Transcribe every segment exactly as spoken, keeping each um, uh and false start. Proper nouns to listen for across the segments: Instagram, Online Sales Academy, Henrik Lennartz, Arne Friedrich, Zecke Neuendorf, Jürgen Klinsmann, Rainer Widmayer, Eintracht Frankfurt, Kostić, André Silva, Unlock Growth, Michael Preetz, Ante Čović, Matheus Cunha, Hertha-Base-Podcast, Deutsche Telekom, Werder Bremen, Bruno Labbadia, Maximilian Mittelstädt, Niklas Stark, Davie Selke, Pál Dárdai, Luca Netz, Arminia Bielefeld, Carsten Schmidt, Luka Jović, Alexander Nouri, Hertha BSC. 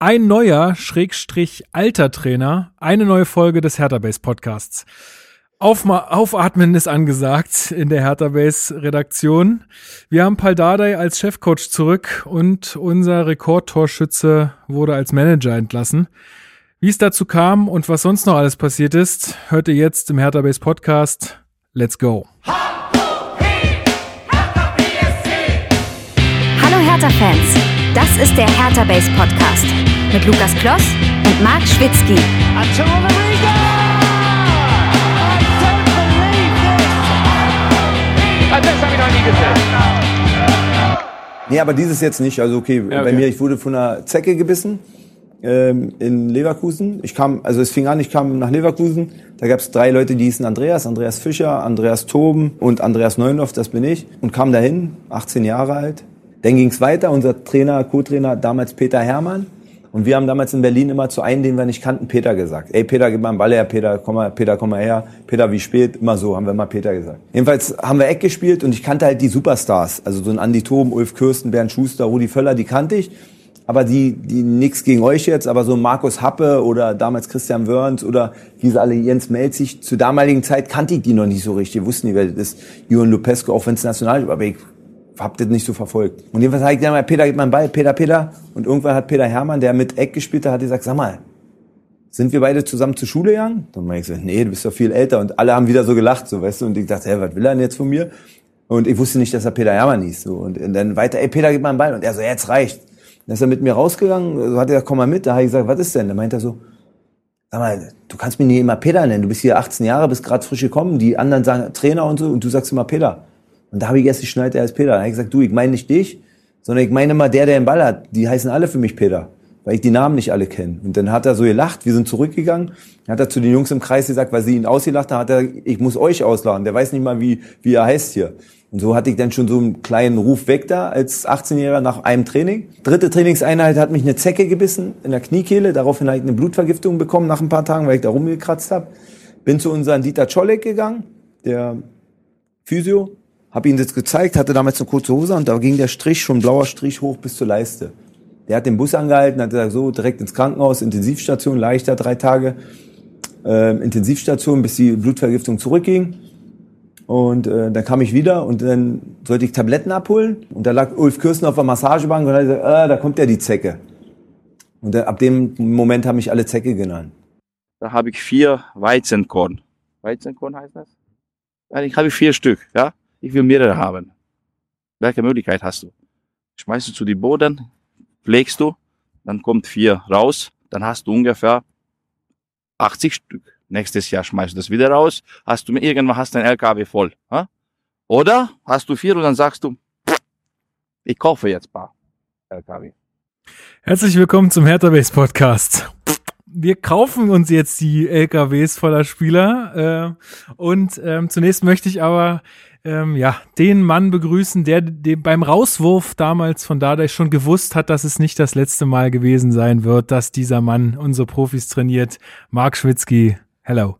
Ein neuer, Schrägstrich, alter Trainer, eine neue Folge des Hertha-Base-Podcasts. Aufma- Aufatmen ist angesagt in der Hertha-Base-Redaktion. Wir haben Pál Dárdai als Chefcoach zurück und unser Rekordtorschütze wurde als Manager entlassen. Wie es dazu kam und was sonst noch alles passiert ist, hört ihr jetzt im Hertha-Base-Podcast. Let's go! Hallo Hertha-Fans! Das ist der Hertha-Base-Podcast mit Lukas Kloss und Marc Schwitzki. Nee, aber dieses jetzt nicht. Also okay, ja, okay, bei mir, ich wurde von einer Zecke gebissen ähm, in Leverkusen. Ich kam, also es fing an, ich kam nach Leverkusen. Da gab es drei Leute, die hießen Andreas, Andreas Fischer, Andreas Toben und Andreas Neuendorf, das bin ich. Und kam dahin, achtzehn Jahre alt. Dann ging es weiter, unser Trainer, Co-Trainer, damals Peter Hermann. Und wir haben damals in Berlin immer zu einem, den wir nicht kannten, Peter gesagt. Ey, Peter, gib mal einen Ball her, Peter, komm mal, Peter, komm mal her. Peter, wie spät? Immer so, haben wir immer Peter gesagt. Jedenfalls haben wir Eck gespielt und ich kannte halt die Superstars. Also so ein Andi Toben, Ulf Kirsten, Bernd Schuster, Rudi Völler, die kannte ich. Aber die, die nix gegen euch jetzt, aber so Markus Happe oder damals Christian Wörns oder diese alle Jens Melzig, zur damaligen Zeit kannte ich die noch nicht so richtig. Wussten die, wer das ist. Johann Lupescu, auch wenn es national ist, aber ich hab das nicht so verfolgt. Und jedenfalls habe ich dann mal, Peter, gib mal einen Ball, Peter, Peter. Und irgendwann hat Peter Hermann, der mit Eck gespielt hat, hat gesagt, sag mal, sind wir beide zusammen zur Schule gegangen? Dann habe ich gesagt, nee, du bist doch viel älter. Und alle haben wieder so gelacht, so, weißt du. Und ich dachte, hey, was will er denn jetzt von mir? Und ich wusste nicht, dass er Peter Hermann hieß. So. Und, und dann weiter, ey, Peter, gib mal einen Ball. Und er so, jetzt reicht. Dann ist er mit mir rausgegangen, so hat er gesagt, komm mal mit. Da habe ich gesagt, was ist denn? Dann meint er so, sag mal, du kannst mich nicht immer Peter nennen. Du bist hier achtzehn Jahre, bist gerade frisch gekommen. Die anderen sagen Trainer und so. Und du sagst immer Peter. Und da habe ich erst geschnallt, er heißt Peter. Dann habe ich gesagt, du, ich meine nicht dich, sondern ich meine mal der, der den Ball hat. Die heißen alle für mich Peter, weil ich die Namen nicht alle kenne. Und dann hat er so gelacht, wir sind zurückgegangen. Dann hat er zu den Jungs im Kreis gesagt, weil sie ihn ausgelacht haben, hat er ich muss euch auslachen. Der weiß nicht mal, wie wie er heißt hier. Und so hatte ich dann schon so einen kleinen Ruf weg da als achtzehnjähriger nach einem Training. Dritte Trainingseinheit hat mich eine Zecke gebissen in der Kniekehle. Daraufhin habe ich eine Blutvergiftung bekommen nach ein paar Tagen, weil ich da rumgekratzt habe. Bin zu unserem Dieter Czolek gegangen, der Physio. Hab ihn das gezeigt, hatte damals eine kurze Hose und da ging der Strich, schon blauer Strich, hoch bis zur Leiste. Der hat den Bus angehalten, hat gesagt, so, direkt ins Krankenhaus, Intensivstation, lag ich da drei Tage, äh, Intensivstation, bis die Blutvergiftung zurückging. Und äh, dann kam ich wieder und dann sollte ich Tabletten abholen. Und da lag Ulf Kirsten auf der Massagebank und hat gesagt, ah, da kommt ja die Zecke. Und dann, ab dem Moment haben mich alle Zecke genannt. Da habe ich vier Weizenkorn. Weizenkorn heißt das? Ja, ich habe vier Stück, ja. Ich will mehrere haben. Welche Möglichkeit hast du? Schmeißt du zu den Boden, pflegst du, dann kommt vier raus, dann hast du ungefähr achtzig Stück. Nächstes Jahr schmeißt du das wieder raus, hast du irgendwann hast dein L K W voll. Ha? Oder hast du vier und dann sagst du, ich kaufe jetzt ein paar L K W. Herzlich willkommen zum Hertha-Base-Podcast. Wir kaufen uns jetzt die L K Ws voller Spieler. Äh, und ähm, zunächst möchte ich aber ähm, ja den Mann begrüßen, der, der beim Rauswurf damals von Dárdai schon gewusst hat, dass es nicht das letzte Mal gewesen sein wird, dass dieser Mann unsere Profis trainiert. Marc Schwitzki, hello.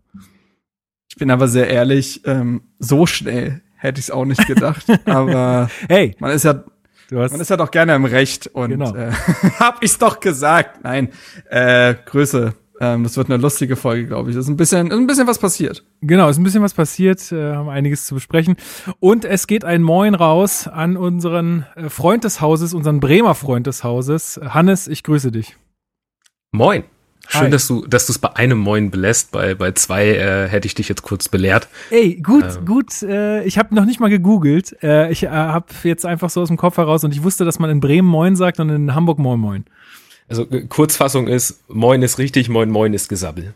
Ich bin aber sehr ehrlich, ähm, so schnell hätte ich es auch nicht gedacht. Aber hey, man ist ja Du hast Man ist ja doch gerne im Recht und genau. äh, hab ich's doch gesagt. Nein, äh, Grüße. Ähm, das wird eine lustige Folge, glaube ich. Das ist ein bisschen, ein bisschen was passiert. Genau, ist ein bisschen was passiert. Äh, haben einiges zu besprechen. Und es geht ein Moin raus an unseren Freund des Hauses, unseren Bremer Freund des Hauses, Hannes. Ich grüße dich. Moin. Schön, Hi. dass du, dass du es bei einem Moin belässt. Bei bei zwei äh, hätte ich dich jetzt kurz belehrt. Ey, gut, ähm. gut. Äh, ich habe noch nicht mal gegoogelt. Äh, ich äh, habe jetzt einfach so aus dem Kopf heraus und ich wusste, dass man in Bremen Moin sagt und in Hamburg Moin Moin. Also äh, Kurzfassung ist Moin ist richtig, Moin Moin ist Gesabbel.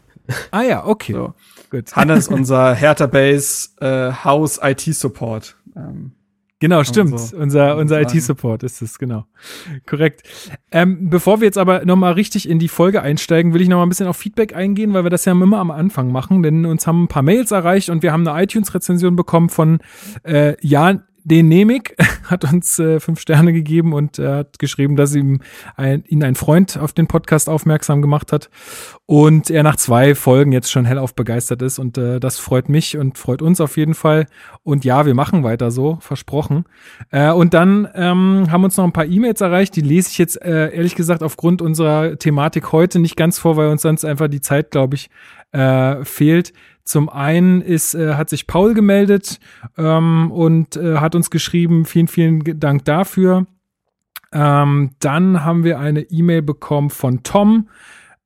Ah ja, okay. So. Gut. Hannes, unser Hertha-Base äh, House I T Support. Ähm. Genau, stimmt. So unser unser I T-Support ist es, genau. Korrekt. Ähm, bevor wir jetzt aber nochmal richtig in die Folge einsteigen, will ich nochmal ein bisschen auf Feedback eingehen, weil wir das ja immer am Anfang machen, denn uns haben ein paar Mails erreicht und wir haben eine iTunes-Rezension bekommen von äh, Jan den Nemik hat uns äh, fünf Sterne gegeben und äh, hat geschrieben, dass ihm ein, ihn ein Freund auf den Podcast aufmerksam gemacht hat und er nach zwei Folgen jetzt schon hellauf begeistert ist und äh, das freut mich und freut uns auf jeden Fall und ja, wir machen weiter so, versprochen. Äh, und dann ähm, haben uns noch ein paar E-Mails erreicht, die lese ich jetzt äh, ehrlich gesagt aufgrund unserer Thematik heute nicht ganz vor, weil uns sonst einfach die Zeit, glaube ich, äh, fehlt. Zum einen ist, äh, hat sich Paul gemeldet ähm, und äh, hat uns geschrieben, vielen, vielen Dank dafür. Ähm, dann haben wir eine E-Mail bekommen von Tom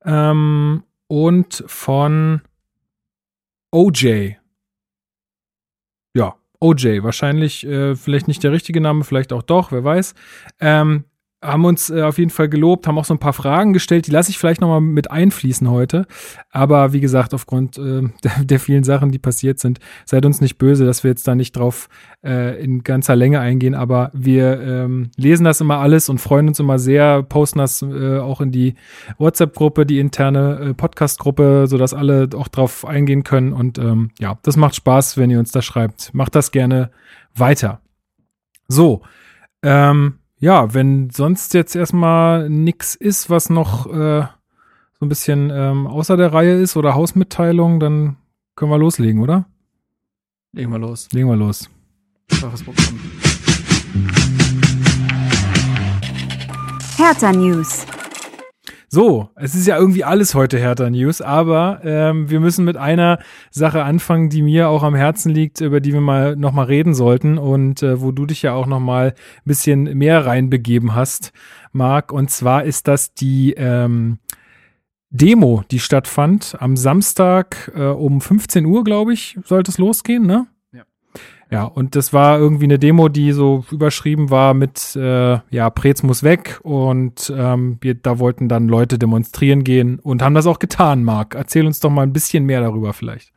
ähm, und von O J. Ja, O J, wahrscheinlich äh, vielleicht nicht der richtige Name, vielleicht auch doch, wer weiß. Ähm, haben uns äh, auf jeden Fall gelobt, haben auch so ein paar Fragen gestellt, die lasse ich vielleicht nochmal mit einfließen heute, aber wie gesagt, aufgrund äh, der, der vielen Sachen, die passiert sind, seid uns nicht böse, dass wir jetzt da nicht drauf äh, in ganzer Länge eingehen, aber wir ähm, lesen das immer alles und freuen uns immer sehr, posten das äh, auch in die WhatsApp-Gruppe, die interne äh, Podcast-Gruppe, sodass alle auch drauf eingehen können und ähm, ja, das macht Spaß, wenn ihr uns da schreibt. Macht das gerne weiter. So, ähm, ja, wenn sonst jetzt erstmal nichts ist, was noch äh, so ein bisschen ähm, außer der Reihe ist oder Hausmitteilung, dann können wir loslegen, oder? Legen wir los. Legen wir los. Schwaches Programm. Hertha News. So, es ist ja irgendwie alles heute Hertha News, aber ähm, wir müssen mit einer Sache anfangen, die mir auch am Herzen liegt, über die wir mal nochmal reden sollten und äh, wo du dich ja auch nochmal ein bisschen mehr reinbegeben hast, Marc. Und zwar ist das die ähm, Demo, die stattfand am Samstag äh, um fünfzehn Uhr, glaube ich, sollte es losgehen, ne? Ja. Ja, und das war irgendwie eine Demo, die so überschrieben war mit, äh, ja, Preetz muss weg und ähm, wir, da wollten dann Leute demonstrieren gehen und haben das auch getan, Marc. Erzähl uns doch mal ein bisschen mehr darüber vielleicht.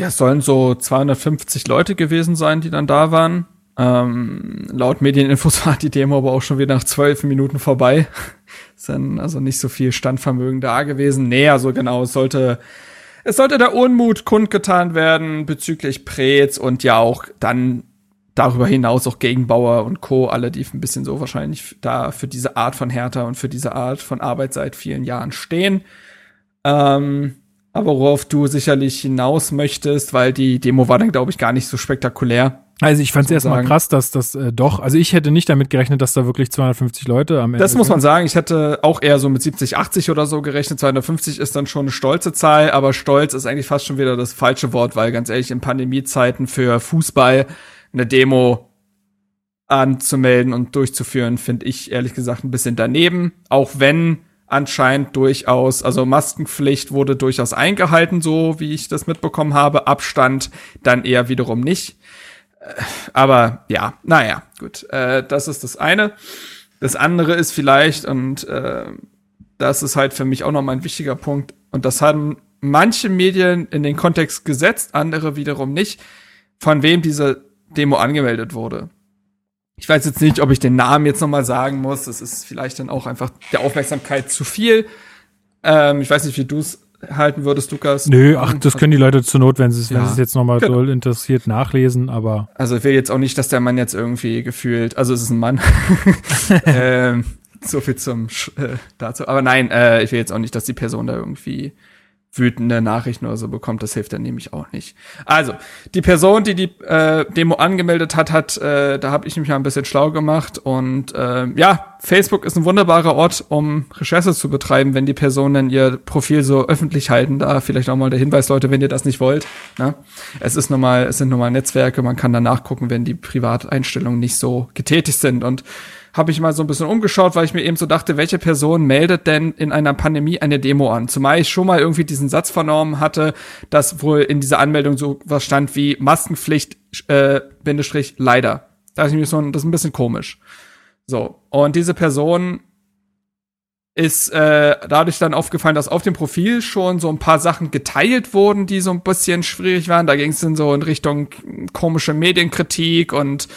Ja, es sollen so zweihundertfünfzig Leute gewesen sein, die dann da waren. Ähm, laut Medieninfos war die Demo aber auch schon wieder nach zwölf Minuten vorbei. Ist dann also nicht so viel Standvermögen da gewesen. Nee, also genau, es sollte... Es sollte der Unmut kundgetan werden bezüglich Preetz und ja auch dann darüber hinaus auch gegen Bauer und Co. Alle, die ein bisschen so wahrscheinlich da für diese Art von Hertha und für diese Art von Arbeit seit vielen Jahren stehen. Ähm, aber worauf du sicherlich hinaus möchtest, weil die Demo war dann, glaube ich, gar nicht so spektakulär. Also ich fand es erstmal krass, dass das äh, doch, also ich hätte nicht damit gerechnet, dass da wirklich zweihundertfünfzig Leute am Ende. Das muss man sagen, ich hätte auch eher so mit siebzig, achtzig oder so gerechnet, zweihundertfünfzig ist dann schon eine stolze Zahl, aber stolz ist eigentlich fast schon wieder das falsche Wort, weil ganz ehrlich, in Pandemiezeiten für Fußball eine Demo anzumelden und durchzuführen, finde ich ehrlich gesagt ein bisschen daneben, auch wenn anscheinend durchaus, also Maskenpflicht wurde durchaus eingehalten, so wie ich das mitbekommen habe, Abstand dann eher wiederum nicht. Aber ja, naja, gut, äh, das ist das eine. Das andere ist vielleicht, und äh, das ist halt für mich auch nochmal ein wichtiger Punkt, und das haben manche Medien in den Kontext gesetzt, andere wiederum nicht, von wem diese Demo angemeldet wurde. Ich weiß jetzt nicht, ob ich den Namen jetzt nochmal sagen muss, das ist vielleicht dann auch einfach der Aufmerksamkeit zu viel. Ähm, ich weiß nicht, wie du es halten würdest, Lukas? Nö, ach, das können die Leute zur Not, wenn sie es ja. wenn sie es jetzt nochmal genau. doll interessiert, nachlesen, aber... Also ich will jetzt auch nicht, dass der Mann jetzt irgendwie gefühlt, also es ist ein Mann, ähm, so viel zum äh, dazu, aber nein, äh, ich will jetzt auch nicht, dass die Person da irgendwie wütende Nachrichten oder so bekommt, das hilft dann nämlich auch nicht. Also, die Person, die die äh, Demo angemeldet hat, hat, äh, da habe ich mich mal ein bisschen schlau gemacht und äh, ja, Facebook ist ein wunderbarer Ort, um Recherche zu betreiben, wenn die Personen ihr Profil so öffentlich halten, da vielleicht auch mal der Hinweis, Leute, wenn ihr das nicht wollt, ne? Es ist normal, es sind normal Netzwerke, man kann da nachgucken, wenn die Privateinstellungen nicht so getätigt sind und habe ich mal so ein bisschen umgeschaut, weil ich mir eben so dachte, welche Person meldet denn in einer Pandemie eine Demo an? Zumal ich schon mal irgendwie diesen Satz vernommen hatte, dass wohl in dieser Anmeldung so was stand wie Maskenpflicht, äh, Bindestrich, leider. Da dachte ich mir so, das ist ein bisschen komisch. So, und diese Person ist äh, dadurch dann aufgefallen, dass auf dem Profil schon so ein paar Sachen geteilt wurden, die so ein bisschen schwierig waren. Da ging es dann so in Richtung komische Medienkritik und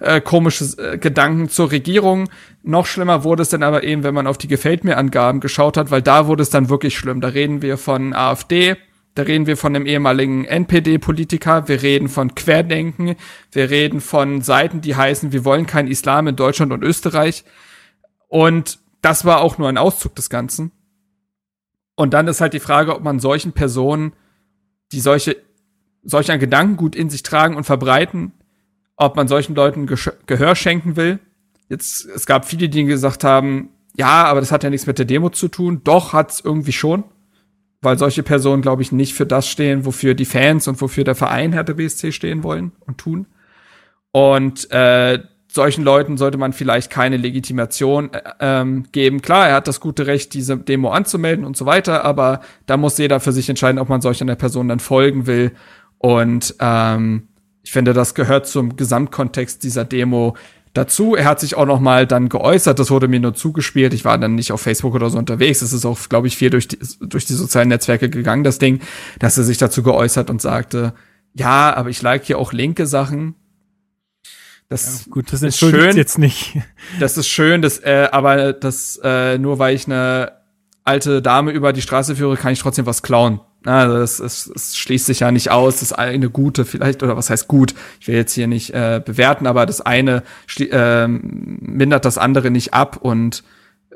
äh, komische äh, Gedanken zur Regierung. Noch schlimmer wurde es dann aber eben, wenn man auf die Gefällt-mir-Angaben geschaut hat, weil da wurde es dann wirklich schlimm. Da reden wir von AfD, Da reden wir von einem ehemaligen N P D-Politiker, wir reden von Querdenken, wir reden von Seiten, die heißen, wir wollen keinen Islam in Deutschland und Österreich. Und das war auch nur ein Auszug des Ganzen. Und dann ist halt die Frage, ob man solchen Personen, die solche, solch ein Gedankengut in sich tragen und verbreiten, ob man solchen Leuten Ge- Gehör schenken will. Jetzt, es gab viele, die gesagt haben, ja, aber das hat ja nichts mit der Demo zu tun. Doch, hat's irgendwie schon. Weil solche Personen, glaube ich, nicht für das stehen, wofür die Fans und wofür der Verein Hertha B S C stehen wollen und tun. Und äh, solchen Leuten sollte man vielleicht keine Legitimation ähm, geben. Klar, er hat das gute Recht, diese Demo anzumelden und so weiter, aber da muss jeder für sich entscheiden, ob man solch einer Person dann folgen will. Und ähm, ich finde, das gehört zum Gesamtkontext dieser Demo dazu. Er hat sich auch noch mal dann geäußert, das wurde mir nur zugespielt, ich war dann nicht auf Facebook oder so unterwegs, es ist auch, glaube ich, viel durch die, durch die sozialen Netzwerke gegangen, das Ding, dass er sich dazu geäußert und sagte, ja, aber ich like hier auch linke Sachen. Das, ja, gut, das ist schön, jetzt nicht. Das ist schön, das, äh, aber das äh, nur weil ich eine alte Dame über die Straße führe, kann ich trotzdem was klauen. Also das, das, das schließt sich ja nicht aus, das eine Gute vielleicht, oder was heißt gut, ich will jetzt hier nicht äh, bewerten, aber das eine schli- äh, mindert das andere nicht ab und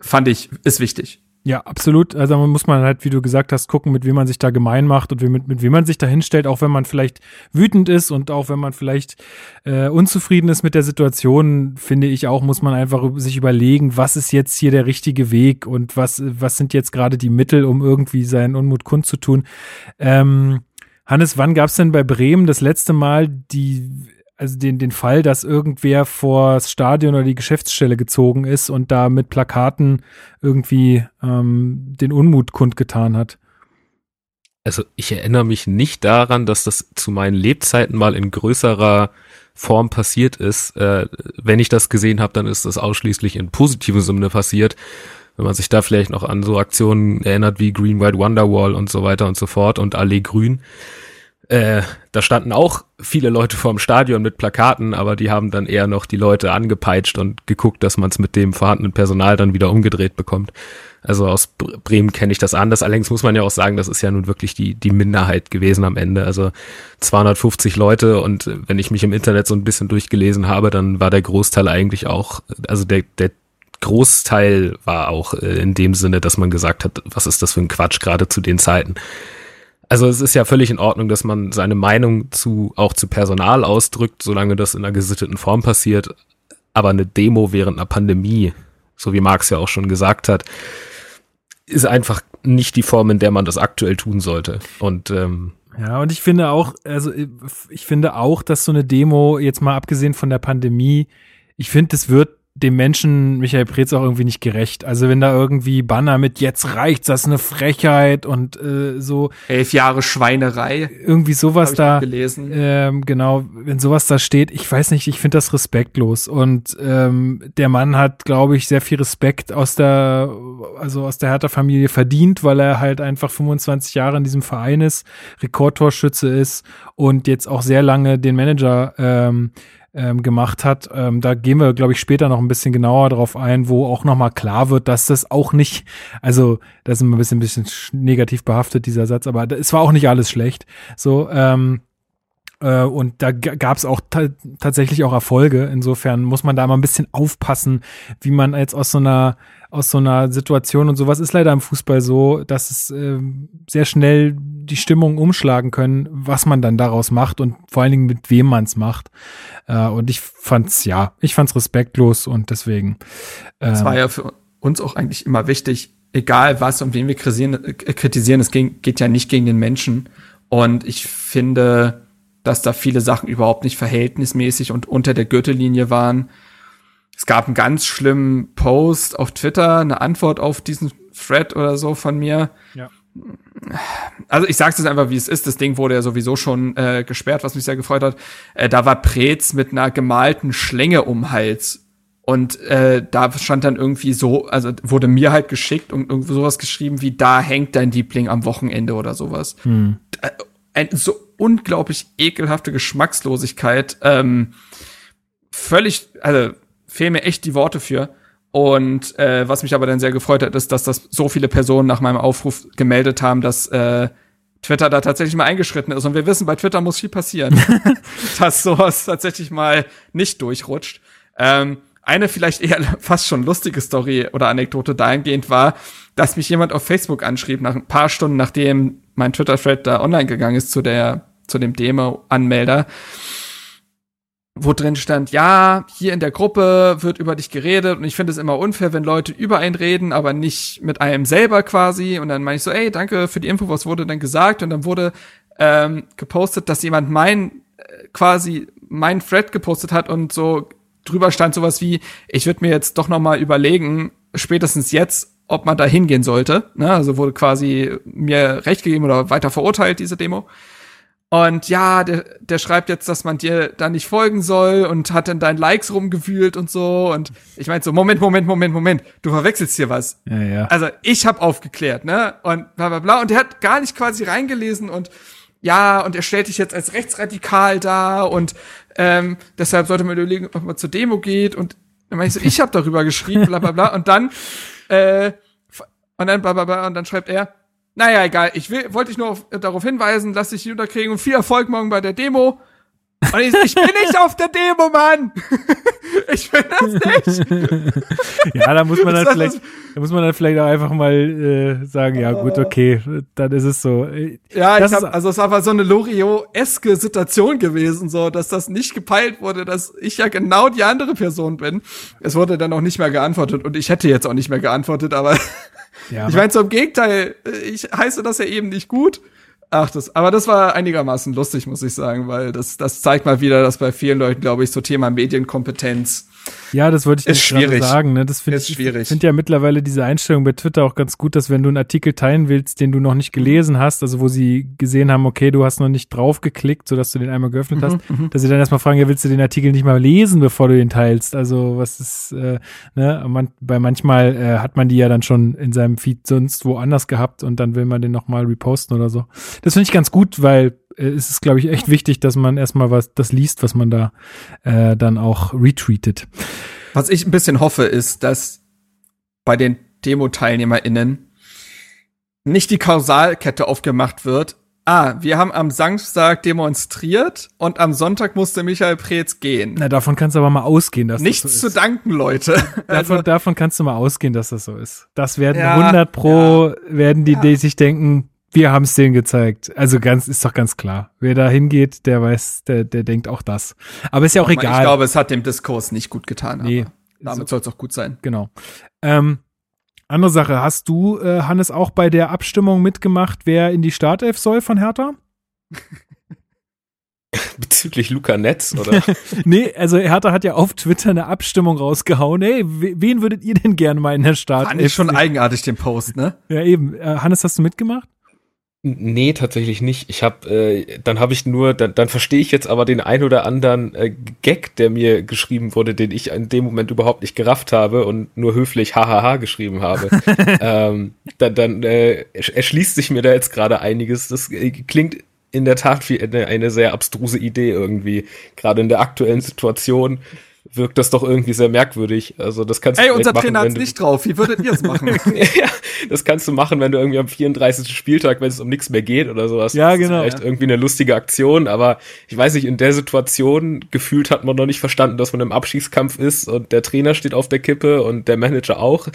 fand ich, ist wichtig. Ja, absolut, also man muss man halt, wie du gesagt hast, gucken, mit wem man sich da gemein macht und mit, mit wem man sich da hinstellt, auch wenn man vielleicht wütend ist und auch wenn man vielleicht äh, unzufrieden ist mit der Situation, finde ich auch, muss man einfach sich überlegen, was ist jetzt hier der richtige Weg und was, was sind jetzt gerade die Mittel, um irgendwie seinen Unmut kundzutun. Ähm, Hannes, wann gab's denn bei Bremen das letzte Mal die Also den, den Fall, dass irgendwer vor das Stadion oder die Geschäftsstelle gezogen ist und da mit Plakaten irgendwie ähm, den Unmut kundgetan hat? Also ich erinnere mich nicht daran, dass das zu meinen Lebzeiten mal in größerer Form passiert ist. Äh, wenn ich das gesehen habe, dann ist das ausschließlich in positiven Sinne passiert. Wenn man sich da vielleicht noch an so Aktionen erinnert wie Green White Wonderwall und so weiter und so fort und Allee Grün. Äh, da standen auch viele Leute vorm Stadion mit Plakaten, aber die haben dann eher noch die Leute angepeitscht und geguckt, dass man es mit dem vorhandenen Personal dann wieder umgedreht bekommt. Also aus Bremen kenne ich das anders. Allerdings muss man ja auch sagen, das ist ja nun wirklich die die Minderheit gewesen am Ende. Also zweihundertfünfzig Leute, und wenn ich mich im Internet so ein bisschen durchgelesen habe, dann war der Großteil eigentlich auch, also der der Großteil war auch in dem Sinne, dass man gesagt hat, was ist das für ein Quatsch gerade zu den Zeiten. Also es ist ja völlig in Ordnung, dass man seine Meinung zu auch zu Personal ausdrückt, solange das in einer gesitteten Form passiert. Aber eine Demo während einer Pandemie, so wie Marx ja auch schon gesagt hat, ist einfach nicht die Form, in der man das aktuell tun sollte. Und ähm, ja, und ich finde auch, also ich finde auch, dass so eine Demo, jetzt mal abgesehen von der Pandemie, ich finde, das wird dem Menschen Michael Preetz auch irgendwie nicht gerecht. Also wenn da irgendwie Banner mit jetzt reicht's, das ist eine Frechheit und äh, so. Elf Jahre Schweinerei. Irgendwie sowas da. Gelesen. Ähm, genau, wenn sowas da steht, ich weiß nicht, ich finde das respektlos. Und ähm, der Mann hat, glaube ich, sehr viel Respekt aus der, also aus der Hertha-Familie verdient, weil er halt einfach fünfundzwanzig Jahre in diesem Verein ist, Rekordtorschütze ist und jetzt auch sehr lange den Manager ähm, gemacht hat. Ähm, da gehen wir, glaube ich, später noch ein bisschen genauer drauf ein, wo auch nochmal klar wird, dass das auch nicht, also das ist ein bisschen, ein bisschen negativ behaftet, dieser Satz, aber es war auch nicht alles schlecht. So, ähm, äh, und da g- gab es auch ta- tatsächlich auch Erfolge. Insofern muss man da mal ein bisschen aufpassen, wie man jetzt aus so einer aus so einer Situation, und sowas ist leider im Fußball so, dass es äh, sehr schnell die Stimmung umschlagen können, was man dann daraus macht und vor allen Dingen mit wem man es macht. Äh, und ich fand's, ja, ich fand's respektlos und deswegen. Es ähm, war ja für uns auch eigentlich immer wichtig, egal was und wen wir kritisieren, es geht ja nicht gegen den Menschen. Und ich finde, dass da viele Sachen überhaupt nicht verhältnismäßig und unter der Gürtellinie waren. Es gab einen ganz schlimmen Post auf Twitter, eine Antwort auf diesen Thread oder so von mir. Ja. Also ich sag's jetzt einfach, wie es ist. Das Ding wurde ja sowieso schon äh, gesperrt, was mich sehr gefreut hat. Äh, da war Preetz mit einer gemalten Schlinge um den Hals. Und äh, da stand dann irgendwie so, also wurde mir halt geschickt und irgendwo sowas geschrieben wie, da hängt dein Liebling am Wochenende oder sowas. Hm. Eine so unglaublich ekelhafte Geschmackslosigkeit. Ähm, völlig, also fehlen mir echt die Worte für. Und äh, was mich aber dann sehr gefreut hat, ist, dass das so viele Personen nach meinem Aufruf gemeldet haben, dass äh, Twitter da tatsächlich mal eingeschritten ist. Und wir wissen, bei Twitter muss viel passieren, dass sowas tatsächlich mal nicht durchrutscht. Ähm, eine vielleicht eher fast schon lustige Story oder Anekdote dahingehend war, dass mich jemand auf Facebook anschrieb, nach ein paar Stunden, nachdem mein Twitter-Thread da online gegangen ist zu der zu dem Demo-Anmelder, wo drin stand, ja, hier in der Gruppe wird über dich geredet und ich finde es immer unfair, wenn Leute über einen reden, aber nicht mit einem selber quasi. Und dann meine ich so, ey, danke für die Info, was wurde denn gesagt? Und dann wurde ähm, gepostet, dass jemand mein äh, quasi mein Thread gepostet hat und so drüber stand sowas wie, ich würde mir jetzt doch nochmal überlegen, spätestens jetzt, ob man da hingehen sollte. Ne? Also wurde quasi mir recht gegeben oder weiter verurteilt, diese Demo. Und ja, der, der schreibt jetzt, dass man dir da nicht folgen soll und hat in deinen Likes rumgewühlt und so. Und ich meinte so, Moment, Moment, Moment, Moment, du verwechselst hier was. Ja, ja. Also ich habe aufgeklärt, ne? Und bla bla bla. Und der hat gar nicht quasi reingelesen und ja, und er stellt dich jetzt als rechtsradikal dar und ähm, deshalb sollte man überlegen, ob man zur Demo geht. Und dann meinte ich so, ich habe darüber geschrieben, bla bla bla. Und dann, äh, und dann bla bla bla, und dann schreibt er, naja, egal, ich will, wollte dich nur auf, darauf hinweisen, lass dich hinunterkriegen und viel Erfolg morgen bei der Demo. Und ich, ich bin nicht auf der Demo, Mann! Ich bin das nicht! Ja, da muss man dann vielleicht, da muss man dann vielleicht auch einfach mal äh, sagen, ja gut, okay, dann ist es so. Ja, das ich hab, also es war so eine Loriot-eske Situation gewesen, so, dass das nicht gepeilt wurde, dass ich ja genau die andere Person bin. Es wurde dann auch nicht mehr geantwortet und ich hätte jetzt auch nicht mehr geantwortet, aber ja, ich meine, so im Gegenteil, ich heiße das ja eben nicht gut. Ach, das, aber das war einigermaßen lustig, muss ich sagen, weil das, das zeigt mal wieder, dass bei vielen Leuten, glaube ich, so Thema Medienkompetenz. Ja, das wollte ich jetzt gerade sagen, ne? Das finde ich, ich finde ja mittlerweile diese Einstellung bei Twitter auch ganz gut, dass wenn du einen Artikel teilen willst, den du noch nicht gelesen hast, also wo sie gesehen haben, okay, du hast noch nicht drauf geklickt, sodass du den einmal geöffnet mhm, hast, m-m. dass sie dann erstmal fragen, ja, willst du den Artikel nicht mal lesen, bevor du den teilst? Also, was ist, äh, ne, man, bei manchmal äh, hat man die ja dann schon in seinem Feed sonst woanders gehabt und dann will man den nochmal reposten oder so. Das finde ich ganz gut, weil es ist, glaube ich, echt wichtig, dass man erstmal was, das liest, was man da äh, dann auch retweetet. Was ich ein bisschen hoffe, ist, dass bei den Demo-TeilnehmerInnen nicht die Kausalkette aufgemacht wird. Ah, wir haben am Samstag demonstriert und am Sonntag musste Michael Preetz gehen. Na, davon kannst du aber mal ausgehen, dass Nichts das so ist. Nichts zu danken, Leute. Davon, also, davon kannst du mal ausgehen, dass das so ist. Das werden ja, hundert Pro, ja, werden die, ja. die sich denken, wir haben es denen gezeigt. Also ganz, ist doch ganz klar. Wer da hingeht, der weiß, der, der denkt auch das. Aber ist ja auch ich egal. Ich glaube, es hat dem Diskurs nicht gut getan. Nee. Aber damit so soll es auch gut sein. Genau. Ähm, andere Sache. Hast du, äh, Hannes, auch bei der Abstimmung mitgemacht, wer in die Startelf soll von Hertha? Bezüglich Luca Netz, oder? Nee, also Hertha hat ja auf Twitter eine Abstimmung rausgehauen. Hey, wen würdet ihr denn gerne mal in der Startelf? Fand ich schon eigenartig, den Post, ne? Ja, eben. Äh, Hannes, hast du mitgemacht? Nee, tatsächlich nicht. Ich habe, äh, dann habe ich nur, dann, dann verstehe ich jetzt aber den ein oder anderen äh, Gag, der mir geschrieben wurde, den ich in dem Moment überhaupt nicht gerafft habe und nur höflich hahaha geschrieben habe. ähm, dann dann äh, erschließt sich mir da jetzt gerade einiges. Das äh, klingt in der Tat wie eine, eine sehr abstruse Idee irgendwie. Gerade in der aktuellen Situation wirkt das doch irgendwie sehr merkwürdig. Also das kannst Ey, du unser Trainer hat's nicht drauf. Wie würdet ihr es machen? Ja, das kannst du machen, wenn du irgendwie am vierunddreißigsten Spieltag, wenn es um nichts mehr geht oder sowas. Ja, genau. Das ist vielleicht ja. irgendwie eine lustige Aktion, aber ich weiß nicht, in der Situation gefühlt hat man noch nicht verstanden, dass man im Abstiegskampf ist und der Trainer steht auf der Kippe und der Manager auch.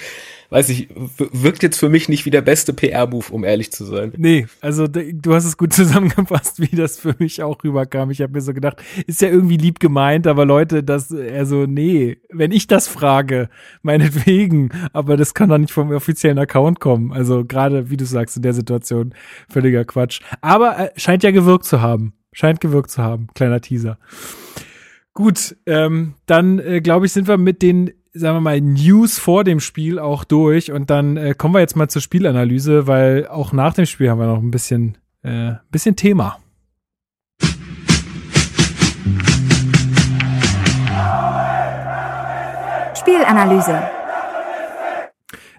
Weiß ich, wirkt jetzt für mich nicht wie der beste P R-Move, um ehrlich zu sein. Nee, also du hast es gut zusammengefasst, wie das für mich auch rüberkam. Ich habe mir so gedacht, ist ja irgendwie lieb gemeint, aber Leute, das, also nee, wenn ich das frage, meinetwegen, aber das kann doch nicht vom offiziellen Account kommen. Also gerade, wie du sagst, in der Situation völliger Quatsch. Aber äh, scheint ja gewirkt zu haben. Scheint gewirkt zu haben. Kleiner Teaser. Gut, ähm, dann äh, glaube ich, sind wir mit den sagen wir mal, News vor dem Spiel auch durch und dann äh, kommen wir jetzt mal zur Spielanalyse, weil auch nach dem Spiel haben wir noch ein bisschen, äh, bisschen Thema. Spielanalyse.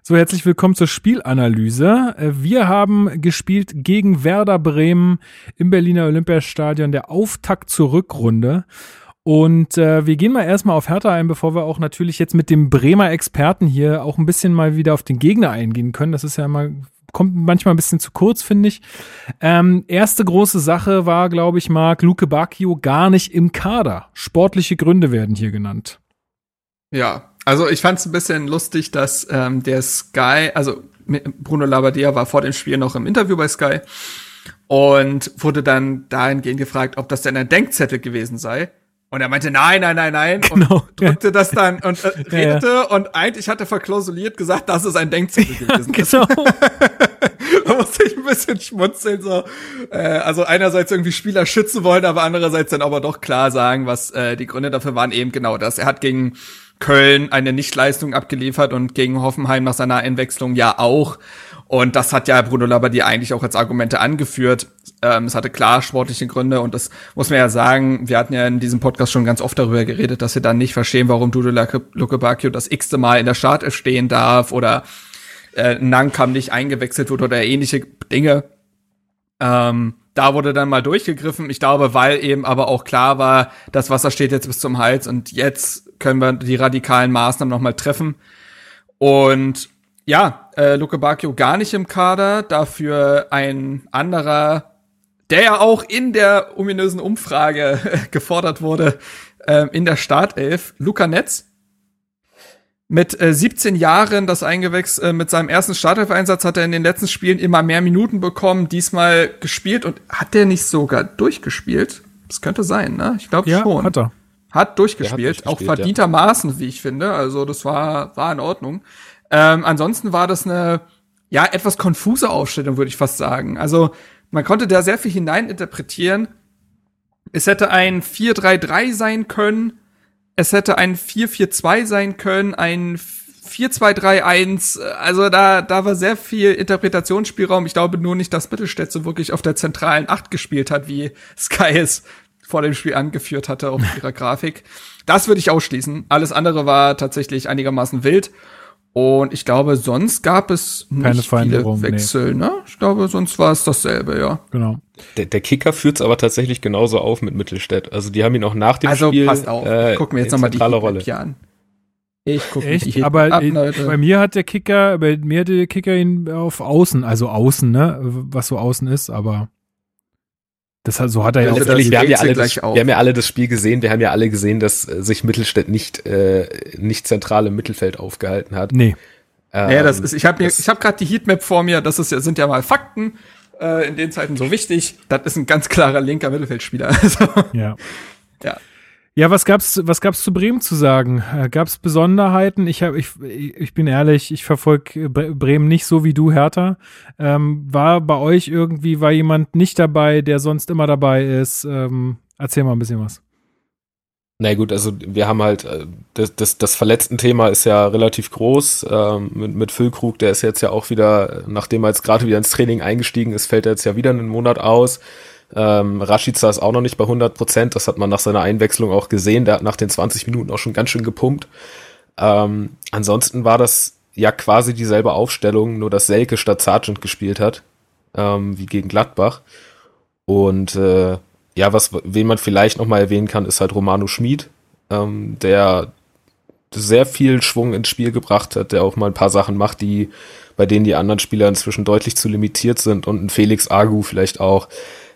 So, herzlich willkommen zur Spielanalyse. Wir haben gespielt gegen Werder Bremen im Berliner Olympiastadion, der Auftakt zur Rückrunde. Und äh, wir gehen mal erstmal auf Hertha ein, bevor wir auch natürlich jetzt mit dem Bremer Experten hier auch ein bisschen mal wieder auf den Gegner eingehen können. Das ist ja immer kommt manchmal ein bisschen zu kurz, finde ich. Ähm, erste große Sache war, glaube ich, Marc, Luke Bacchio gar nicht im Kader. Sportliche Gründe werden hier genannt. Ja, also ich fand es ein bisschen lustig, dass ähm, der Sky, also Bruno Labbadia war vor dem Spiel noch im Interview bei Sky und wurde dann dahingehend gefragt, ob das denn ein Denkzettel gewesen sei. Und er meinte, nein, nein, nein, nein. Genau. Und drückte das dann und äh, redete. Ja, ja. Und eigentlich hatte verklausuliert gesagt, das ist ein Denkzettel ja, gewesen. Genau. Da musste ich ein bisschen schmunzeln. So. Äh, also einerseits irgendwie Spieler schützen wollen, aber andererseits dann aber doch klar sagen, was äh, die Gründe dafür waren, eben genau das. Er hat gegen Köln eine Nichtleistung abgeliefert und gegen Hoffenheim nach seiner Einwechslung ja auch. Und das hat ja Bruno Labbadia eigentlich auch als Argumente angeführt. Ähm, es hatte klar sportliche Gründe und das muss man ja sagen, wir hatten ja in diesem Podcast schon ganz oft darüber geredet, dass wir dann nicht verstehen, warum Dudu Luke Bacchio das x-te Mal in der Startelf stehen darf oder äh, Nankam nicht eingewechselt wird oder ähnliche Dinge. Ähm, da wurde dann mal durchgegriffen. Ich glaube, weil eben aber auch klar war, das Wasser steht jetzt bis zum Hals und jetzt können wir die radikalen Maßnahmen nochmal treffen. Und ja, äh, Luka Bacchio gar nicht im Kader, dafür ein anderer, der ja auch in der ominösen Umfrage gefordert wurde, äh, in der Startelf, Luca Netz. Mit äh, siebzehn Jahren das Eingewächs, äh, mit seinem ersten Startelf-Einsatz hat er in den letzten Spielen immer mehr Minuten bekommen, diesmal gespielt und hat der nicht sogar durchgespielt? Das könnte sein, ne? Ich glaube ja, schon. Hat er. Hat durchgespielt, hat durchgespielt auch verdientermaßen, ja. Wie ich finde, also das war war in Ordnung. Ähm, ansonsten war das eine, ja, etwas konfuse Aufstellung, würde ich fast sagen. Also, man konnte da sehr viel hineininterpretieren. Es hätte ein vier drei drei sein können. Es hätte ein vier vier zwei sein können. Ein vier zwei drei eins. Also, da, da war sehr viel Interpretationsspielraum. Ich glaube nur nicht, dass Mittelstädt so wirklich auf der zentralen acht gespielt hat, wie Sky es vor dem Spiel angeführt hatte auf ihrer Grafik. Das würde ich ausschließen. Alles andere war tatsächlich einigermaßen wild. Und ich glaube, sonst gab es nicht viele Wechsel, nee. Ne? Ich glaube, sonst war es dasselbe, ja. Genau. Der, der Kicker führt's aber tatsächlich genauso auf mit Mittelstädt. Also die haben ihn auch nach dem also, Spiel. Also passt auf, äh, gucken wir jetzt nochmal die Kicker an. Ich gucke nicht. Ich, aber ab, bei mir hat der Kicker, bei mir hat der Kicker ihn auf Außen, also Außen, ne? Was so Außen ist, aber das hat, so hat er ja, ja auch. Wir haben ja, alle das, wir haben ja alle das Spiel gesehen, wir haben ja alle gesehen, dass äh, sich Mittelstädt nicht äh, nicht zentral im Mittelfeld aufgehalten hat. Nee. Ähm, ja, das ist, ich habe ich hab gerade die Heatmap vor mir, das ist, sind ja mal Fakten, äh, in den Zeiten so wichtig. Das ist ein ganz klarer linker Mittelfeldspieler. Also, ja. Ja. Ja, was gab's, was gab's zu Bremen zu sagen? Äh, gab's Besonderheiten? Ich hab, ich, ich bin ehrlich, ich verfolge Bremen nicht so wie du, Hertha. Ähm, war bei euch irgendwie, war jemand nicht dabei, der sonst immer dabei ist? Ähm, erzähl mal ein bisschen was. Na gut, also wir haben halt, das, das, das Verletzten-Thema ist ja relativ groß, ähm, mit, mit Füllkrug, der ist jetzt ja auch wieder, nachdem er jetzt gerade wieder ins Training eingestiegen ist, fällt er jetzt ja wieder einen Monat aus. Ähm, Rashica ist auch noch nicht bei hundert Prozent, das hat man nach seiner Einwechslung auch gesehen, der hat nach den zwanzig Minuten auch schon ganz schön gepumpt. Ähm, ansonsten war das ja quasi dieselbe Aufstellung, nur dass Selke statt Sargent gespielt hat, ähm, wie gegen Gladbach. Und äh, ja, was wen man vielleicht nochmal erwähnen kann, ist halt Romano Schmid, ähm, der sehr viel Schwung ins Spiel gebracht hat, der auch mal ein paar Sachen macht, die bei denen die anderen Spieler inzwischen deutlich zu limitiert sind, und ein Felix Agu vielleicht auch,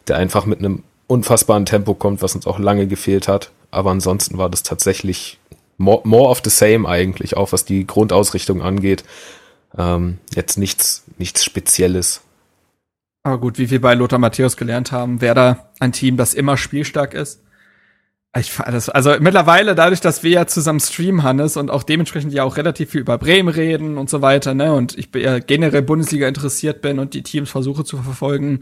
der einfach mit einem unfassbaren Tempo kommt, was uns auch lange gefehlt hat. Aber ansonsten war das tatsächlich more, more of the same eigentlich, auch was die Grundausrichtung angeht. Ähm, jetzt nichts, nichts Spezielles. Aber gut, wie wir bei Lothar Matthäus gelernt haben, Werder ein Team, das immer spielstark ist. Ich, das, also mittlerweile, dadurch, dass wir ja zusammen streamen, Hannes, und auch dementsprechend ja auch relativ viel über Bremen reden und so weiter, ne, und ich ja generell Bundesliga interessiert bin und die Teams versuche zu verfolgen,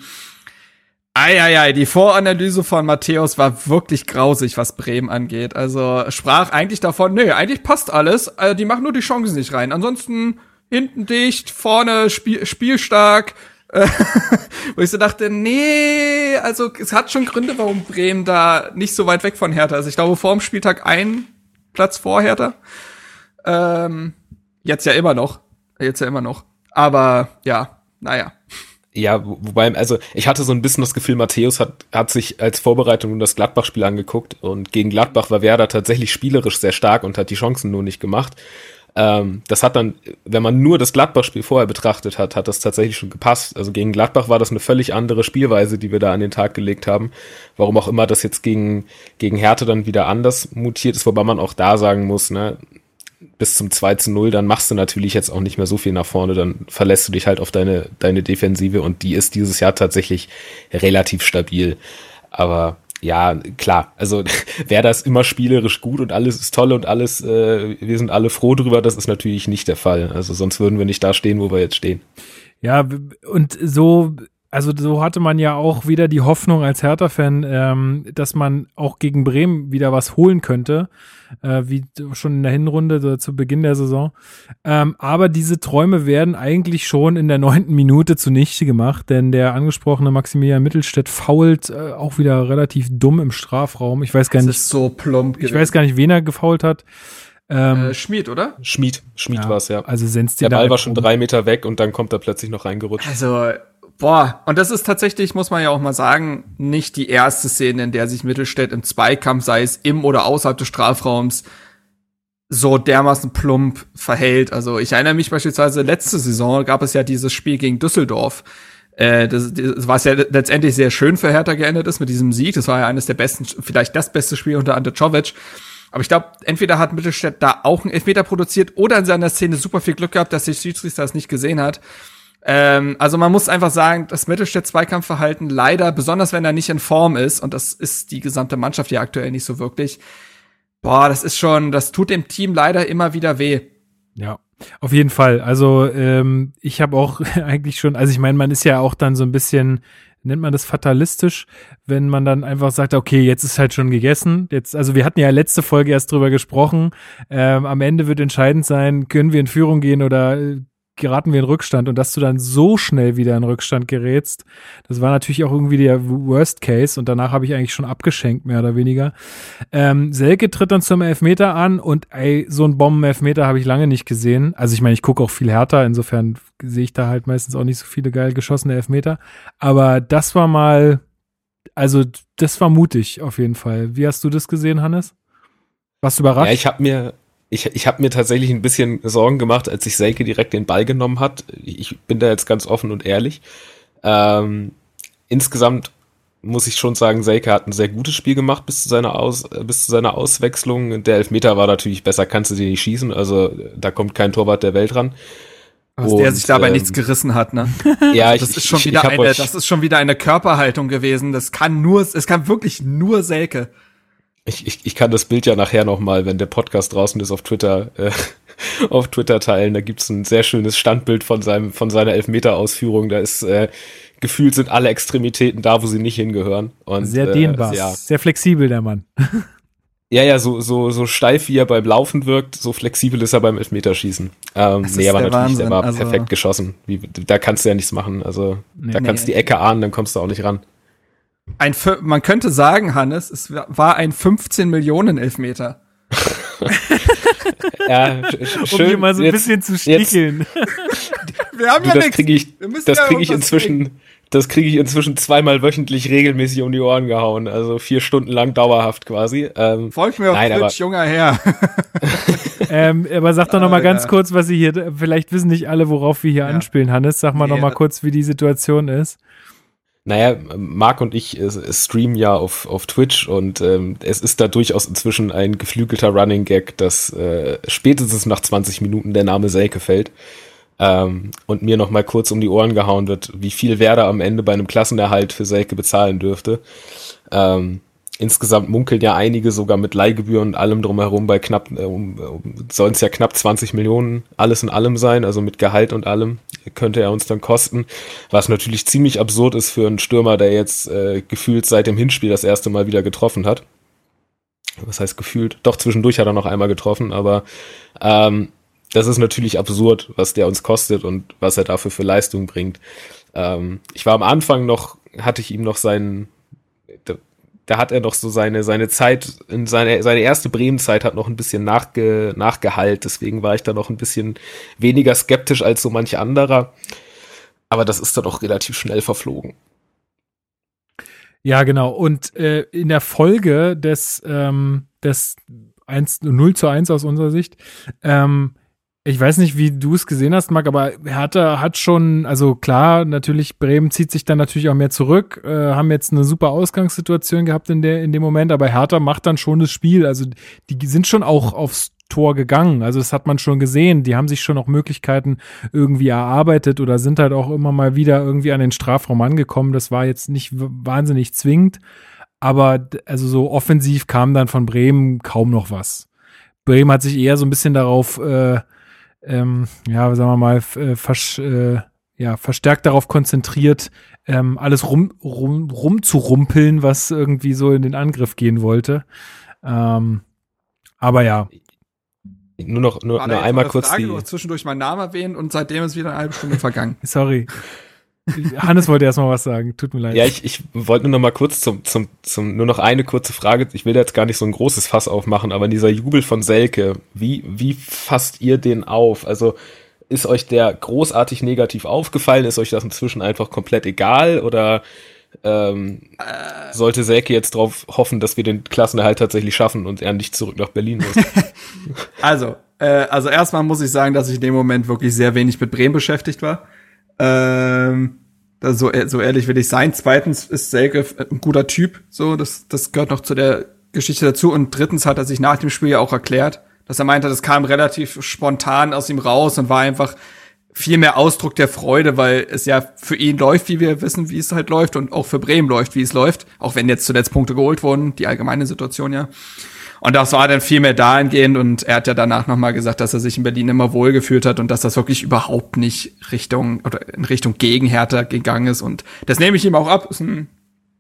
Eieiei, die Voranalyse von Matthäus war wirklich grausig, was Bremen angeht. Also sprach eigentlich davon, nö, eigentlich passt alles, also die machen nur die Chancen nicht rein. Ansonsten hinten dicht, vorne spiel, spielstark. Wo ich so dachte, nee, also es hat schon Gründe, warum Bremen da nicht so weit weg von Hertha ist. Ich glaube, vor dem Spieltag ein Platz vor Hertha. Ähm, jetzt ja immer noch, jetzt ja immer noch. Aber ja, naja. Ja, wobei, also ich hatte so ein bisschen das Gefühl, Matthäus hat hat sich als Vorbereitung das Gladbach-Spiel angeguckt, und gegen Gladbach war Werder tatsächlich spielerisch sehr stark und hat die Chancen nur nicht gemacht. Ähm, das hat dann, wenn man nur das Gladbach-Spiel vorher betrachtet hat, hat das tatsächlich schon gepasst. Also gegen Gladbach war das eine völlig andere Spielweise, die wir da an den Tag gelegt haben. Warum auch immer das jetzt gegen, gegen Hertha dann wieder anders mutiert ist, wobei man auch da sagen muss, ne, bis zum zwei zu null, dann machst du natürlich jetzt auch nicht mehr so viel nach vorne, dann verlässt du dich halt auf deine, deine Defensive und die ist dieses Jahr tatsächlich relativ stabil. Aber ja, klar, also Werder ist immer spielerisch gut und alles ist toll und alles, äh, wir sind alle froh drüber, das ist natürlich nicht der Fall. Also sonst würden wir nicht da stehen, wo wir jetzt stehen. Ja, und so, also so hatte man ja auch wieder die Hoffnung als Hertha-Fan, ähm, dass man auch gegen Bremen wieder was holen könnte, äh, wie schon in der Hinrunde, so zu Beginn der Saison. Ähm, aber diese Träume werden eigentlich schon in der neunten Minute zunichte gemacht, denn der angesprochene Maximilian Mittelstädt foult äh, auch wieder relativ dumm im Strafraum. Ich weiß gar das nicht, ist so plump ich weiß gar nicht, wen er gefoult hat. Ähm, äh, Schmidt, oder? Schmied, Schmied ja, war es, ja. Also senzt der Ball war schon oben. drei Meter weg und dann kommt er plötzlich noch reingerutscht. Also Boah, und das ist tatsächlich, muss man ja auch mal sagen, nicht die erste Szene, in der sich Mittelstädt im Zweikampf, sei es im oder außerhalb des Strafraums, so dermaßen plump verhält. Also ich erinnere mich beispielsweise, letzte Saison gab es ja dieses Spiel gegen Düsseldorf, äh, das, das war ja letztendlich sehr schön für Hertha geendet ist mit diesem Sieg. Das war ja eines der besten, vielleicht das beste Spiel unter Ante Čović. Aber ich glaube, entweder hat Mittelstädt da auch einen Elfmeter produziert oder in seiner Szene super viel Glück gehabt, dass der Schiedsrichter es nicht gesehen hat. Also man muss einfach sagen, das Mittelstädt-Zweikampfverhalten leider, besonders wenn er nicht in Form ist, und das ist die gesamte Mannschaft ja aktuell nicht so wirklich, boah, das ist schon, das tut dem Team leider immer wieder weh. Ja, auf jeden Fall. Also ähm, ich habe auch eigentlich schon, also ich meine, man ist ja auch dann so ein bisschen, nennt man das fatalistisch, wenn man dann einfach sagt, okay, jetzt ist halt schon gegessen. Jetzt, also wir hatten ja letzte Folge erst drüber gesprochen, ähm, am Ende wird entscheidend sein, können wir in Führung gehen oder geraten wir in Rückstand, und dass du dann so schnell wieder in Rückstand gerätst, das war natürlich auch irgendwie der Worst Case, und danach habe ich eigentlich schon abgeschenkt, mehr oder weniger. Ähm, Selke tritt dann zum Elfmeter an und ey, so einen Bomben-Elfmeter habe ich lange nicht gesehen. Also ich meine, ich gucke auch viel Hertha, insofern sehe ich da halt meistens auch nicht so viele geil geschossene Elfmeter, aber das war mal, also das war mutig auf jeden Fall. Wie hast du das gesehen, Hannes? Warst du überrascht? Ja, ich habe mir Ich, ich habe mir tatsächlich ein bisschen Sorgen gemacht, als sich Selke direkt den Ball genommen hat. Ich bin da jetzt ganz offen und ehrlich. Ähm, insgesamt muss ich schon sagen, Selke hat ein sehr gutes Spiel gemacht bis zu seiner Aus, bis zu seiner Auswechslung. Der Elfmeter war natürlich besser, kannst du dir nicht schießen. Also da kommt kein Torwart der Welt ran. Aus und, der sich dabei ähm, nichts gerissen hat, ne? Ja, ich, das ist schon ich, wieder ich eine, das ist schon wieder eine Körperhaltung gewesen. Das kann nur, es kann wirklich nur Selke. Ich, ich, ich kann das Bild ja nachher nochmal, wenn der Podcast draußen ist, auf Twitter äh, auf Twitter teilen. Da gibt's ein sehr schönes Standbild von seinem von seiner Elfmeter-Ausführung. Da ist äh, gefühlt sind alle Extremitäten da, wo sie nicht hingehören. Und, sehr dehnbar, äh, ja. Sehr flexibel der Mann. Ja, ja, so so so steif wie er beim Laufen wirkt, so flexibel ist er beim Elfmeterschießen. Ähm, nee, aber der natürlich, Wahnsinn. Der war also perfekt geschossen. Wie, da kannst du ja nichts machen. Also nee, da nee, kannst du die Ecke ahnen, dann kommst du auch nicht ran. Ein, man könnte sagen, Hannes, es war ein fünfzehn-Millionen-Elfmeter. Ja, schön, um hier mal so ein jetzt, bisschen zu sticheln. Wir haben du, ja das nichts. Krieg ich, das ja kriege ich inzwischen, kriegen. das kriege ich inzwischen zweimal wöchentlich regelmäßig um die Ohren gehauen. Also vier Stunden lang dauerhaft quasi. Ähm, Folgt mir auf nein, Twitch, aber, junger Herr. ähm, aber sag doch noch mal ah, ganz ja. kurz, was Sie hier, vielleicht wissen nicht alle, worauf wir hier ja. anspielen, Hannes. Sag mal nee, noch mal kurz, wie die Situation ist. Naja, Marc und ich streamen ja auf auf Twitch und ähm, es ist da durchaus inzwischen ein geflügelter Running Gag, dass äh, spätestens nach zwanzig Minuten der Name Selke fällt ähm, und mir nochmal kurz um die Ohren gehauen wird, wie viel Werder am Ende bei einem Klassenerhalt für Selke bezahlen dürfte. Ähm, insgesamt munkeln ja einige sogar mit Leihgebühren und allem drumherum bei knapp, äh, um, um, sollen es ja knapp zwanzig Millionen alles in allem sein, also mit Gehalt und allem könnte er uns dann kosten, was natürlich ziemlich absurd ist für einen Stürmer, der jetzt äh, gefühlt seit dem Hinspiel das erste Mal wieder getroffen hat. Was heißt gefühlt? Doch, zwischendurch hat er noch einmal getroffen, aber ähm, das ist natürlich absurd, was der uns kostet und was er dafür für Leistung bringt. Ähm, ich war am Anfang noch, hatte ich ihm noch seinen, da hat er noch so seine seine Zeit, in seine seine erste Bremen-Zeit hat noch ein bisschen nachge, nachgehallt, deswegen war ich da noch ein bisschen weniger skeptisch als so manch anderer, aber das ist dann auch relativ schnell verflogen. Ja, genau, und äh, in der Folge des, ähm, des eins, null zu eins aus unserer Sicht, ähm, Ich weiß nicht, wie du es gesehen hast, Marc, aber Hertha hat schon, also klar, natürlich, Bremen zieht sich dann natürlich auch mehr zurück, äh, haben jetzt eine super Ausgangssituation gehabt in der in dem Moment, aber Hertha macht dann schon das Spiel, also die sind schon auch aufs Tor gegangen, also das hat man schon gesehen, die haben sich schon auch Möglichkeiten irgendwie erarbeitet oder sind halt auch immer mal wieder irgendwie an den Strafraum angekommen, das war jetzt nicht wahnsinnig zwingend, aber also so offensiv kam dann von Bremen kaum noch was. Bremen hat sich eher so ein bisschen darauf äh, Ähm, ja, sagen wir mal, f- versch- äh, ja, verstärkt darauf konzentriert, ähm, alles rum, rum, rumzurumpeln, was irgendwie so in den Angriff gehen wollte. Ähm, aber ja. Nur noch nur, nur einmal kurz Frage, die... Du hast zwischendurch meinen Namen erwähnt und seitdem ist wieder eine halbe Stunde vergangen. Sorry. Hannes wollte erst mal was sagen, tut mir leid. Ja, ich, ich wollte nur noch mal kurz zum, zum, zum, nur noch eine kurze Frage. Ich will jetzt gar nicht so ein großes Fass aufmachen, aber dieser Jubel von Selke, wie, wie fasst ihr den auf? Also, ist euch der großartig negativ aufgefallen? Ist euch das inzwischen einfach komplett egal? Oder, ähm, äh, sollte Selke jetzt drauf hoffen, dass wir den Klassenerhalt tatsächlich schaffen und er nicht zurück nach Berlin muss? Also, äh, also erstmal muss ich sagen, dass ich in dem Moment wirklich sehr wenig mit Bremen beschäftigt war. Ähm, so, so ehrlich will ich sein. Zweitens ist Selke ein guter Typ, so, das, das gehört noch zu der Geschichte dazu. Und drittens hat er sich nach dem Spiel ja auch erklärt, dass er meinte, das kam relativ spontan aus ihm raus und war einfach viel mehr Ausdruck der Freude, weil es ja für ihn läuft, wie wir wissen, wie es halt läuft und auch für Bremen läuft, wie es läuft. Auch wenn jetzt zuletzt Punkte geholt wurden, die allgemeine Situation ja. Und das war dann viel mehr dahingehend und er hat ja danach nochmal gesagt, dass er sich in Berlin immer wohlgefühlt hat und dass das wirklich überhaupt nicht Richtung oder in Richtung gegen Hertha gegangen ist und das nehme ich ihm auch ab, ist ein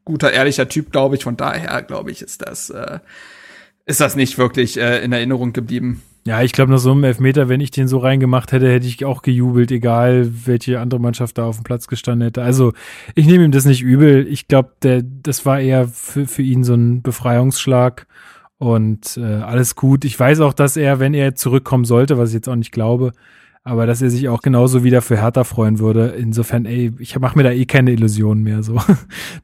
guter, ehrlicher Typ, glaube ich, von daher, glaube ich, ist das äh, ist das nicht wirklich äh, in Erinnerung geblieben. Ja, ich glaube, nach so einem Elfmeter, wenn ich den so reingemacht hätte, hätte ich auch gejubelt, egal welche andere Mannschaft da auf dem Platz gestanden hätte. Also ich nehme ihm das nicht übel, ich glaube, der das war eher für, für ihn so ein Befreiungsschlag. Und äh, alles gut. Ich weiß auch, dass er, wenn er zurückkommen sollte, was ich jetzt auch nicht glaube, aber dass er sich auch genauso wieder für Hertha freuen würde. Insofern, ey, ich mache mir da eh keine Illusionen mehr. So,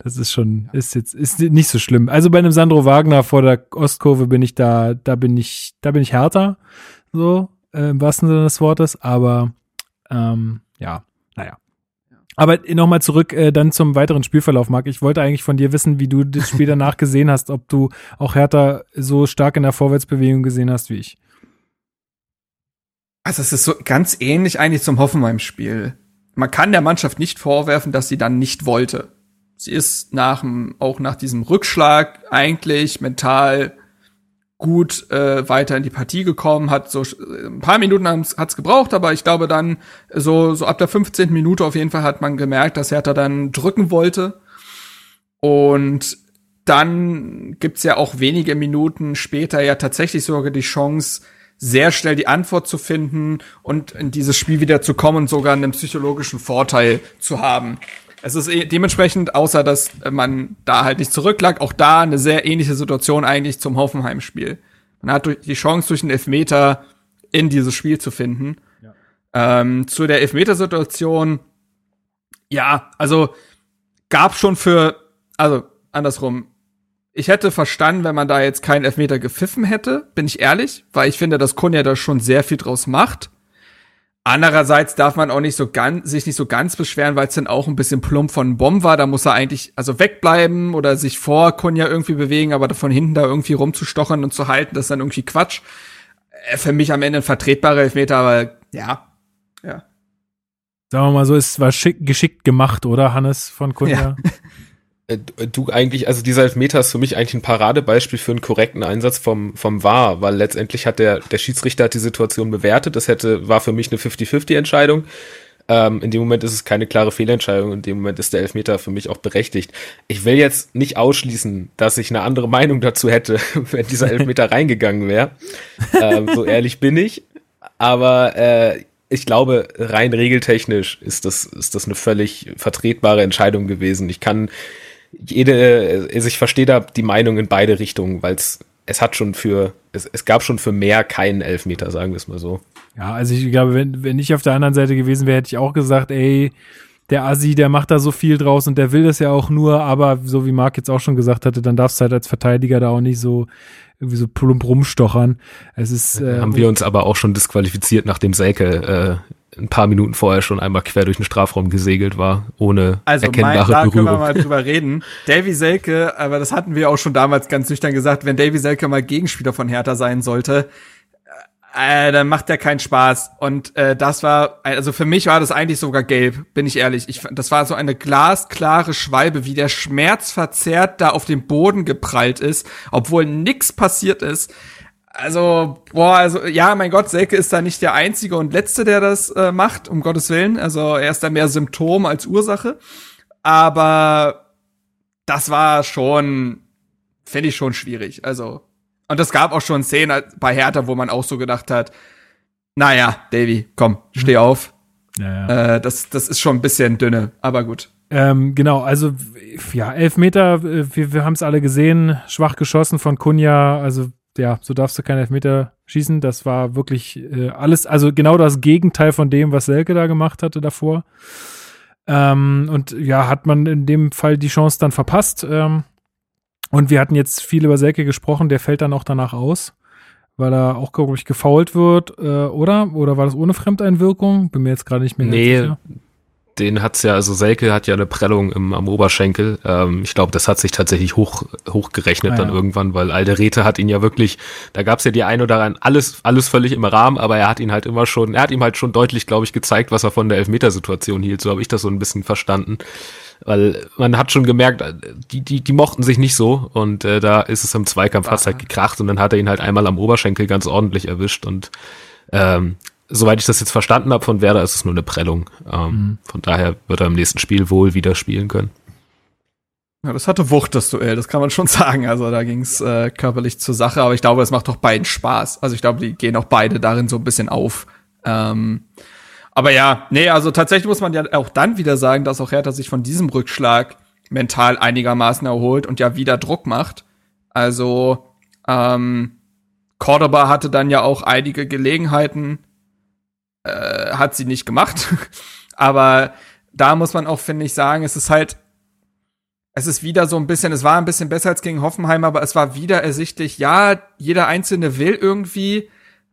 das ist schon, ist jetzt, ist nicht so schlimm. Also bei einem Sandro Wagner vor der Ostkurve bin ich da, da bin ich, da bin ich Hertha, so äh, im wahrsten Sinne des Wortes. Aber ähm, ja, naja. Aber nochmal zurück äh, dann zum weiteren Spielverlauf, Marc. Ich wollte eigentlich von dir wissen, wie du das Spiel danach gesehen hast, ob du auch Hertha so stark in der Vorwärtsbewegung gesehen hast wie ich. Also es ist so ganz ähnlich eigentlich zum Hoffenheim-Spiel. Man kann der Mannschaft nicht vorwerfen, dass sie dann nicht wollte. Sie ist nach auch nach diesem Rückschlag eigentlich mental gut äh, weiter in die Partie gekommen, hat so ein paar Minuten hat's gebraucht, aber ich glaube dann so so ab der fünfzehnten Minute auf jeden Fall hat man gemerkt, dass Hertha dann drücken wollte und dann gibt's ja auch wenige Minuten später ja tatsächlich sogar die Chance, sehr schnell die Antwort zu finden und in dieses Spiel wieder zu kommen und sogar einen psychologischen Vorteil zu haben. Es ist dementsprechend, außer dass man da halt nicht zurücklag, auch da eine sehr ähnliche Situation eigentlich zum Hoffenheim-Spiel. Man hat die Chance, durch den Elfmeter in dieses Spiel zu finden. Ja. Ähm, zu der Elfmetersituation, ja, also gab schon für, also andersrum, ich hätte verstanden, wenn man da jetzt keinen Elfmeter gepfiffen hätte, bin ich ehrlich, weil ich finde, dass Cunha da schon sehr viel draus macht. Andererseits darf man auch nicht so ganz, sich nicht so ganz beschweren, weil es dann auch ein bisschen plump von Bomb war. Da muss er eigentlich also wegbleiben oder sich vor Cunha irgendwie bewegen, aber von hinten da irgendwie rumzustochern und zu halten, das ist dann irgendwie Quatsch. Für mich am Ende ein vertretbarer Elfmeter, aber ja, ja. Sagen wir mal so, es war schick, geschickt gemacht, oder, Hannes, von Cunha? Ja. Du eigentlich, also dieser Elfmeter ist für mich eigentlich ein Paradebeispiel für einen korrekten Einsatz vom vom V A R, weil letztendlich hat der der Schiedsrichter hat die Situation bewertet, das hätte war für mich eine fifty-fifty Entscheidung. Ähm, in dem Moment ist es keine klare Fehlentscheidung, in dem Moment ist der Elfmeter für mich auch berechtigt. Ich will jetzt nicht ausschließen, dass ich eine andere Meinung dazu hätte, wenn dieser Elfmeter reingegangen wäre. Ähm, so ehrlich bin ich, aber äh, ich glaube, rein regeltechnisch ist das ist das eine völlig vertretbare Entscheidung gewesen. Ich kann Jede, also ich verstehe da die Meinung in beide Richtungen, weil es es hat schon für, es, es gab schon für mehr keinen Elfmeter, sagen wir es mal so. Ja, also ich glaube, wenn, wenn ich auf der anderen Seite gewesen wäre, hätte ich auch gesagt, ey, der Assi, der macht da so viel draus und der will das ja auch nur, aber so wie Marc jetzt auch schon gesagt hatte, dann darfst du halt als Verteidiger da auch nicht so irgendwie so plump rumstochern. Es ist, äh, haben wir uns aber auch schon disqualifiziert, nachdem Selke äh, ein paar Minuten vorher schon einmal quer durch den Strafraum gesegelt war, ohne also erkennbare Berührung. Also da können wir mal drüber reden. Davie Selke, aber das hatten wir auch schon damals ganz nüchtern gesagt, wenn Davie Selke mal Gegenspieler von Hertha sein sollte, Äh, dann macht der keinen Spaß. Und äh, das war, also für mich war das eigentlich sogar gelb, bin ich ehrlich. Ich, das war so eine glasklare Schwalbe, wie der schmerzverzerrt da auf den Boden geprallt ist, obwohl nix passiert ist. Also, boah, also ja, mein Gott, Selke ist da nicht der Einzige und Letzte, der das äh, macht, um Gottes Willen. Also er ist da mehr Symptom als Ursache. Aber das war schon, finde ich schon schwierig, also und es gab auch schon Szenen bei Hertha, wo man auch so gedacht hat, naja, Davie, komm, steh auf. Ja, ja. Äh, das, das ist schon ein bisschen dünne, aber gut. Ähm, genau, also ja, Elfmeter, wir, wir haben es alle gesehen, schwach geschossen von Cunha, also ja, so darfst du keinen Elfmeter schießen. Das war wirklich äh, alles, also genau das Gegenteil von dem, was Selke da gemacht hatte davor. Ähm, und ja, hat man in dem Fall die Chance dann verpasst, ähm, und wir hatten jetzt viel über Selke gesprochen, der fällt dann auch danach aus, weil er auch, glaube ich, gefoult wird, äh, oder? Oder war das ohne Fremdeinwirkung? Bin mir jetzt gerade nicht mehr nee, sicher. Nee, den hat's ja, also Selke hat ja eine Prellung im, am Oberschenkel. Ähm, ich glaube, das hat sich tatsächlich hoch hochgerechnet ah, dann ja. irgendwann, weil Alderete hat ihn ja wirklich, da gab's ja die ein oder ein, alles alles völlig im Rahmen, aber er hat ihn halt immer schon, er hat ihm halt schon deutlich, glaube ich, gezeigt, was er von der Elfmetersituation hielt. So habe ich das so ein bisschen verstanden. Weil man hat schon gemerkt, die die die mochten sich nicht so und äh, da ist es im Zweikampf fast halt gekracht und dann hat er ihn halt einmal am Oberschenkel ganz ordentlich erwischt und ähm, soweit ich das jetzt verstanden habe von Werder, ist es nur eine Prellung. Ähm, mhm. Von daher wird er im nächsten Spiel wohl wieder spielen können. Ja, das hatte Wucht, das Duell, das kann man schon sagen. Also da ging's äh, körperlich zur Sache, aber ich glaube, das macht doch beiden Spaß. Also ich glaube, die gehen auch beide darin so ein bisschen auf. Ähm, Aber ja, nee, also tatsächlich muss man ja auch dann wieder sagen, dass auch Hertha sich von diesem Rückschlag mental einigermaßen erholt und ja wieder Druck macht. Also ähm, Cordoba hatte dann ja auch einige Gelegenheiten, äh, hat sie nicht gemacht. Aber da muss man auch, finde ich, sagen, es ist halt, es ist wieder so ein bisschen, es war ein bisschen besser als gegen Hoffenheim, aber es war wieder ersichtlich, ja, jeder Einzelne will irgendwie,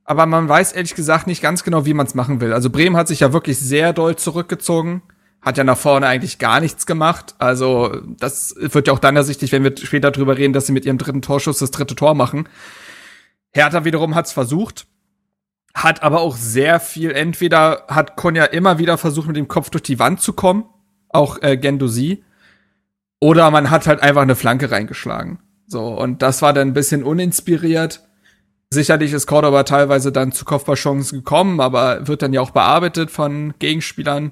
aber man weiß ehrlich gesagt nicht ganz genau, wie man es machen will. Also Bremen hat sich ja wirklich sehr doll zurückgezogen, hat ja nach vorne eigentlich gar nichts gemacht. Also das wird ja auch dann ersichtlich, wenn wir später drüber reden, dass sie mit ihrem dritten Torschuss das dritte Tor machen. Hertha wiederum hat's versucht, hat aber auch sehr viel, entweder hat Cunha immer wieder versucht, mit dem Kopf durch die Wand zu kommen, auch äh, Guendouzi, oder man hat halt einfach eine Flanke reingeschlagen. So, und das war dann ein bisschen uninspiriert. Sicherlich ist Cordoba teilweise dann zu Kopfballchancen gekommen, aber wird dann ja auch bearbeitet von Gegenspielern.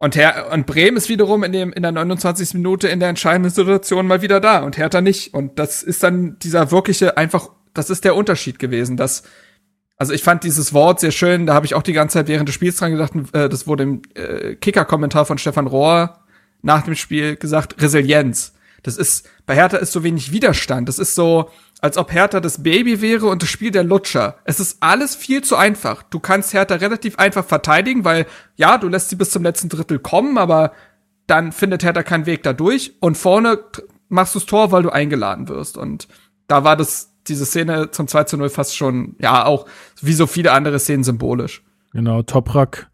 Und, Her- und Bremen ist wiederum in, dem, in der neunundzwanzigsten Minute in der entscheidenden Situation mal wieder da und Hertha nicht. Und das ist dann dieser wirkliche einfach, das ist der Unterschied gewesen. Dass, also ich fand dieses Wort sehr schön, da habe ich auch die ganze Zeit während des Spiels dran gedacht, äh, das wurde im äh, Kicker-Kommentar von Stefan Rohr nach dem Spiel gesagt, Resilienz. Das ist, bei Hertha ist so wenig Widerstand, das ist so, als ob Hertha das Baby wäre und das Spiel der Lutscher. Es ist alles viel zu einfach. Du kannst Hertha relativ einfach verteidigen, weil, ja, du lässt sie bis zum letzten Drittel kommen, aber dann findet Hertha keinen Weg da durch. Und vorne machst du das Tor, weil du eingeladen wirst. Und da war das, diese Szene zum zwei zu null fast schon, ja, auch wie so viele andere Szenen symbolisch. Genau, Toprak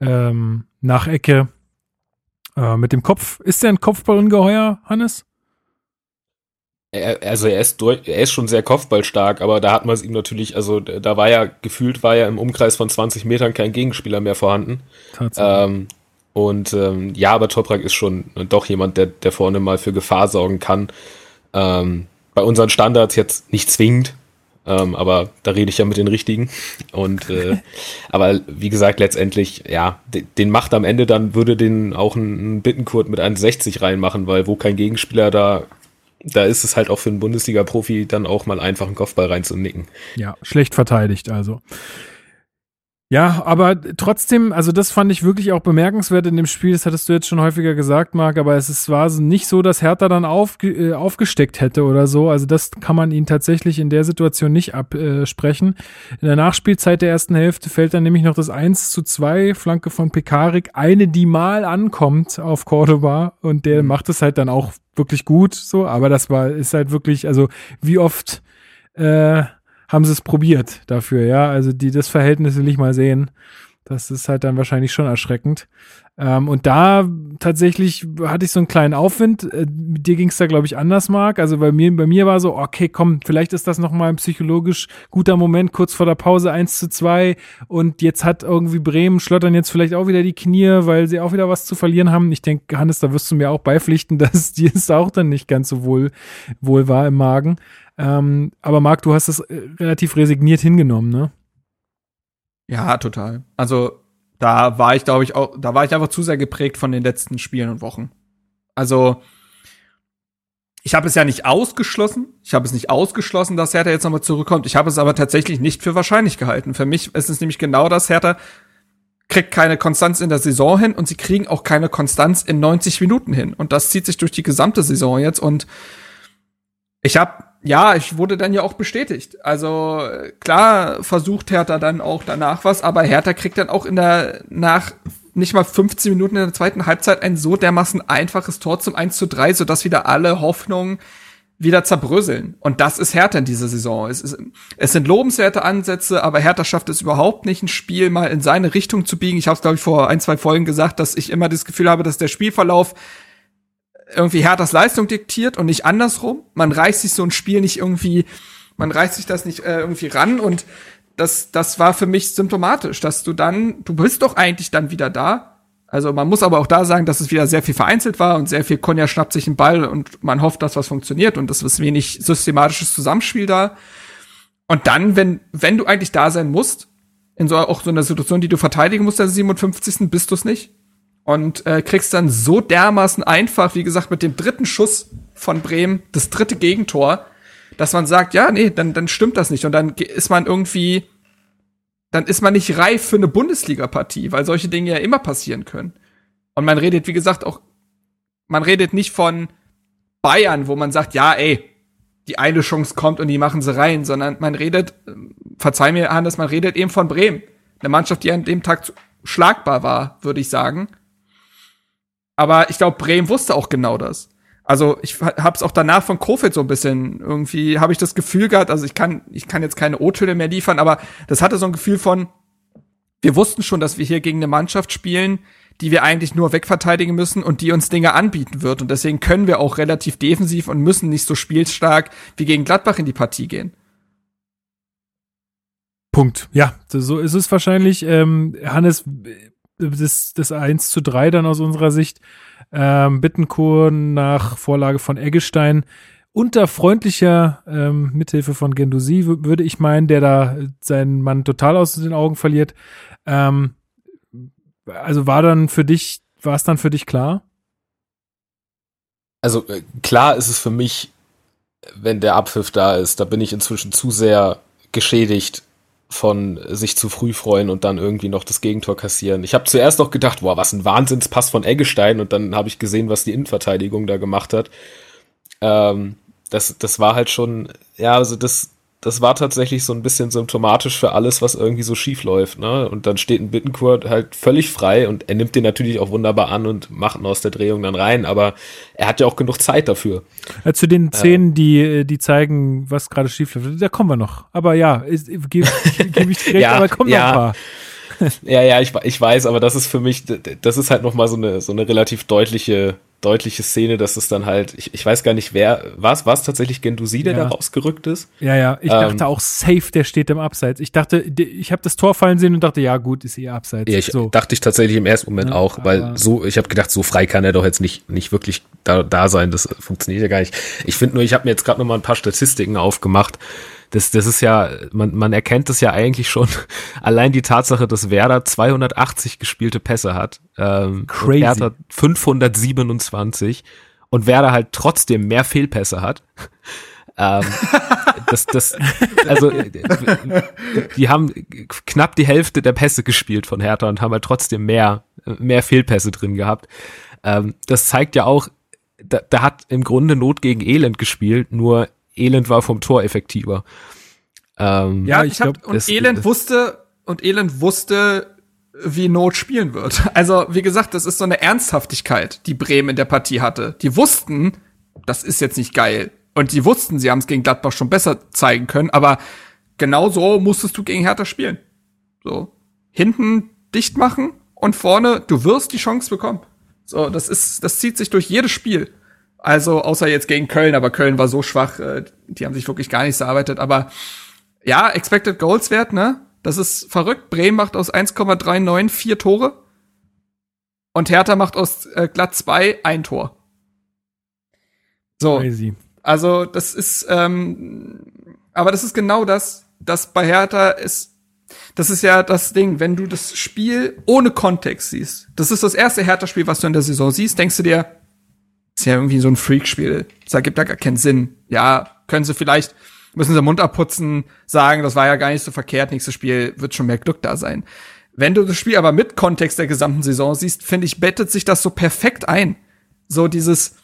ähm, nach Ecke äh, mit dem Kopf. Ist der ein Kopfballungeheuer, Hannes? Also er ist durch, er ist schon sehr kopfballstark, aber da hat man es ihm natürlich, also da war ja, gefühlt war ja im Umkreis von zwanzig Metern kein Gegenspieler mehr vorhanden. Ähm, und ähm, ja, aber Toprak ist schon doch jemand, der, der vorne mal für Gefahr sorgen kann. Ähm, bei unseren Standards jetzt nicht zwingend, ähm, aber da rede ich ja mit den Richtigen. Und äh, aber wie gesagt, letztendlich, ja, den, den macht am Ende dann, würde den auch ein Bittenkurt mit eins sechzig reinmachen, weil wo kein Gegenspieler da Da ist es halt auch für einen Bundesliga-Profi dann auch mal einfach einen Kopfball reinzunicken. Ja, schlecht verteidigt also. Ja, aber trotzdem, also das fand ich wirklich auch bemerkenswert in dem Spiel, das hattest du jetzt schon häufiger gesagt, Marc, aber es ist, war nicht so, dass Hertha dann auf, äh, aufgesteckt hätte oder so, also das kann man ihnen tatsächlich in der Situation nicht absprechen. In der Nachspielzeit der ersten Hälfte fällt dann nämlich noch das eins zu zwei, Flanke von Pekarik, eine, die mal ankommt auf Cordoba und der macht es halt dann auch wirklich gut, so, aber das war, ist halt wirklich, also wie oft äh, haben sie es probiert dafür, ja, also die, das Verhältnis will ich mal sehen, das ist halt dann wahrscheinlich schon erschreckend. Ähm, und da tatsächlich hatte ich so einen kleinen Aufwind, äh, dir ging es da glaube ich anders, Marc, also bei mir bei mir war so, okay, komm, vielleicht ist das nochmal ein psychologisch guter Moment, kurz vor der Pause eins zu zwei und jetzt hat irgendwie Bremen, schlottern jetzt vielleicht auch wieder die Knie, weil sie auch wieder was zu verlieren haben. Ich denke, Hannes, da wirst du mir auch beipflichten, dass dir es auch dann nicht ganz so wohl, wohl war im Magen. Ähm, aber Marc, du hast es relativ resigniert hingenommen, ne? Ja, total. Also da war ich, glaube ich, auch, da war ich einfach zu sehr geprägt von den letzten Spielen und Wochen. Also ich habe es ja nicht ausgeschlossen. Ich habe es nicht ausgeschlossen, dass Hertha jetzt nochmal zurückkommt. Ich habe es aber tatsächlich nicht für wahrscheinlich gehalten. Für mich ist es nämlich genau das, Hertha kriegt keine Konstanz in der Saison hin und sie kriegen auch keine Konstanz in neunzig Minuten hin. Und das zieht sich durch die gesamte Saison jetzt. Und ich habe Ja, ich wurde dann ja auch bestätigt. Also klar versucht Hertha dann auch danach was, aber Hertha kriegt dann auch in der nach nicht mal fünfzehn Minuten in der zweiten Halbzeit ein so dermaßen einfaches Tor zum eins zu drei, sodass wieder alle Hoffnungen wieder zerbröseln. Und das ist Hertha in dieser Saison. Es, ist, es sind lobenswerte Ansätze, aber Hertha schafft es überhaupt nicht, ein Spiel mal in seine Richtung zu biegen. Ich habe es, glaube ich, vor ein, zwei Folgen gesagt, dass ich immer das Gefühl habe, dass der Spielverlauf irgendwie Herthas Leistung diktiert und nicht andersrum. Man reißt sich so ein Spiel nicht irgendwie, man reißt sich das nicht äh, irgendwie ran und das, das war für mich symptomatisch, dass du dann, du bist doch eigentlich dann wieder da. Also man muss aber auch da sagen, dass es wieder sehr viel vereinzelt war und sehr viel Cunha schnappt sich einen Ball und man hofft, dass was funktioniert und das ist wenig systematisches Zusammenspiel da. Und dann, wenn, wenn du eigentlich da sein musst, in so, auch so einer Situation, die du verteidigen musst, der siebenundfünfzigsten bist du es nicht. Und äh, kriegst dann so dermaßen einfach, wie gesagt, mit dem dritten Schuss von Bremen, das dritte Gegentor, dass man sagt, ja, nee, dann dann stimmt das nicht. Und dann ist man irgendwie, dann ist man nicht reif für eine Bundesliga-Partie, weil solche Dinge ja immer passieren können. Und man redet, wie gesagt, auch, man redet nicht von Bayern, wo man sagt, ja, ey, die eine Chance kommt und die machen sie rein, sondern man redet, verzeih mir, Hannes, man redet eben von Bremen. Eine Mannschaft, die an dem Tag schlagbar war, würde ich sagen. Aber ich glaube, Bremen wusste auch genau das. Also ich hab's auch danach von Kofeld so ein bisschen, irgendwie habe ich das Gefühl gehabt, also ich kann ich kann jetzt keine O-Töne mehr liefern, aber das hatte so ein Gefühl von, wir wussten schon, dass wir hier gegen eine Mannschaft spielen, die wir eigentlich nur wegverteidigen müssen und die uns Dinge anbieten wird. Und deswegen können wir auch relativ defensiv und müssen nicht so spielstark wie gegen Gladbach in die Partie gehen. Punkt. Ja, so ist es wahrscheinlich. Ähm, Hannes... das, das eins zu drei dann aus unserer Sicht. Ähm, Bittencourt nach Vorlage von Eggestein unter freundlicher ähm, Mithilfe von Guendouzi, w- würde ich meinen, der da seinen Mann total aus den Augen verliert. Ähm, also war dann für dich, war es dann für dich klar? Also äh, klar ist es für mich, wenn der Abpfiff da ist, da bin ich inzwischen zu sehr geschädigt von sich zu früh freuen und dann irgendwie noch das Gegentor kassieren. Ich habe zuerst noch gedacht, boah, was ein Wahnsinnspass von Eggestein und dann habe ich gesehen, was die Innenverteidigung da gemacht hat. Ähm, das, das war halt schon, ja, also das, das war tatsächlich so ein bisschen symptomatisch für alles, was irgendwie so schief läuft, ne? Und dann steht ein Bittencourt halt völlig frei und er nimmt den natürlich auch wunderbar an und macht ihn aus der Drehung dann rein, aber er hat ja auch genug Zeit dafür. Ja, zu den Szenen, ähm, die, die zeigen, was gerade schief läuft, da kommen wir noch. Aber ja, gebe geb ich direkt, ja, aber kommen ja, noch ein paar. Ja, ja, ich, ich weiß, aber das ist für mich, das ist halt nochmal so eine, so eine relativ deutliche, deutliche Szene, dass es dann halt, ich, ich weiß gar nicht, wer, war es, war es tatsächlich Guendouzi, der ja. da rausgerückt ist? Ja, ja, ich ähm, dachte auch safe, der steht im Abseits. Ich dachte, ich habe das Tor fallen sehen und dachte, ja gut, ist eh Abseits. Ja, ich so. dachte ich tatsächlich im ersten Moment ja, auch, weil so, ich habe gedacht, so frei kann er doch jetzt nicht, nicht wirklich da, da sein, das funktioniert ja gar nicht. Ich finde nur, ich habe mir jetzt gerade nochmal ein paar Statistiken aufgemacht. Das, das ist ja, man, man erkennt das ja eigentlich schon. Allein die Tatsache, dass Werder zweihundertachtzig gespielte Pässe hat. Ähm, Crazy. Und Hertha fünfhundertsiebenundzwanzig. Und Werder halt trotzdem mehr Fehlpässe hat. Ähm, das, das, also die haben knapp die Hälfte der Pässe gespielt von Hertha und haben halt trotzdem mehr, mehr Fehlpässe drin gehabt. Ähm, das zeigt ja auch, da, da hat im Grunde Not gegen Elend gespielt, nur Elend war vom Tor effektiver. Ähm, ja, ich glaube, und das, Elend das, wusste, und Elend wusste, wie Not spielen wird. Also, wie gesagt, das ist so eine Ernsthaftigkeit, die Bremen in der Partie hatte. Die wussten, das ist jetzt nicht geil. Und die wussten, sie haben es gegen Gladbach schon besser zeigen können, aber genau so musstest du gegen Hertha spielen. So, hinten dicht machen und vorne, du wirst die Chance bekommen. So, das ist, das zieht sich durch jedes Spiel. Also, außer jetzt gegen Köln, aber Köln war so schwach, die haben sich wirklich gar nichts erarbeitet, aber ja, Expected Goals Wert, ne? Das ist verrückt. Bremen macht aus eins Komma neununddreißig vier Tore. Und Hertha macht aus äh, glatt zwei ein Tor. So. Crazy. Also, das ist, ähm, aber das ist genau das, das bei Hertha ist, das ist ja das Ding, wenn du das Spiel ohne Kontext siehst. Das ist das erste Hertha-Spiel, was du in der Saison siehst. Denkst du dir, ist ja irgendwie so ein Freak-Spiel. Das ergibt ja gar keinen Sinn. Ja, können sie vielleicht, müssen sie Mund abputzen, sagen, das war ja gar nicht so verkehrt, nächstes Spiel wird schon mehr Glück da sein. Wenn du das Spiel aber mit Kontext der gesamten Saison siehst, finde ich, bettet sich das so perfekt ein. So dieses,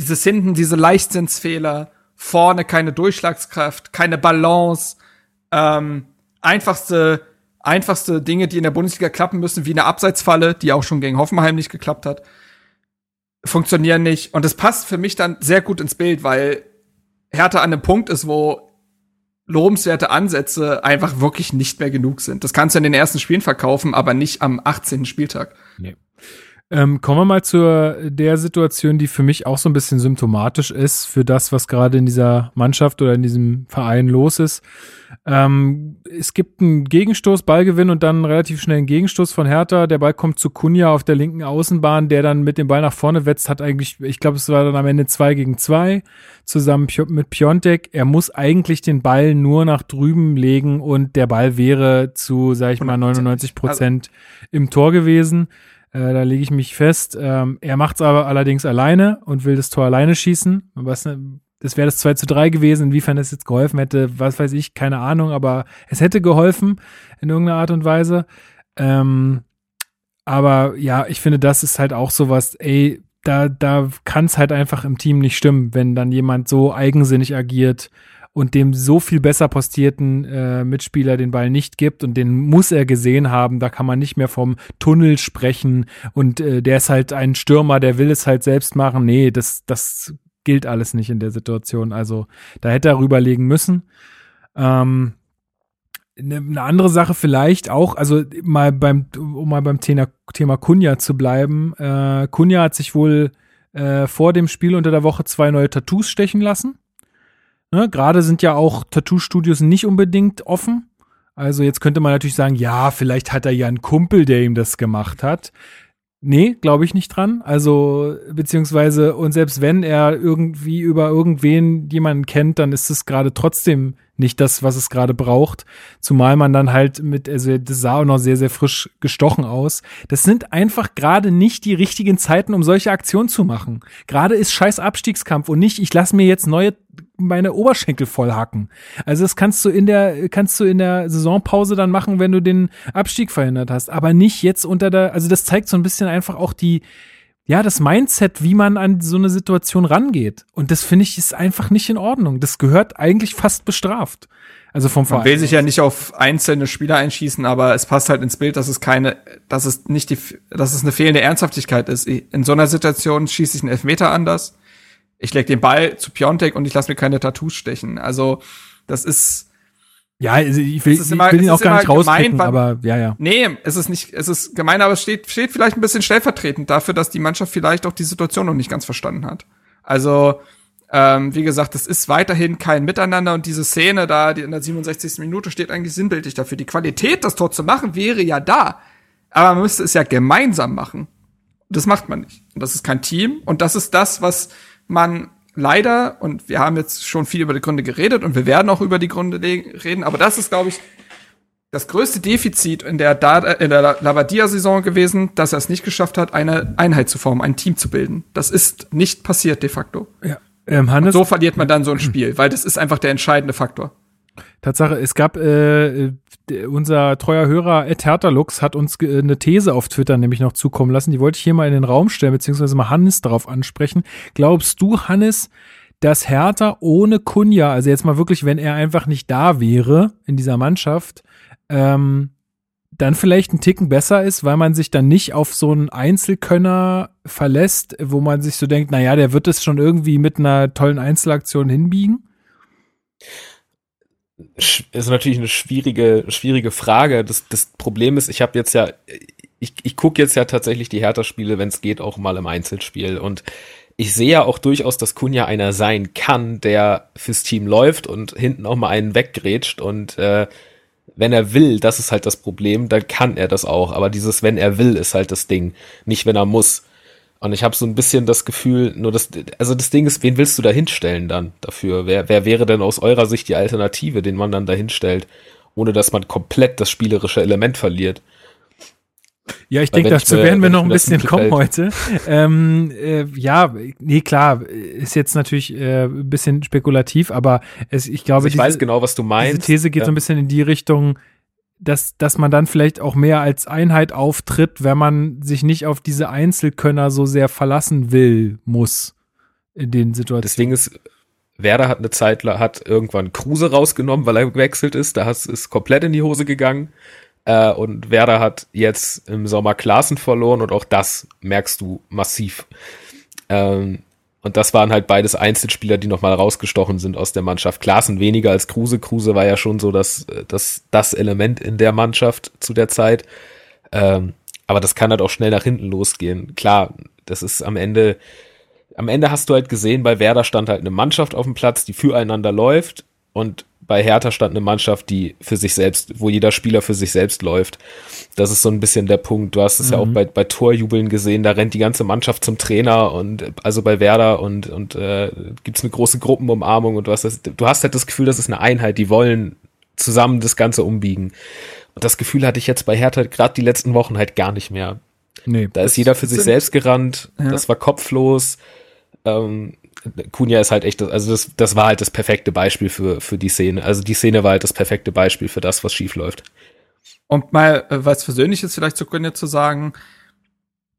dieses hinten, diese Leichtsinnsfehler, vorne keine Durchschlagskraft, keine Balance, ähm, einfachste, einfachste Dinge, die in der Bundesliga klappen müssen, wie eine Abseitsfalle, die auch schon gegen Hoffenheim nicht geklappt hat, funktionieren nicht. Und das passt für mich dann sehr gut ins Bild, weil Hertha an einem Punkt ist, wo lobenswerte Ansätze einfach wirklich nicht mehr genug sind. Das kannst du in den ersten Spielen verkaufen, aber nicht am achtzehnten Spieltag. Nee. Ähm, kommen wir mal zu der Situation, die für mich auch so ein bisschen symptomatisch ist für das, was gerade in dieser Mannschaft oder in diesem Verein los ist. Ähm, es gibt einen Gegenstoß, Ballgewinn und dann einen relativ schnellen Gegenstoß von Hertha. Der Ball kommt zu Cunha auf der linken Außenbahn, der dann mit dem Ball nach vorne wetzt, hat eigentlich, ich glaube, es war dann am Ende zwei gegen zwei, zusammen mit Piontek. Er muss eigentlich den Ball nur nach drüben legen und der Ball wäre zu, sag ich mal, neunundneunzig Prozent im Tor gewesen. Äh, da lege ich mich fest. Ähm, er macht's aber allerdings alleine und will das Tor alleine schießen. Was, das wäre das zwei zu drei gewesen. Inwiefern das jetzt geholfen hätte, was weiß ich, keine Ahnung. Aber es hätte geholfen in irgendeiner Art und Weise. Ähm, aber ja, ich finde, das ist halt auch sowas, ey, da, da kann's halt einfach im Team nicht stimmen, wenn dann jemand so eigensinnig agiert und dem so viel besser postierten äh, Mitspieler den Ball nicht gibt und den muss er gesehen haben, da kann man nicht mehr vom Tunnel sprechen und äh, der ist halt ein Stürmer, der will es halt selbst machen. Nee, das, das gilt alles nicht in der Situation. Also da hätte er rüberlegen müssen. Ähm, eine andere Sache vielleicht auch, also mal beim, um mal beim Thema, Thema Cunha zu bleiben. Äh, Cunha hat sich wohl äh, vor dem Spiel unter der Woche zwei neue Tattoos stechen lassen. Ne, gerade sind ja auch Tattoo-Studios nicht unbedingt offen. Also jetzt könnte man natürlich sagen, ja, vielleicht hat er ja einen Kumpel, der ihm das gemacht hat. Nee, glaube ich nicht dran. Also beziehungsweise, und selbst wenn er irgendwie über irgendwen jemanden kennt, dann ist es gerade trotzdem nicht das, was es gerade braucht. Zumal man dann halt mit, also das sah auch noch sehr, sehr frisch gestochen aus. Das sind einfach gerade nicht die richtigen Zeiten, um solche Aktionen zu machen. Gerade ist scheiß Abstiegskampf und nicht, ich lasse mir jetzt neue meine Oberschenkel vollhacken. Also das kannst du in der kannst du in der Saisonpause dann machen, wenn du den Abstieg verhindert hast, aber nicht jetzt unter der, also das zeigt so ein bisschen einfach auch die, ja, das Mindset, wie man an so eine Situation rangeht. Und das finde ich ist einfach nicht in Ordnung. Das gehört eigentlich fast bestraft. Also vom Verein. Man will sich ja nicht auf einzelne Spieler einschießen, aber es passt halt ins Bild, dass es keine, dass es nicht die, dass es eine fehlende Ernsthaftigkeit ist. In so einer Situation schieße ich einen Elfmeter anders. Ich leg den Ball zu Piontek und ich lasse mir keine Tattoos stechen. Also, das ist. Ja, also ich will, immer, ich will ihn auch gar nicht rauspicken, aber, ja, ja. Nee, es ist nicht, es ist gemein, aber es steht, steht vielleicht ein bisschen stellvertretend dafür, dass die Mannschaft vielleicht auch die Situation noch nicht ganz verstanden hat. Also, ähm, wie gesagt, es ist weiterhin kein Miteinander und diese Szene da, die in der siebenundsechzigsten Minute steht eigentlich sinnbildlich dafür. Die Qualität, das Tor zu machen, wäre ja da. Aber man müsste es ja gemeinsam machen. Das macht man nicht. Und das ist kein Team. Und das ist das, was man leider, und wir haben jetzt schon viel über die Gründe geredet und wir werden auch über die Gründe le- reden, aber das ist, glaube ich, das größte Defizit in der, da- in der Labbadia-Saison gewesen, dass er es nicht geschafft hat, eine Einheit zu formen, ein Team zu bilden. Das ist nicht passiert de facto. Ja. Ähm, Hannes, so verliert man dann so ein Spiel, weil das ist einfach der entscheidende Faktor. Tatsache, es gab, äh, unser treuer Hörer Ed Hertalux hat uns ge- eine These auf Twitter nämlich noch zukommen lassen, die wollte ich hier mal in den Raum stellen, beziehungsweise mal Hannes darauf ansprechen. Glaubst du, Hannes, dass Hertha ohne Cunha, also jetzt mal wirklich, wenn er einfach nicht da wäre in dieser Mannschaft, ähm, dann vielleicht einen Ticken besser ist, weil man sich dann nicht auf so einen Einzelkönner verlässt, wo man sich so denkt, naja, der wird es schon irgendwie mit einer tollen Einzelaktion hinbiegen? Ist natürlich eine schwierige, schwierige Frage. Das, das Problem ist, ich habe jetzt ja, ich, ich gucke jetzt ja tatsächlich die Hertha-Spiele, wenn es geht, auch mal im Einzelspiel. Und ich sehe ja auch durchaus, dass Cunha einer sein kann, der fürs Team läuft und hinten auch mal einen weggrätscht. Und äh, wenn er will, das ist halt das Problem, dann kann er das auch. Aber dieses, wenn er will, ist halt das Ding, nicht wenn er muss. Und ich habe so ein bisschen das Gefühl, nur das, also das Ding ist, wen willst du da hinstellen dann dafür? Wer, wer wäre denn aus eurer Sicht die Alternative, den man dann da hinstellt, ohne dass man komplett das spielerische Element verliert? Ja, ich denke, dazu werden wir noch ein bisschen kommen heute. ähm, äh, ja, nee, klar, ist jetzt natürlich äh, ein bisschen spekulativ, aber es, ich glaube, also ich diese, weiß genau, was du meinst. Diese These geht ja so ein bisschen in die Richtung, dass dass man dann vielleicht auch mehr als Einheit auftritt, wenn man sich nicht auf diese Einzelkönner so sehr verlassen will, muss in den Situationen. Das Ding ist, Werder hat eine Zeit hat irgendwann Kruse rausgenommen, weil er gewechselt ist, da ist es komplett in die Hose gegangen. Äh, und Werder hat jetzt im Sommer Klaassen verloren und auch das merkst du massiv. Ähm, und das waren halt beides Einzelspieler, die nochmal rausgestochen sind aus der Mannschaft. Klaassen weniger als Kruse. Kruse war ja schon so das, das, das Element in der Mannschaft zu der Zeit. Ähm, aber das kann halt auch schnell nach hinten losgehen. Klar, das ist am Ende, am Ende hast du halt gesehen, bei Werder stand halt eine Mannschaft auf dem Platz, die füreinander läuft. Und bei Hertha stand eine Mannschaft, die für sich selbst, wo jeder Spieler für sich selbst läuft. Das ist so ein bisschen der Punkt. Du hast es mhm. ja auch bei, bei Torjubeln gesehen, da rennt die ganze Mannschaft zum Trainer und also bei Werder und, und äh, gibt's eine große Gruppenumarmung und du hast das, du hast halt das Gefühl, das ist eine Einheit, die wollen zusammen das Ganze umbiegen. Und das Gefühl hatte ich jetzt bei Hertha gerade die letzten Wochen halt gar nicht mehr. Nee, da ist jeder für sich selbst gerannt, ja. Das war kopflos. Ähm, Cunha ist halt echt, also das, das war halt das perfekte Beispiel für, für die Szene. Also die Szene war halt das perfekte Beispiel für das, was schief läuft. Und mal was Versöhnliches vielleicht zu Cunha zu sagen,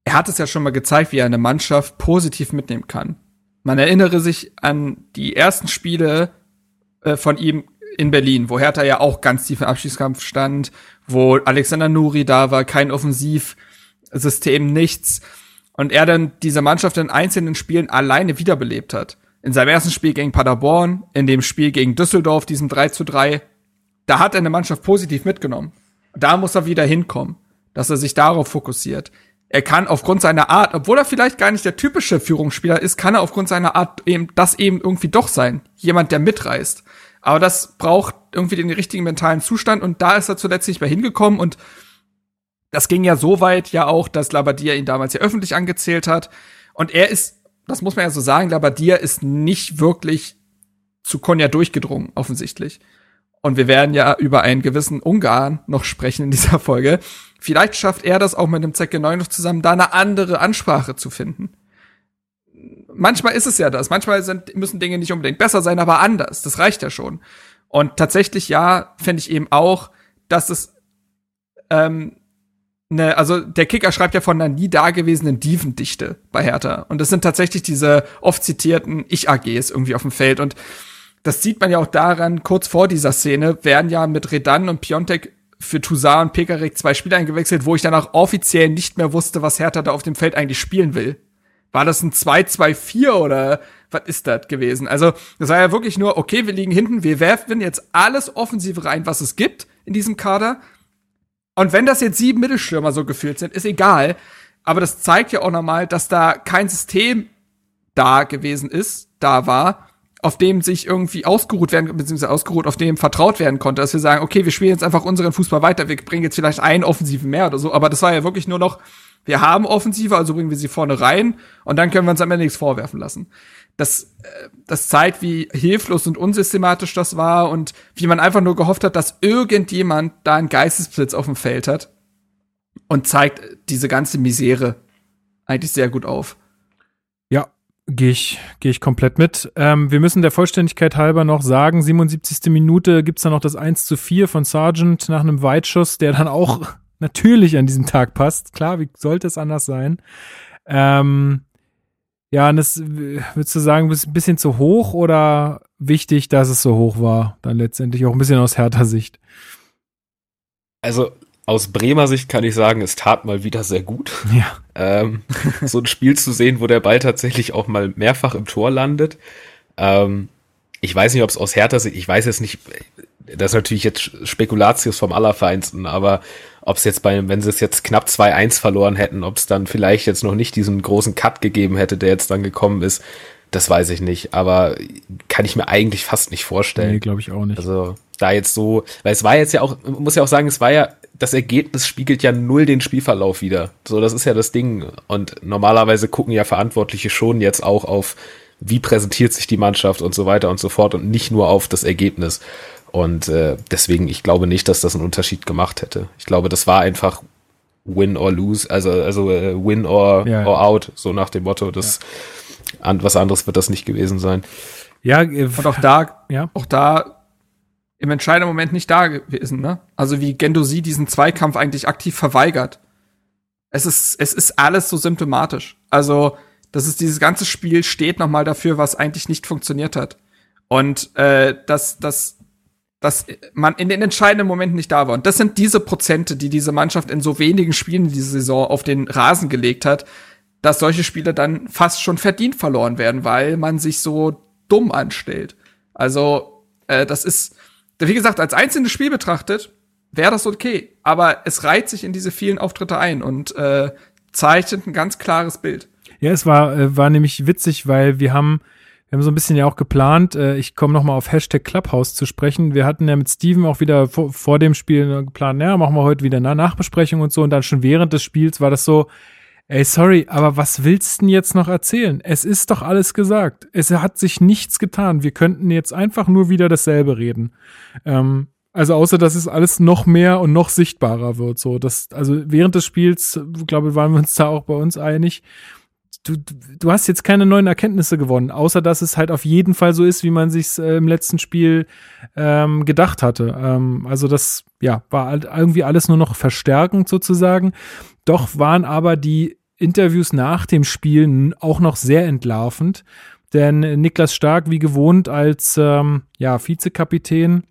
er hat es ja schon mal gezeigt, wie er eine Mannschaft positiv mitnehmen kann. Man erinnere sich an die ersten Spiele äh, von ihm in Berlin, wo Hertha ja auch ganz tief im Abstiegskampf stand, wo Alexander Nouri da war, kein Offensivsystem, nichts. Und er dann diese Mannschaft in einzelnen Spielen alleine wiederbelebt hat. In seinem ersten Spiel gegen Paderborn, in dem Spiel gegen Düsseldorf, diesem drei zu drei, da hat er eine Mannschaft positiv mitgenommen. Da muss er wieder hinkommen, dass er sich darauf fokussiert. Er kann aufgrund seiner Art, obwohl er vielleicht gar nicht der typische Führungsspieler ist, kann er aufgrund seiner Art eben das eben irgendwie doch sein. Jemand, der mitreißt. Aber das braucht irgendwie den richtigen mentalen Zustand und da ist er zuletzt nicht mehr hingekommen und das ging ja so weit ja auch, dass Labbadia ihn damals ja öffentlich angezählt hat. Und er ist, das muss man ja so sagen, Labbadia ist nicht wirklich zu Cunha durchgedrungen, offensichtlich. Und wir werden ja über einen gewissen Ungarn noch sprechen in dieser Folge. Vielleicht schafft er das auch mit dem Zecke Neuendorf zusammen, da eine andere Ansprache zu finden. Manchmal ist es ja das. Manchmal sind, müssen Dinge nicht unbedingt besser sein, aber anders. Das reicht ja schon. Und tatsächlich, ja, fände ich eben auch, dass es ähm, Ne, also der Kicker schreibt ja von einer nie dagewesenen Divendichte bei Hertha. Und das sind tatsächlich diese oft zitierten Ich-A Gs irgendwie auf dem Feld. Und das sieht man ja auch daran, kurz vor dieser Szene werden ja mit Redan und Piontek für Toussaint und Pekarek zwei Spieler eingewechselt, wo ich danach offiziell nicht mehr wusste, was Hertha da auf dem Feld eigentlich spielen will. War das ein zwei zwei vier oder was ist das gewesen? Also das war ja wirklich nur, okay, wir liegen hinten, wir werfen jetzt alles Offensive rein, was es gibt in diesem Kader. Und wenn das jetzt sieben Mittelstürmer so gefühlt sind, ist egal. Aber das zeigt ja auch nochmal, dass da kein System da gewesen ist, da war, auf dem sich irgendwie ausgeruht werden, beziehungsweise ausgeruht, auf dem vertraut werden konnte. Dass wir sagen, okay, wir spielen jetzt einfach unseren Fußball weiter. Wir bringen jetzt vielleicht einen Offensiven mehr oder so. Aber das war ja wirklich nur noch, wir haben Offensive, also bringen wir sie vorne rein. Und dann können wir uns am Ende nichts vorwerfen lassen. Das, das zeigt, wie hilflos und unsystematisch das war und wie man einfach nur gehofft hat, dass irgendjemand da einen Geistesblitz auf dem Feld hat und zeigt diese ganze Misere eigentlich sehr gut auf. Ja, Gehe ich, gehe ich komplett mit. Ähm, wir müssen der Vollständigkeit halber noch sagen, siebenundsiebzigste Minute gibt's dann noch das eins zu vier von Sargent nach einem Weitschuss, der dann auch natürlich an diesem Tag passt. Klar, wie sollte es anders sein? Ähm, ja, und das, würdest du sagen, ist ein bisschen zu hoch oder wichtig, dass es so hoch war? Dann letztendlich auch ein bisschen aus Hertha Sicht. Also, aus Bremer Sicht kann ich sagen, es tat mal wieder sehr gut. Ja. Ähm, so ein Spiel zu sehen, wo der Ball tatsächlich auch mal mehrfach im Tor landet. Ähm, ich weiß nicht, ob es aus Hertha Sicht, ich weiß jetzt nicht, das ist natürlich jetzt Spekulatius vom Allerfeinsten, aber ob es jetzt bei, wenn sie es jetzt knapp zwei eins verloren hätten, ob es dann vielleicht jetzt noch nicht diesen großen Cut gegeben hätte, der jetzt dann gekommen ist, das weiß ich nicht, aber kann ich mir eigentlich fast nicht vorstellen. Nee, glaube ich auch nicht. Also da jetzt so, weil es war jetzt ja auch, man muss ja auch sagen, es war ja, das Ergebnis spiegelt ja null den Spielverlauf wider. So, das ist ja das Ding. Und normalerweise gucken ja Verantwortliche schon jetzt auch auf, wie präsentiert sich die Mannschaft und so weiter und so fort und nicht nur auf das Ergebnis. Und äh, deswegen, ich glaube nicht, dass das einen Unterschied gemacht hätte. Ich glaube, das war einfach win or lose, also also äh, win or, ja, or out, so nach dem Motto, das ja. An, was anderes wird das nicht gewesen sein. Ja, und auch da, ja. auch da im entscheidenden Moment nicht da gewesen, ne? Also wie Guendouzi diesen Zweikampf eigentlich aktiv verweigert. Es ist, es ist alles so symptomatisch. Also, das ist dieses ganze Spiel steht nochmal dafür, was eigentlich nicht funktioniert hat. Und, äh, dass, dass, dass man in den entscheidenden Momenten nicht da war. Und das sind diese Prozente, die diese Mannschaft in so wenigen Spielen diese Saison auf den Rasen gelegt hat, dass solche Spiele dann fast schon verdient verloren werden, weil man sich so dumm anstellt. Also, äh, das ist, wie gesagt, als einzelnes Spiel betrachtet, wäre das okay. Aber es reiht sich in diese vielen Auftritte ein und äh, zeichnet ein ganz klares Bild. Ja, es war äh, war nämlich witzig, weil wir haben wir haben so ein bisschen ja auch geplant, äh, ich komme nochmal auf Hashtag Clubhouse zu sprechen. Wir hatten ja mit Steven auch wieder vor, vor dem Spiel geplant, ja, machen wir heute wieder eine Nachbesprechung und so. Und dann schon während des Spiels war das so, ey, sorry, aber was willst du denn jetzt noch erzählen? Es ist doch alles gesagt. Es hat sich nichts getan. Wir könnten jetzt einfach nur wieder dasselbe reden. Ähm, also außer, dass es alles noch mehr und noch sichtbarer wird. So, das, also während des Spiels, glaube ich, waren wir uns da auch bei uns einig. Du, du hast jetzt keine neuen Erkenntnisse gewonnen, außer dass es halt auf jeden Fall so ist, wie man sich es äh, im letzten Spiel ähm, gedacht hatte. Ähm, also das, ja, war halt irgendwie alles nur noch verstärkend sozusagen. Doch waren aber die Interviews nach dem Spiel auch noch sehr entlarvend, denn Niklas Stark, wie gewohnt als ähm, ja, Vizekapitän,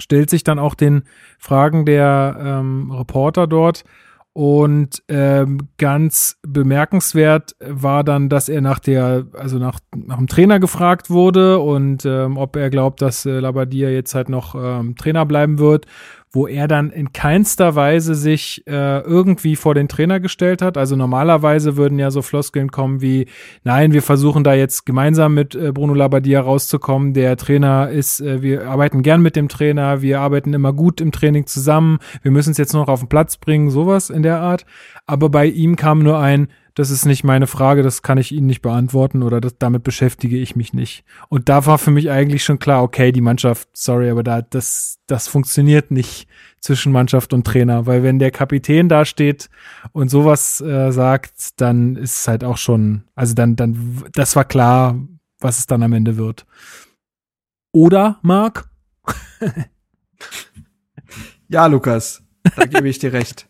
stellt sich dann auch den Fragen der ähm, Reporter dort und ähm, ganz bemerkenswert war dann, dass er nach der, also nach, nach dem Trainer gefragt wurde und ähm, ob er glaubt, dass äh, Labbadia jetzt halt noch ähm, Trainer bleiben wird, wo er dann in keinster Weise sich äh, irgendwie vor den Trainer gestellt hat. Also normalerweise würden ja so Floskeln kommen wie, nein, wir versuchen da jetzt gemeinsam mit äh, Bruno Labbadia rauszukommen. Der Trainer ist, äh, wir arbeiten gern mit dem Trainer, wir arbeiten immer gut im Training zusammen, wir müssen es jetzt noch auf den Platz bringen, sowas in der Art. Aber bei ihm kam nur ein, das ist nicht meine Frage, das kann ich Ihnen nicht beantworten oder das, damit beschäftige ich mich nicht. Und da war für mich eigentlich schon klar, okay, die Mannschaft, sorry, aber da das das funktioniert nicht zwischen Mannschaft und Trainer, weil wenn der Kapitän da steht und sowas äh, sagt, dann ist es halt auch schon, also dann dann das war klar, was es dann am Ende wird. Oder, Marc? Ja, Lukas, da gebe ich dir recht.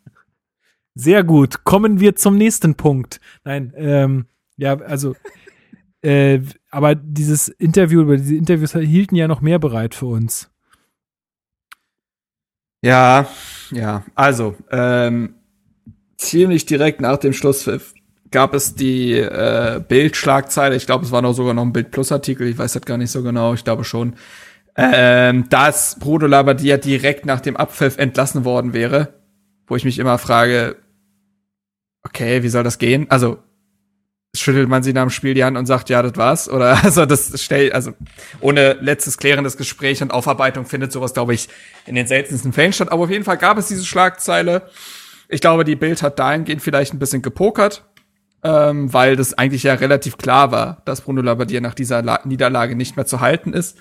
Sehr gut. Kommen wir zum nächsten Punkt. Nein, ähm, ja, also, äh, aber dieses Interview, über diese Interviews hielten ja noch mehr bereit für uns. Ja, ja, also, ähm, ziemlich direkt nach dem Schlusspfiff gab es die äh, Bild-Schlagzeile. Ich glaube, es war noch sogar noch ein Bild-Plus-Artikel. Ich weiß das gar nicht so genau. Ich glaube schon, ähm, dass Bruno Labbadia direkt nach dem Abpfiff entlassen worden wäre, wo ich mich immer frage, okay, wie soll das gehen? Also, schüttelt man sie nach dem Spiel die Hand und sagt, ja, das war's? Oder, also, das stellt, also, ohne letztes klärendes Gespräch und Aufarbeitung findet sowas, glaube ich, in den seltensten Fällen statt. Aber auf jeden Fall gab es diese Schlagzeile. Ich glaube, die Bild hat dahingehend vielleicht ein bisschen gepokert, ähm, weil das eigentlich ja relativ klar war, dass Bruno Labbadia nach dieser La- Niederlage nicht mehr zu halten ist.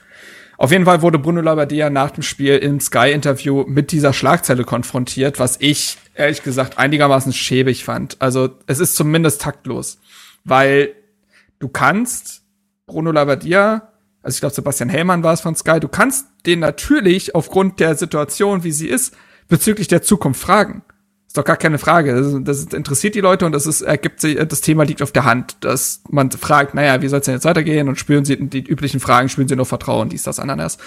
Auf jeden Fall wurde Bruno Labbadia nach dem Spiel im Sky-Interview mit dieser Schlagzeile konfrontiert, was ich, ehrlich gesagt, einigermaßen schäbig fand. Also, es ist zumindest taktlos, weil du kannst Bruno Labbadia, also ich glaube Sebastian Hellmann war es von Sky, du kannst den natürlich aufgrund der Situation, wie sie ist, bezüglich der Zukunft fragen. Ist doch gar keine Frage. Das, das interessiert die Leute und das ist, ergibt sich, das Thema liegt auf der Hand, dass man fragt, naja, wie soll es denn jetzt weitergehen und spüren sie die üblichen Fragen, spüren sie nur Vertrauen, dies, das, anderes.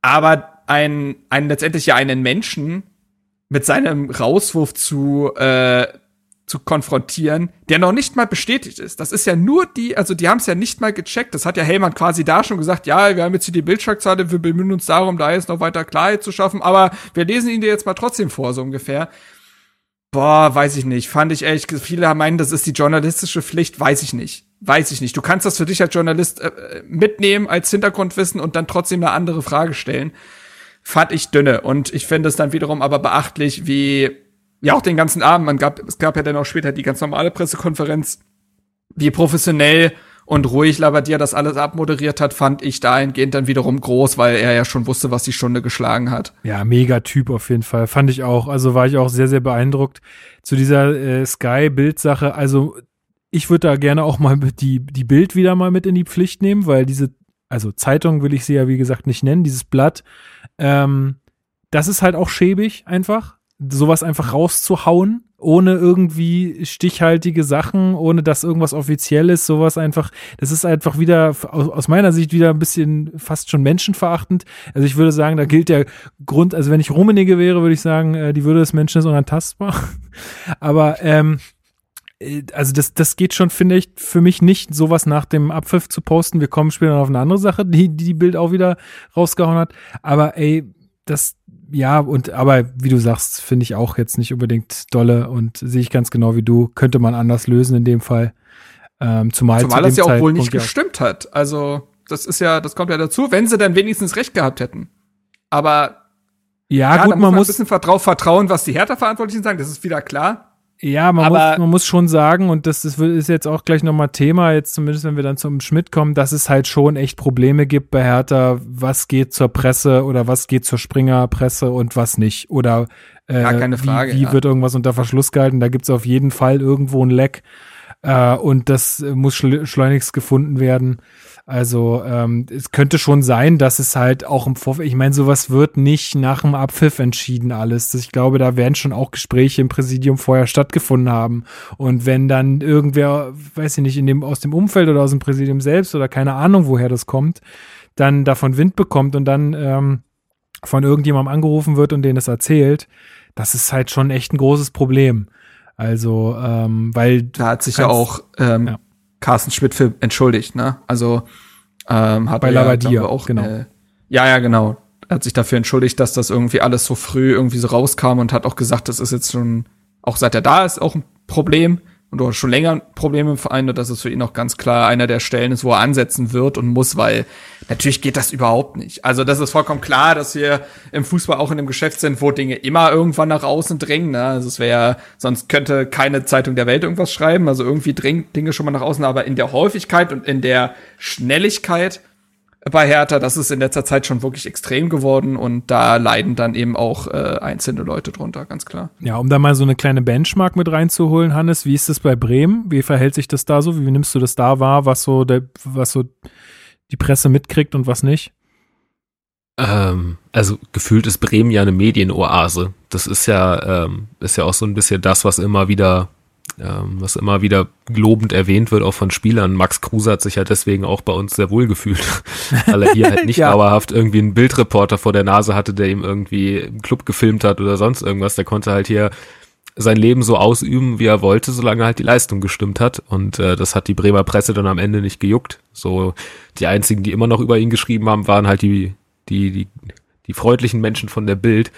Aber ein, ein letztendlich ja einen Menschen mit seinem Rauswurf zu, äh, zu konfrontieren, der noch nicht mal bestätigt ist. Das ist ja nur die, also die haben es ja nicht mal gecheckt. Das hat ja Hellmann quasi da schon gesagt, ja, wir haben jetzt hier die Bildschlagzeile, wir bemühen uns darum, da jetzt noch weiter Klarheit zu schaffen, aber wir lesen ihn dir jetzt mal trotzdem vor, so ungefähr. Boah, weiß ich nicht. Fand ich ehrlich, viele meinen, das ist die journalistische Pflicht, weiß ich nicht. Weiß ich nicht. Du kannst das für dich als Journalist äh, mitnehmen, als Hintergrundwissen und dann trotzdem eine andere Frage stellen. Fand ich dünne. Und ich finde es dann wiederum aber beachtlich, wie ja auch den ganzen Abend, man gab, es gab ja dann auch später die ganz normale Pressekonferenz, wie professionell und ruhig Labbadia das alles abmoderiert hat, fand ich dahingehend dann wiederum groß, weil er ja schon wusste, was die Stunde geschlagen hat. Ja, mega Typ auf jeden Fall, fand ich auch. Also war ich auch sehr, sehr beeindruckt zu dieser äh, Sky-Bild-Sache. Also ich würde da gerne auch mal die, die Bild wieder mal mit in die Pflicht nehmen, weil diese, also Zeitung will ich sie ja wie gesagt nicht nennen, dieses Blatt, ähm, das ist halt auch schäbig einfach. Sowas einfach rauszuhauen, ohne irgendwie stichhaltige Sachen, ohne dass irgendwas offiziell ist, sowas einfach, das ist einfach wieder, aus meiner Sicht wieder ein bisschen fast schon menschenverachtend. Also ich würde sagen, da gilt der Grund, also wenn ich Rummenigge wäre, würde ich sagen, die Würde des Menschen ist unantastbar. Aber, ähm, also das, das geht schon, finde ich, für mich nicht, sowas nach dem Abpfiff zu posten. Wir kommen später noch auf eine andere Sache, die, die die Bild auch wieder rausgehauen hat. Aber ey, das, ja, und aber wie du sagst, finde ich auch jetzt nicht unbedingt dolle und sehe ich ganz genau wie du, könnte man anders lösen in dem Fall. Ähm, zumal zumal das ja auch wohl nicht gestimmt hat. Also, das ist ja, das kommt ja dazu, wenn sie dann wenigstens recht gehabt hätten. Aber ja, ja gut, man muss, man muss ein bisschen drauf vertrauen, was die Hertha-Verantwortlichen sagen, das ist wieder klar. Ja, man muss, man muss schon sagen, und das, das ist jetzt auch gleich nochmal Thema, jetzt zumindest, wenn wir dann zum Schmidt kommen, dass es halt schon echt Probleme gibt bei Hertha, was geht zur Presse oder was geht zur Springer-Presse und was nicht. Oder äh, Gar keine Frage, wie, wie ja. wird irgendwas unter Verschluss gehalten? Da gibt's auf jeden Fall irgendwo ein Leck äh, und das muss schleunigst gefunden werden. Also ähm, es könnte schon sein, dass es halt auch im Vorfeld, ich meine, sowas wird nicht nach dem Abpfiff entschieden alles. Ich glaube, da werden schon auch Gespräche im Präsidium vorher stattgefunden haben. Und wenn dann irgendwer, weiß ich nicht, in dem aus dem Umfeld oder aus dem Präsidium selbst oder keine Ahnung, woher das kommt, dann davon Wind bekommt und dann ähm, von irgendjemandem angerufen wird und denen das erzählt, das ist halt schon echt ein großes Problem. Also, ähm, weil... Da hat sich kannst, ja auch... Ähm, ja. Carsten Schmidt für entschuldigt, ne? Also ähm, hat bei Labbadia auch genau. Äh, ja, ja, genau. Er hat sich dafür entschuldigt, dass das irgendwie alles so früh irgendwie so rauskam und hat auch gesagt, das ist jetzt schon, auch seit er da ist, auch ein Problem und auch schon länger ein Problem im Verein und das ist für ihn auch ganz klar einer der Stellen ist, wo er ansetzen wird und muss, weil natürlich geht das überhaupt nicht. Also das ist vollkommen klar, dass wir im Fußball auch in einem Geschäft sind, wo Dinge immer irgendwann nach außen dringen, ne? Also es wäre, sonst könnte keine Zeitung der Welt irgendwas schreiben, also irgendwie dringen Dinge schon mal nach außen, aber in der Häufigkeit und in der Schnelligkeit bei Hertha, das ist in letzter Zeit schon wirklich extrem geworden und da leiden dann eben auch äh, einzelne Leute drunter, ganz klar. Ja, um da mal so eine kleine Benchmark mit reinzuholen, Hannes, wie ist das bei Bremen? Wie verhält sich das da so? Wie nimmst du das da wahr, was so, der, was so die Presse mitkriegt und was nicht? Ähm, also gefühlt ist Bremen ja eine Medienoase. Das ist ja, ähm, ist ja auch so ein bisschen das, was immer wieder was immer wieder lobend erwähnt wird, auch von Spielern. Max Kruse hat sich ja deswegen auch bei uns sehr wohl gefühlt, weil er hier halt nicht ja. dauerhaft irgendwie einen Bildreporter vor der Nase hatte, der ihm irgendwie im Club gefilmt hat oder sonst irgendwas. Der konnte halt hier sein Leben so ausüben, wie er wollte, solange halt die Leistung gestimmt hat. Und äh, das hat die Bremer Presse dann am Ende nicht gejuckt. So die einzigen, die immer noch über ihn geschrieben haben, waren halt die die die, die freundlichen Menschen von der Bild.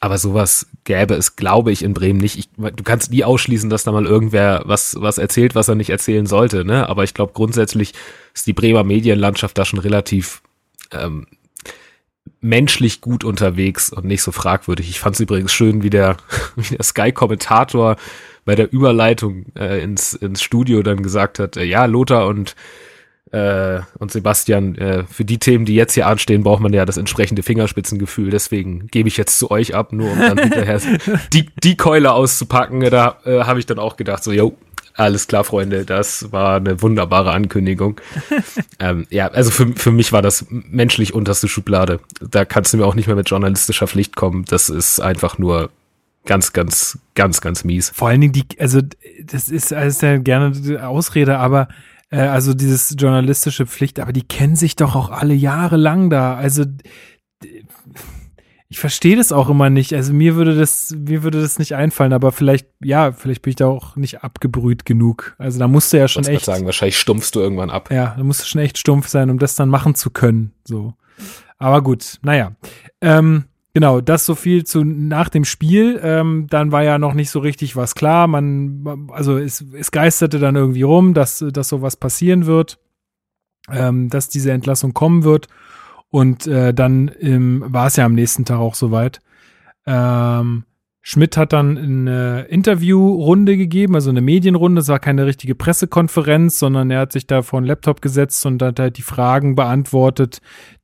Aber sowas gäbe es, glaube ich, in Bremen nicht. Ich, du kannst nie ausschließen, dass da mal irgendwer was was erzählt, was er nicht erzählen sollte, ne? Aber ich glaube, grundsätzlich ist die Bremer Medienlandschaft da schon relativ ähm, menschlich gut unterwegs und nicht so fragwürdig. Ich fand es übrigens schön, wie der, wie der Sky-Kommentator bei der Überleitung äh, ins ins Studio dann gesagt hat, äh, ja, Lothar und und Sebastian, für die Themen, die jetzt hier anstehen, braucht man ja das entsprechende Fingerspitzengefühl. Deswegen gebe ich jetzt zu euch ab, nur um dann hinterher die, die Keule auszupacken. Da äh, habe ich dann auch gedacht, so, jo, Alles klar, Freunde, das war eine wunderbare Ankündigung. ähm, ja, also für, für mich war das menschlich unterste Schublade. Da kannst du mir auch nicht mehr mit journalistischer Pflicht kommen. Das ist einfach nur ganz, ganz, ganz, ganz mies. Vor allen Dingen, die, also das ist, das ist ja gerne die Ausrede, aber äh, also dieses journalistische Pflicht, aber die kennen sich doch auch alle jahrelang da. Also ich verstehe das auch immer nicht. Also mir würde das, mir würde das nicht einfallen, aber vielleicht, ja, vielleicht bin ich da auch nicht abgebrüht genug. Also da musst du ja schon echt. Ich würde sagen, wahrscheinlich stumpfst du irgendwann ab. Ja, da musst du schon echt stumpf sein, um das dann machen zu können. So. Aber gut, naja. Ähm, Genau, das so viel zu nach dem Spiel. Ähm, dann war ja noch nicht so richtig was klar. Man, also es, es geisterte dann irgendwie rum, dass, dass sowas passieren wird, ähm, dass diese Entlassung kommen wird. Und äh, dann ähm, war es ja am nächsten Tag auch soweit. Ähm, Schmidt hat dann eine Interviewrunde gegeben, also eine Medienrunde. Es war keine richtige Pressekonferenz, sondern er hat sich da vor einen Laptop gesetzt und hat halt die Fragen beantwortet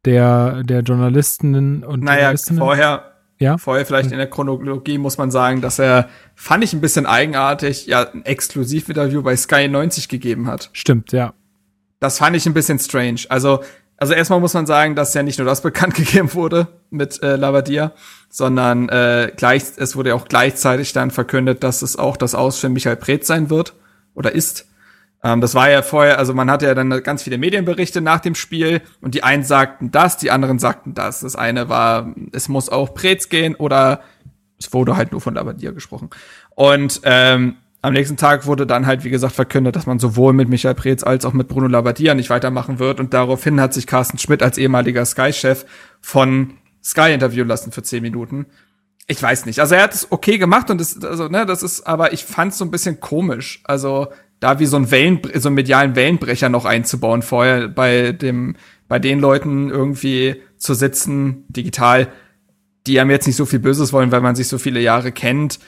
der, der Journalistinnen und naja, Journalistinnen. Vorher, ja? vorher vielleicht in der Chronologie muss man sagen, dass er, fand ich ein bisschen eigenartig, ja, ein Exklusivinterview bei Sky neunzig gegeben hat. Stimmt, ja. Das fand ich ein bisschen strange. Also, Also erstmal muss man sagen, dass ja nicht nur das bekannt gegeben wurde mit äh, Labbadia, sondern äh, gleich, es wurde ja auch gleichzeitig dann verkündet, dass es auch das Aus für Michael Preetz sein wird oder ist. Ähm, das war ja vorher, also man hatte ja dann ganz viele Medienberichte nach dem Spiel und die einen sagten das, die anderen sagten das. Das eine war, es muss auch Preetz gehen oder es wurde halt nur von Labbadia gesprochen. Und ähm, am nächsten Tag wurde dann halt, wie gesagt, verkündet, dass man sowohl mit Michael Preetz als auch mit Bruno Labbadia nicht weitermachen wird. Und daraufhin hat sich Carsten Schmidt als ehemaliger Sky-Chef von Sky interviewen lassen für zehn Minuten. Ich weiß nicht. Also er hat es okay gemacht und das, also, ne, das ist, aber ich fand es so ein bisschen komisch. Also da wie so einen Wellen, so einen medialen Wellenbrecher noch einzubauen vorher bei dem, bei den Leuten irgendwie zu sitzen, digital, die einem jetzt nicht so viel Böses wollen, weil man sich so viele Jahre kennt.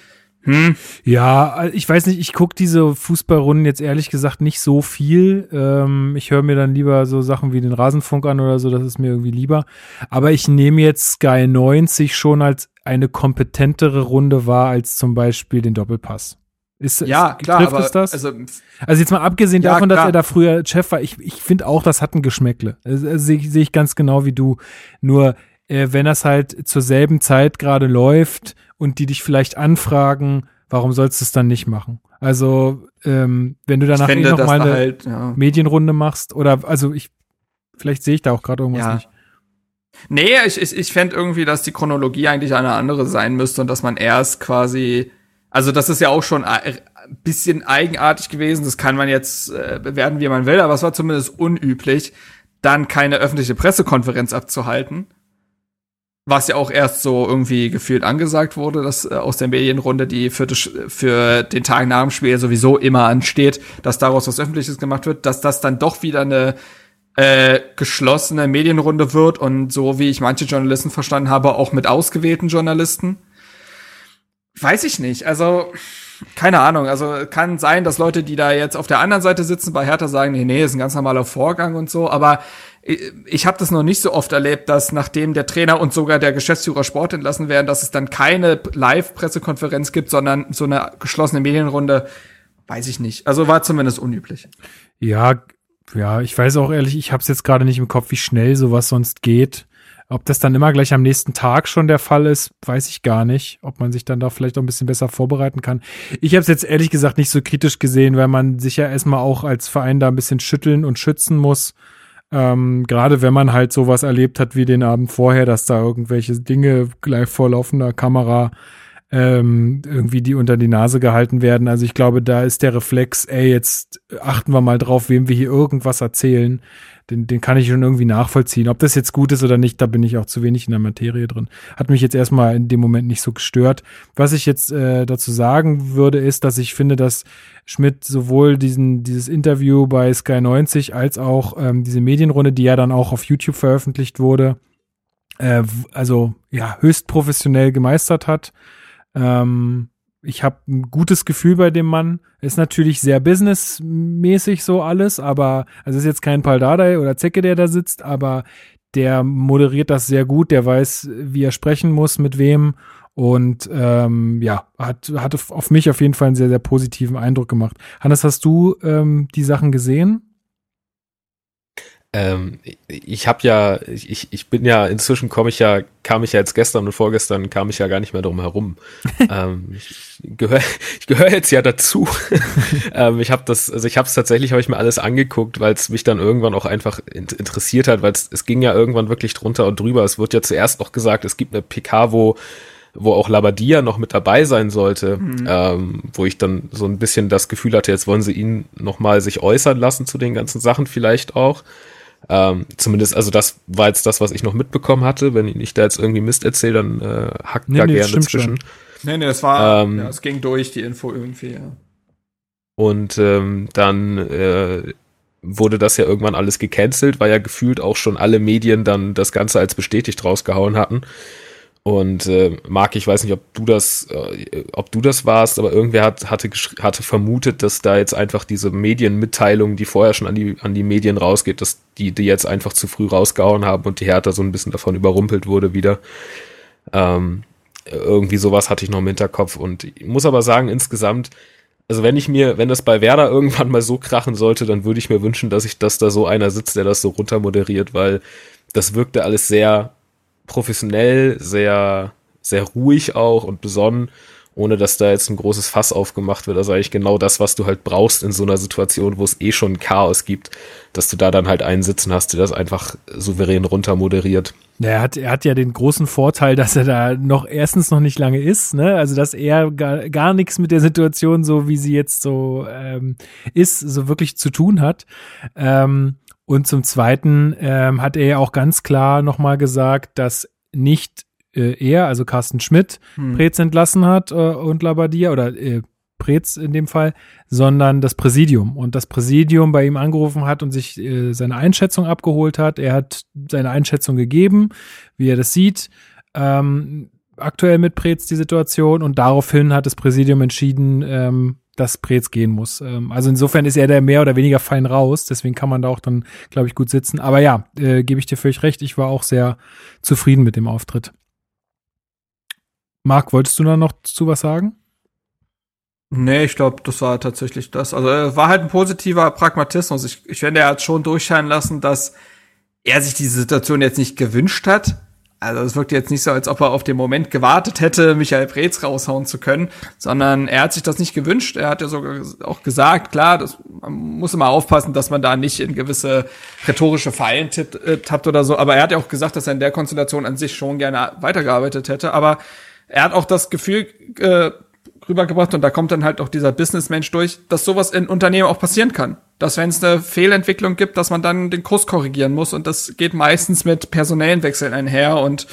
Hm. Ja, ich weiß nicht, ich gucke diese Fußballrunden jetzt ehrlich gesagt nicht so viel. Ähm, ich höre mir dann lieber so Sachen wie den Rasenfunk an oder so, das ist mir irgendwie lieber. Aber ich nehme jetzt Sky neunzig schon als eine kompetentere Runde wahr als zum Beispiel den Doppelpass. Ist, ja, ist, klar. Trifft aber, es das? Also, also jetzt mal abgesehen ja, davon, klar. dass er da früher Chef war, ich, ich finde auch, das hat ein Geschmäckle. Also, sehe ich, seh ich ganz genau wie du. Nur, äh, wenn das halt zur selben Zeit gerade läuft und die dich vielleicht anfragen, warum sollst du es dann nicht machen? Also, ähm, wenn du danach finde, eh noch mal eine halt, ja. Medienrunde machst oder, also ich, vielleicht sehe ich da auch gerade irgendwas ja. nicht. Nee, ich, ich, ich fände irgendwie, dass die Chronologie eigentlich eine andere sein müsste und dass man erst quasi, also das ist ja auch schon ein bisschen eigenartig gewesen, das kann man jetzt äh, bewerten, wie man will, aber es war zumindest unüblich, dann keine öffentliche Pressekonferenz abzuhalten. Was ja auch erst so irgendwie gefühlt angesagt wurde, dass äh, aus der Medienrunde, die für, das, für den Tag nach dem Spiel sowieso immer ansteht, dass daraus was Öffentliches gemacht wird, dass das dann doch wieder eine äh, geschlossene Medienrunde wird und so, wie ich manche Journalisten verstanden habe, auch mit ausgewählten Journalisten. Weiß ich nicht, also keine Ahnung, also kann sein, dass Leute, die da jetzt auf der anderen Seite sitzen, bei Hertha sagen, nee, nee, ist ein ganz normaler Vorgang und so, aber ich habe das noch nicht so oft erlebt, dass nachdem der Trainer und sogar der Geschäftsführer Sport entlassen werden, dass es dann keine Live-Pressekonferenz gibt, sondern so eine geschlossene Medienrunde, weiß ich nicht. Also war zumindest unüblich. Ja, ja, ich weiß auch ehrlich, ich habe es jetzt gerade nicht im Kopf, wie schnell sowas sonst geht. Ob das dann immer gleich am nächsten Tag schon der Fall ist, weiß ich gar nicht. Ob man sich dann da vielleicht auch ein bisschen besser vorbereiten kann. Ich habe es jetzt ehrlich gesagt nicht so kritisch gesehen, weil man sich ja erstmal auch als Verein da ein bisschen schütteln und schützen muss. Ähm, gerade wenn man halt sowas erlebt hat wie den Abend vorher, dass da irgendwelche Dinge gleich vor laufender Kamera ähm, irgendwie die unter die Nase gehalten werden. Also ich glaube, da ist der Reflex, ey, jetzt achten wir mal drauf, wem wir hier irgendwas erzählen. Den, den kann ich schon irgendwie nachvollziehen. Ob das jetzt gut ist oder nicht, da bin ich auch zu wenig in der Materie drin. Hat mich jetzt erstmal in dem Moment nicht so gestört. Was ich jetzt äh, dazu sagen würde, ist, dass ich finde, dass Schmidt sowohl diesen dieses Interview bei Sky neunzig als auch ähm, diese Medienrunde, die ja dann auch auf YouTube veröffentlicht wurde, äh, also ja höchst professionell gemeistert hat. Ähm, ich habe ein gutes Gefühl bei dem Mann. Ist natürlich sehr businessmäßig so alles, aber also ist jetzt kein Pál Dárdai oder Zecke, der da sitzt, aber der moderiert das sehr gut, der weiß, wie er sprechen muss, mit wem und ähm, ja, hat hatte auf mich auf jeden Fall einen sehr, sehr positiven Eindruck gemacht. Hannes, hast du ähm, die Sachen gesehen? Ähm, ich habe ja, ich, ich bin ja, inzwischen komme ich ja, kam ich ja jetzt gestern und vorgestern kam ich ja gar nicht mehr drum herum. ähm, ich gehöre ich gehör jetzt ja dazu. ähm, ich habe das, also ich habe es tatsächlich, habe ich mir alles angeguckt, weil es mich dann irgendwann auch einfach in, interessiert hat, weil es ging ja irgendwann wirklich drunter und drüber. Es wird ja zuerst noch gesagt, es gibt eine P K, wo wo auch Labbadia noch mit dabei sein sollte, mhm. ähm, wo ich dann so ein bisschen das Gefühl hatte, jetzt wollen sie ihn nochmal sich äußern lassen zu den ganzen Sachen vielleicht auch. Ähm, zumindest, also das war jetzt das, was ich noch mitbekommen hatte. Wenn ich da jetzt irgendwie Mist erzähle, dann äh, hackt nee, da nee, gerne zwischen. Nee, nee, es war, ähm, ja, es ging durch, die Info irgendwie, ja. Und ähm, dann äh, wurde das ja irgendwann alles gecancelt, weil ja gefühlt auch schon alle Medien dann das Ganze als bestätigt rausgehauen hatten. Und äh, Marc, ich weiß nicht, ob du das, äh, ob du das warst, aber irgendwer hat, hatte, gesch- hatte vermutet, dass da jetzt einfach diese Medienmitteilung, die vorher schon an die, an die Medien rausgeht, dass die, die jetzt einfach zu früh rausgehauen haben und die Hertha so ein bisschen davon überrumpelt wurde wieder. Ähm, irgendwie sowas hatte ich noch im Hinterkopf. Und ich muss aber sagen, insgesamt, also wenn ich mir, wenn das bei Werder irgendwann mal so krachen sollte, dann würde ich mir wünschen, dass ich, dass da so einer sitzt, der das so runtermoderiert, weil das wirkte alles sehr professionell, sehr, sehr ruhig auch und besonnen, ohne dass da jetzt ein großes Fass aufgemacht wird. Das ist eigentlich genau das, was du halt brauchst in so einer Situation, wo es eh schon Chaos gibt, dass du da dann halt einen sitzen hast, der das einfach souverän runtermoderiert. Ja, er hat, er hat ja den großen Vorteil, dass er da noch erstens noch nicht lange ist, ne? Also dass er gar, gar nichts mit der Situation, so wie sie jetzt so ähm, ist, so wirklich zu tun hat. Ähm, Und zum Zweiten ähm, hat er ja auch ganz klar nochmal gesagt, dass nicht äh, er, also Carsten Schmidt, hm. Preetz entlassen hat äh, und Labbadia oder äh, Preetz in dem Fall, sondern das Präsidium. Und das Präsidium bei ihm angerufen hat und sich äh, seine Einschätzung abgeholt hat. Er hat seine Einschätzung gegeben, wie er das sieht. Ähm, aktuell mit Preetz die Situation. Und daraufhin hat das Präsidium entschieden, ähm, dass Preetz gehen muss. Also insofern ist er da mehr oder weniger fein raus, deswegen kann man da auch dann, glaube ich, gut sitzen. Aber ja, äh, gebe ich dir völlig recht, ich war auch sehr zufrieden mit dem Auftritt. Marc, wolltest du da noch zu was sagen? Nee, ich glaube, das war tatsächlich das. Also war halt ein positiver Pragmatismus. Ich, ich finde, er hat schon durchscheinen lassen, dass er sich diese Situation jetzt nicht gewünscht hat. Also es wirkt jetzt nicht so, als ob er auf den Moment gewartet hätte, Michael Preetz raushauen zu können, sondern er hat sich das nicht gewünscht. Er hat ja sogar auch gesagt, klar, das, man muss immer aufpassen, dass man da nicht in gewisse rhetorische Fallen tappt oder so. Aber er hat ja auch gesagt, dass er in der Konstellation an sich schon gerne weitergearbeitet hätte. Aber er hat auch das Gefühl äh, rübergebracht, und da kommt dann halt auch dieser Businessmensch durch, dass sowas in Unternehmen auch passieren kann. Dass, wenn es eine Fehlentwicklung gibt, dass man dann den Kurs korrigieren muss, und das geht meistens mit personellen Wechseln einher. Und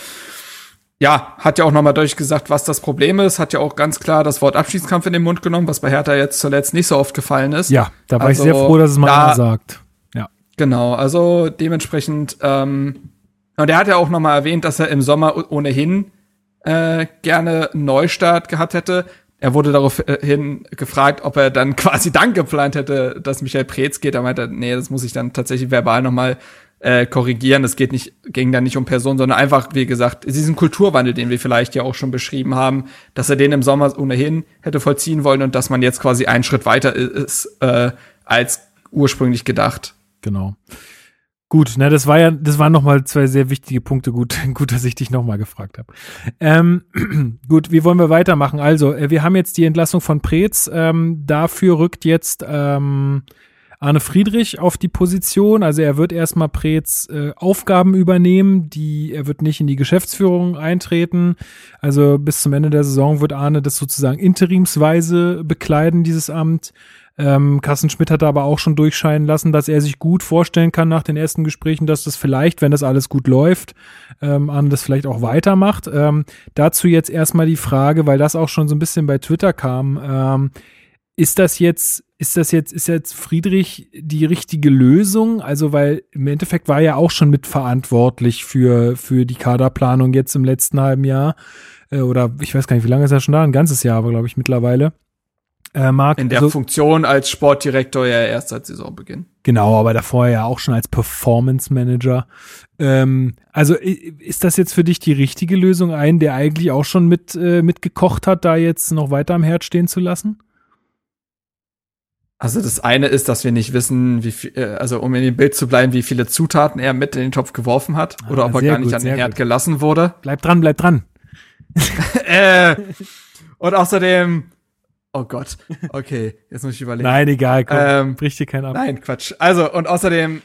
ja, hat ja auch nochmal durchgesagt, was das Problem ist, hat ja auch ganz klar das Wort Abschiedskampf in den Mund genommen, was bei Hertha jetzt zuletzt nicht so oft gefallen ist. Ja, da war also ich sehr froh, dass es mal da, einer sagt. Ja. Genau, also dementsprechend, ähm, und er hat ja auch nochmal erwähnt, dass er im Sommer ohnehin äh, gerne einen Neustart gehabt hätte. Er wurde daraufhin gefragt, ob er dann quasi dann geplant hätte, dass Michael Preetz geht. Er meinte, nee, das muss ich dann tatsächlich verbal nochmal äh, korrigieren. Es geht nicht, ging dann nicht um Personen, sondern einfach, wie gesagt, diesen Kulturwandel, den wir vielleicht ja auch schon beschrieben haben, dass er den im Sommer ohnehin hätte vollziehen wollen und dass man jetzt quasi einen Schritt weiter ist äh, als ursprünglich gedacht. Genau. Gut, na, das war ja, das waren nochmal zwei sehr wichtige Punkte. Gut, gut, dass ich dich nochmal gefragt habe. Ähm, gut, wie wollen wir weitermachen? Also, wir haben jetzt die Entlassung von Preetz. Ähm, dafür rückt jetzt ähm, Arne Friedrich auf die Position. Also er wird erstmal Preetz äh, Aufgaben übernehmen, die er wird nicht in die Geschäftsführung eintreten. Also bis zum Ende der Saison wird Arne das sozusagen interimsweise bekleiden, dieses Amt. Ähm, Carsten Schmidt hat aber auch schon durchscheinen lassen, dass er sich gut vorstellen kann nach den ersten Gesprächen, dass das vielleicht, wenn das alles gut läuft, ähm, Arne das vielleicht auch weitermacht. Ähm, dazu jetzt erstmal die Frage, weil das auch schon so ein bisschen bei Twitter kam, ähm, ist das jetzt, ist das jetzt, ist jetzt Friedrich die richtige Lösung? Also, weil im Endeffekt war er ja auch schon mitverantwortlich für, für die Kaderplanung jetzt im letzten halben Jahr, äh, oder ich weiß gar nicht, wie lange ist er schon da? Ein ganzes Jahr, aber glaube ich mittlerweile. Äh, Marc, in der also, Funktion als Sportdirektor ja erst seit Saisonbeginn. Genau, aber davor ja auch schon als Performance Manager. Ähm, also ist das jetzt für dich die richtige Lösung, einen, der eigentlich auch schon mit äh, mitgekocht hat, da jetzt noch weiter am Herd stehen zu lassen? Also das eine ist, dass wir nicht wissen, wie viel, also um in dem Bild zu bleiben, wie viele Zutaten er mit in den Topf geworfen hat ah, oder ob er gar gut, nicht an den Herd gut. gelassen wurde. Bleib dran, bleib dran. äh, und außerdem Oh Gott, okay, jetzt muss ich überlegen. Nein, egal, komm, ähm, brich dir keinen ab. Nein, Quatsch. Also, und außerdem,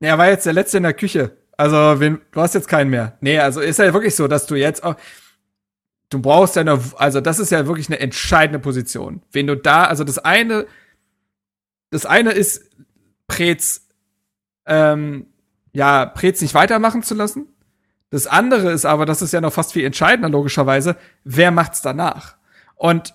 er war jetzt der Letzte in der Küche. Also, wen, du hast jetzt keinen mehr. Nee, also ist ja wirklich so, dass du jetzt auch, du brauchst ja noch, also das ist ja wirklich eine entscheidende Position. Wenn du da, also das eine, das eine ist, Preetz, ähm, ja, Preetz nicht weitermachen zu lassen. Das andere ist aber, das ist ja noch fast viel entscheidender, logischerweise, wer macht's danach? Und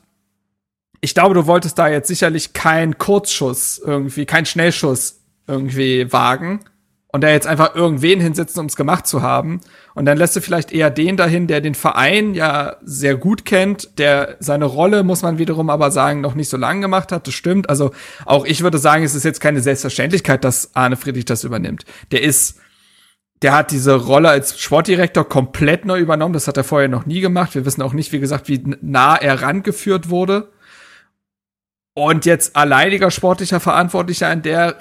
ich glaube, du wolltest da jetzt sicherlich keinen Kurzschuss irgendwie, keinen Schnellschuss irgendwie wagen und da jetzt einfach irgendwen hinsetzen, um es gemacht zu haben. Und dann lässt du vielleicht eher den dahin, der den Verein ja sehr gut kennt, der seine Rolle, muss man wiederum aber sagen, noch nicht so lange gemacht hat. Das stimmt. Also auch ich würde sagen, es ist jetzt keine Selbstverständlichkeit, dass Arne Friedrich das übernimmt. Der ist, der hat diese Rolle als Sportdirektor komplett neu übernommen. Das hat er vorher noch nie gemacht. Wir wissen auch nicht, wie gesagt, wie nah er rangeführt wurde. Und jetzt alleiniger sportlicher Verantwortlicher in der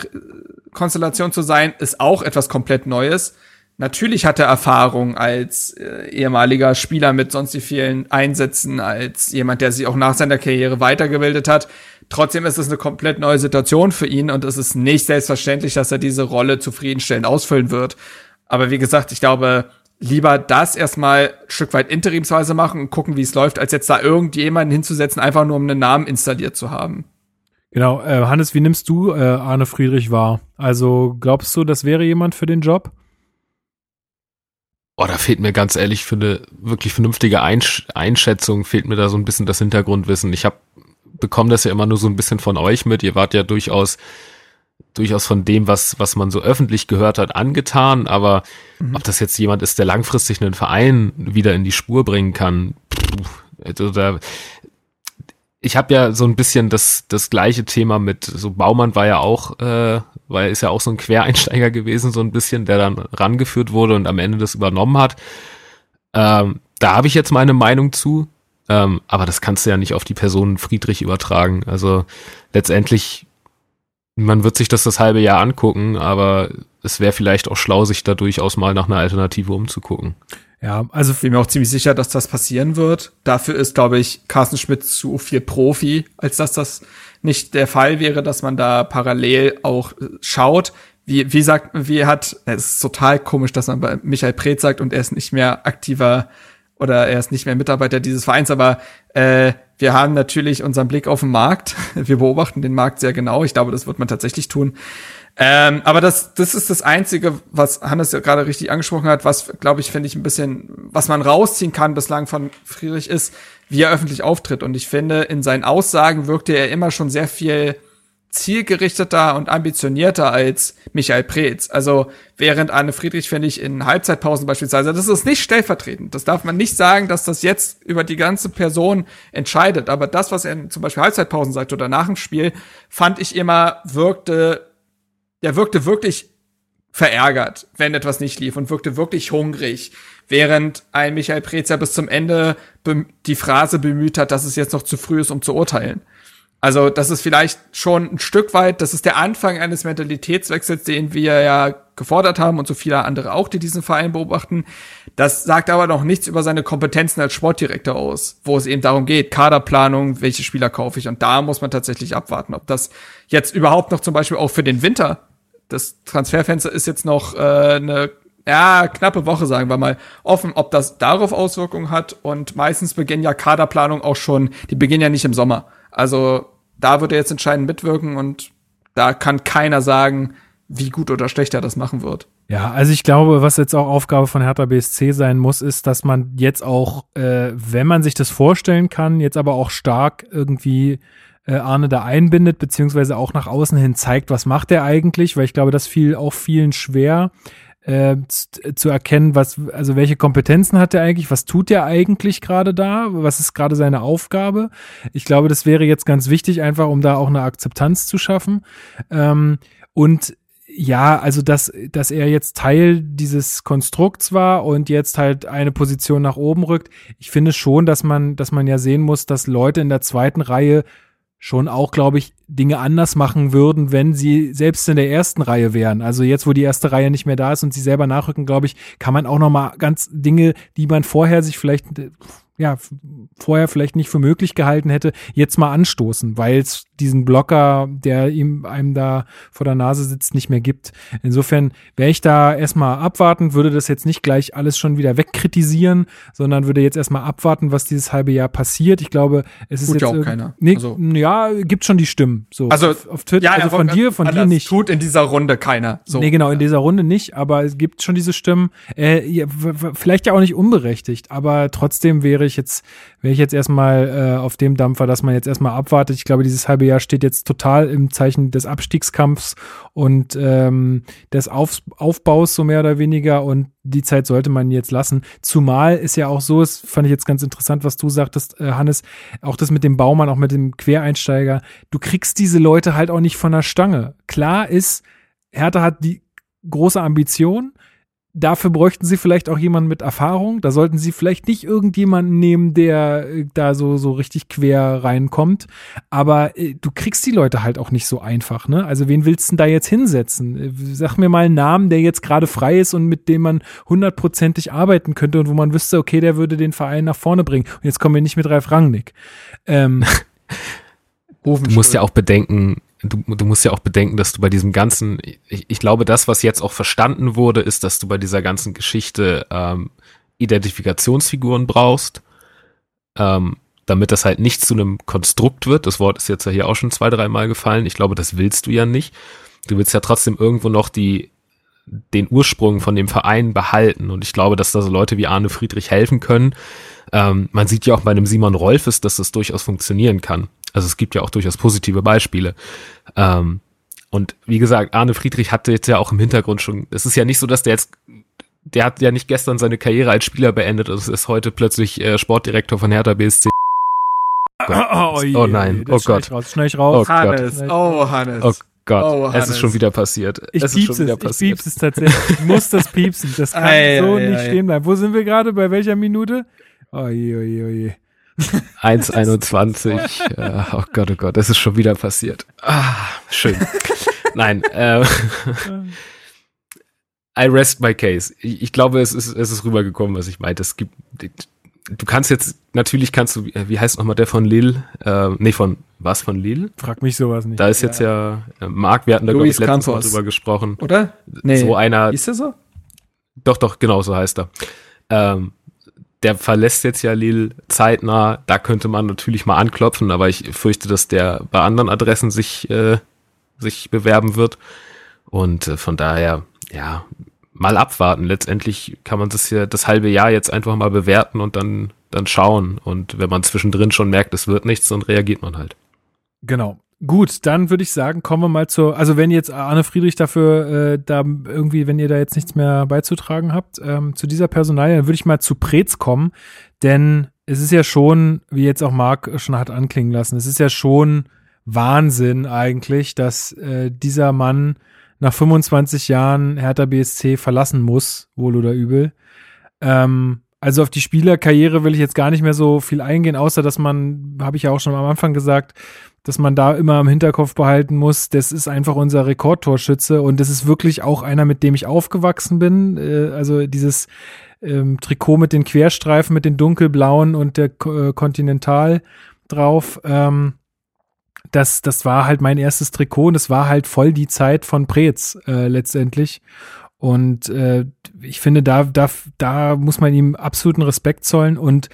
Konstellation zu sein, ist auch etwas komplett Neues. Natürlich hat er Erfahrung als äh, ehemaliger Spieler mit sonst wie vielen Einsätzen, als jemand, der sich auch nach seiner Karriere weitergebildet hat. Trotzdem ist es eine komplett neue Situation für ihn und es ist nicht selbstverständlich, dass er diese Rolle zufriedenstellend ausfüllen wird. Aber wie gesagt, ich glaube, lieber das erstmal ein Stück weit interimsweise machen und gucken, wie es läuft, als jetzt da irgendjemanden hinzusetzen, einfach nur um einen Namen installiert zu haben. Genau. Äh, Hannes, wie nimmst du äh, Arne Friedrich wahr? Also glaubst du, das wäre jemand für den Job? Boah, da fehlt mir ganz ehrlich für eine wirklich vernünftige Einsch- Einschätzung, fehlt mir da so ein bisschen das Hintergrundwissen. Ich hab, bekomme das ja immer nur so ein bisschen von euch mit. Ihr wart ja durchaus durchaus von dem, was was man so öffentlich gehört hat, angetan, aber mhm. ob das jetzt jemand ist, der langfristig einen Verein wieder in die Spur bringen kann, oder ich habe ja so ein bisschen das das gleiche Thema mit, so Baumann war ja auch, äh, weil ist ja auch so ein Quereinsteiger gewesen, so ein bisschen, der dann rangeführt wurde und am Ende das übernommen hat. Ähm, da habe ich jetzt meine Meinung zu, ähm, aber das kannst du ja nicht auf die Person Friedrich übertragen. Also letztendlich man wird sich das das halbe Jahr angucken, aber es wäre vielleicht auch schlau, sich da durchaus mal nach einer Alternative umzugucken. Ja, also ich bin mir auch ziemlich sicher, dass das passieren wird. Dafür ist, glaube ich, Carsten Schmidt zu viel Profi, als dass das nicht der Fall wäre, dass man da parallel auch schaut. Wie, wie sagt, wie hat, es ist total komisch, dass man bei Michael Preetz sagt und er ist nicht mehr aktiver oder er ist nicht mehr Mitarbeiter dieses Vereins, aber äh, wir haben natürlich unseren Blick auf den Markt. Wir beobachten den Markt sehr genau. Ich glaube, das wird man tatsächlich tun. Ähm, aber das, das ist das Einzige, was Hannes ja gerade richtig angesprochen hat, was, glaube ich, finde ich ein bisschen, was man rausziehen kann bislang von Friedrich ist, wie er öffentlich auftritt. Und ich finde, in seinen Aussagen wirkte er immer schon sehr viel zielgerichteter und ambitionierter als Michael Preetz. Also während Arne Friedrich, finde ich, in Halbzeitpausen beispielsweise, das ist nicht stellvertretend. Das darf man nicht sagen, dass das jetzt über die ganze Person entscheidet. Aber das, was er zum Beispiel Halbzeitpausen sagt oder nach dem Spiel, fand ich immer, wirkte, der wirkte wirklich verärgert, wenn etwas nicht lief und wirkte wirklich hungrig. Während ein Michael Preetz ja bis zum Ende die Phrase bemüht hat, dass es jetzt noch zu früh ist, um zu urteilen. Also das ist vielleicht schon ein Stück weit, das ist der Anfang eines Mentalitätswechsels, den wir ja gefordert haben und so viele andere auch, die diesen Verein beobachten. Das sagt aber noch nichts über seine Kompetenzen als Sportdirektor aus, wo es eben darum geht, Kaderplanung, welche Spieler kaufe ich. Und da muss man tatsächlich abwarten, ob das jetzt überhaupt noch zum Beispiel auch für den Winter, das Transferfenster ist jetzt noch äh, eine ja, knappe Woche, sagen wir mal, offen, ob das darauf Auswirkungen hat. Und meistens beginnen ja Kaderplanung auch schon, die beginnen ja nicht im Sommer. Also da wird er jetzt entscheidend mitwirken und da kann keiner sagen, wie gut oder schlecht er das machen wird. Ja, also ich glaube, was jetzt auch Aufgabe von Hertha B S C sein muss, ist, dass man jetzt auch, äh, wenn man sich das vorstellen kann, jetzt aber auch stark irgendwie äh, Arne da einbindet, beziehungsweise auch nach außen hin zeigt, was macht er eigentlich, weil ich glaube, das fiel auch vielen schwer, Äh, zu, zu erkennen, was, also welche Kompetenzen hat er eigentlich, was tut er eigentlich gerade da, was ist gerade seine Aufgabe. Ich glaube, das wäre jetzt ganz wichtig, einfach um da auch eine Akzeptanz zu schaffen. Ähm, und ja, also dass, dass er jetzt Teil dieses Konstrukts war und jetzt halt eine Position nach oben rückt. Ich finde schon, dass man, dass man ja sehen muss, dass Leute in der zweiten Reihe schon auch, glaube ich, Dinge anders machen würden, wenn sie selbst in der ersten Reihe wären. Also jetzt, wo die erste Reihe nicht mehr da ist und sie selber nachrücken, glaube ich, kann man auch nochmal ganz Dinge, die man vorher sich vielleicht, ja, vorher vielleicht nicht für möglich gehalten hätte, jetzt mal anstoßen, weil es diesen Blocker, der ihm, einem da vor der Nase sitzt, nicht mehr gibt. Insofern wäre ich da erstmal abwarten, würde das jetzt nicht gleich alles schon wieder wegkritisieren, sondern würde jetzt erstmal abwarten, was dieses halbe Jahr passiert. Ich glaube, es ist tut jetzt ja auch irg- keiner. Nee, also. Ja, gibt schon die Stimmen. So, also auf, auf Twitter, ja, also von dir, von dir nicht. Tut in dieser Runde keiner. So. Nee, genau, in dieser Runde nicht, aber es gibt schon diese Stimmen. Äh, ja, w- w- vielleicht ja auch nicht unberechtigt, aber trotzdem wäre ich jetzt, wäre ich jetzt erstmal äh, auf dem Dampfer, dass man jetzt erstmal abwartet. Ich glaube, dieses halbe Jahr steht jetzt total im Zeichen des Abstiegskampfs und ähm, des auf- Aufbaus, so mehr oder weniger, und die Zeit sollte man jetzt lassen. Zumal ist ja auch so, es fand ich jetzt ganz interessant, was du sagtest, äh, Hannes, auch das mit dem Baumann, auch mit dem Quereinsteiger. Du kriegst diese Leute halt auch nicht von der Stange. Klar ist, Hertha hat die große Ambition. Dafür bräuchten sie vielleicht auch jemanden mit Erfahrung. Da sollten sie vielleicht nicht irgendjemanden nehmen, der da so so richtig quer reinkommt. Aber äh, du kriegst die Leute halt auch nicht so einfach, ne? Also wen willst du denn da jetzt hinsetzen? Sag mir mal einen Namen, der jetzt gerade frei ist und mit dem man hundertprozentig arbeiten könnte und wo man wüsste, okay, der würde den Verein nach vorne bringen. Und jetzt kommen wir nicht mit Ralf Rangnick. Ähm, du musst ja auch bedenken, Du, du musst ja auch bedenken, dass du bei diesem ganzen, ich, ich glaube, das, was jetzt auch verstanden wurde, ist, dass du bei dieser ganzen Geschichte ähm, Identifikationsfiguren brauchst, ähm, damit das halt nicht zu einem Konstrukt wird. Das Wort ist jetzt ja hier auch schon zwei, dreimal gefallen. Ich glaube, das willst du ja nicht. Du willst ja trotzdem irgendwo noch die den Ursprung von dem Verein behalten. Und ich glaube, dass da so Leute wie Arne Friedrich helfen können. Ähm, man sieht ja auch bei einem Simon Rolfes, dass das durchaus funktionieren kann. Also es gibt ja auch durchaus positive Beispiele. Ähm, und wie gesagt, Arne Friedrich hatte jetzt ja auch im Hintergrund schon, es ist ja nicht so, dass der jetzt, der hat ja nicht gestern seine Karriere als Spieler beendet und also ist heute plötzlich äh, Sportdirektor von Hertha B S C. Oh, oh, je, oh nein, oh Gott. Schnell raus, oh Hannes, Gott. oh Hannes. Oh Gott, oh, es ist schon wieder passiert. Ich es piepse ist schon wieder es, passiert. Ich piepse es tatsächlich. Ich muss das piepsen, das kann ei, so ei, nicht ei. stehen bleiben. Wo sind wir gerade, bei welcher Minute? Oh je, oh je, oh je. eins einundzwanzig, oh Gott, oh Gott, das ist schon wieder passiert. Ah, schön. Nein, äh, I rest my case. Ich, ich glaube, es ist, es ist rübergekommen, was ich meinte. Es gibt, du kannst jetzt, natürlich kannst du, wie heißt nochmal der von Lille? Äh, nee, von, was von Lille? Frag mich sowas nicht. Da ist jetzt ja, ja Marc, wir hatten da, glaube ich, letztes Mal drüber gesprochen. Oder? Nee. So einer. Ist der so? Doch, doch, genau, so heißt er. Ähm, Der verlässt jetzt ja Lille zeitnah. Da könnte man natürlich mal anklopfen, aber ich fürchte, dass der bei anderen Adressen sich äh, sich bewerben wird. Und äh, von daher, ja, mal abwarten. Letztendlich kann man das hier das halbe Jahr jetzt einfach mal bewerten und dann dann schauen. Und wenn man zwischendrin schon merkt, es wird nichts, dann reagiert man halt. Genau. Gut, dann würde ich sagen, kommen wir mal zur, also wenn jetzt Arne Friedrich dafür äh, da irgendwie, wenn ihr da jetzt nichts mehr beizutragen habt, ähm, zu dieser Personalie, dann würde ich mal zu Preetz kommen, denn es ist ja schon, wie jetzt auch Marc schon hat anklingen lassen, es ist ja schon Wahnsinn eigentlich, dass äh, dieser Mann nach fünfundzwanzig Jahren Hertha B S C verlassen muss, wohl oder übel. Ähm, Also auf die Spielerkarriere will ich jetzt gar nicht mehr so viel eingehen, außer dass man, habe ich ja auch schon am Anfang gesagt, dass man da immer im Hinterkopf behalten muss, das ist einfach unser Rekordtorschütze und das ist wirklich auch einer, mit dem ich aufgewachsen bin. Also dieses ähm, Trikot mit den Querstreifen, mit den dunkelblauen und der Continental drauf, ähm, das, das war halt mein erstes Trikot und das war halt voll die Zeit von Preetz äh, letztendlich. Und äh, ich finde, da, da, da muss man ihm absoluten Respekt zollen und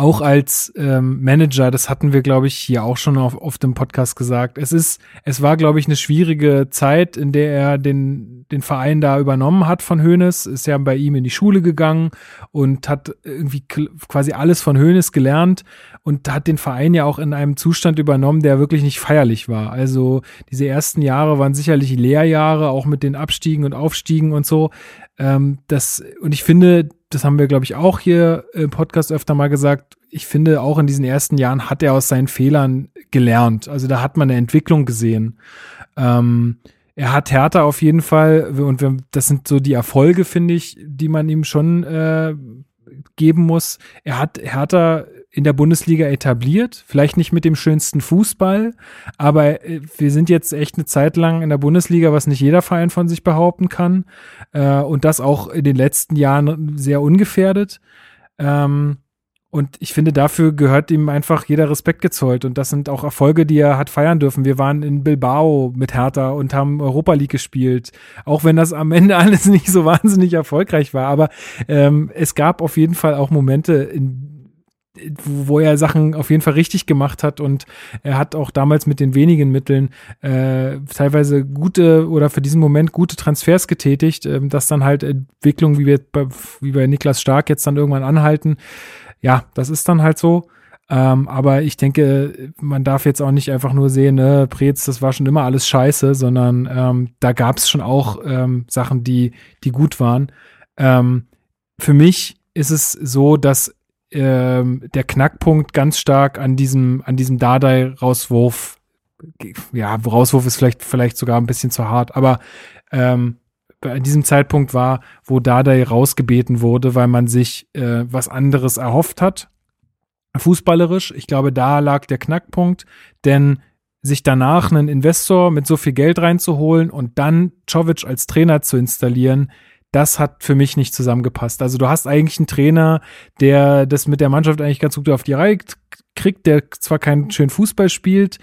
auch als ähm, Manager, das hatten wir, glaube ich, hier auch schon auf, auf dem Podcast gesagt, es ist, es war, glaube ich, eine schwierige Zeit, in der er den den Verein da übernommen hat von Hoeneß, ist ja bei ihm in die Schule gegangen und hat irgendwie quasi alles von Hoeneß gelernt und hat den Verein ja auch in einem Zustand übernommen, der wirklich nicht feierlich war. Also diese ersten Jahre waren sicherlich Lehrjahre, auch mit den Abstiegen und Aufstiegen und so. Ähm, das, und ich finde, das haben wir, glaube ich, auch hier im Podcast öfter mal gesagt, ich finde, auch in diesen ersten Jahren hat er aus seinen Fehlern gelernt. Also da hat man eine Entwicklung gesehen. Ähm, er hat Hertha auf jeden Fall, und das sind so die Erfolge, finde ich, die man ihm schon äh, geben muss. Er hat Hertha in der Bundesliga etabliert, vielleicht nicht mit dem schönsten Fußball, aber wir sind jetzt echt eine Zeit lang in der Bundesliga, was nicht jeder Verein von sich behaupten kann, äh, und das auch in den letzten Jahren sehr ungefährdet. Ähm, Und ich finde, dafür gehört ihm einfach jeder Respekt gezollt. Und das sind auch Erfolge, die er hat feiern dürfen. Wir waren in Bilbao mit Hertha und haben Europa League gespielt. Auch wenn das am Ende alles nicht so wahnsinnig erfolgreich war. Aber ähm, es gab auf jeden Fall auch Momente, in, wo er Sachen auf jeden Fall richtig gemacht hat. Und er hat auch damals mit den wenigen Mitteln äh, teilweise gute oder für diesen Moment gute Transfers getätigt. Ähm, dass dann halt Entwicklungen, wie wir wie bei Niklas Stark jetzt dann irgendwann anhalten, ja, das ist dann halt so. Ähm, aber ich denke, man darf jetzt auch nicht einfach nur sehen, ne, Preetz, das war schon immer alles scheiße, sondern ähm, da gab es schon auch ähm, Sachen, die, die gut waren. Ähm, für mich ist es so, dass ähm, der Knackpunkt ganz stark an diesem, an diesem Dárdai-Rauswurf, ja, Rauswurf ist vielleicht, vielleicht sogar ein bisschen zu hart, aber ähm, an diesem Zeitpunkt war, wo Dárdai rausgebeten wurde, weil man sich äh, was anderes erhofft hat, fußballerisch. Ich glaube, da lag der Knackpunkt, denn sich danach einen Investor mit so viel Geld reinzuholen und dann Čović als Trainer zu installieren, das hat für mich nicht zusammengepasst. Also du hast eigentlich einen Trainer, der das mit der Mannschaft eigentlich ganz gut auf die Reihe kriegt, der zwar keinen schönen Fußball spielt,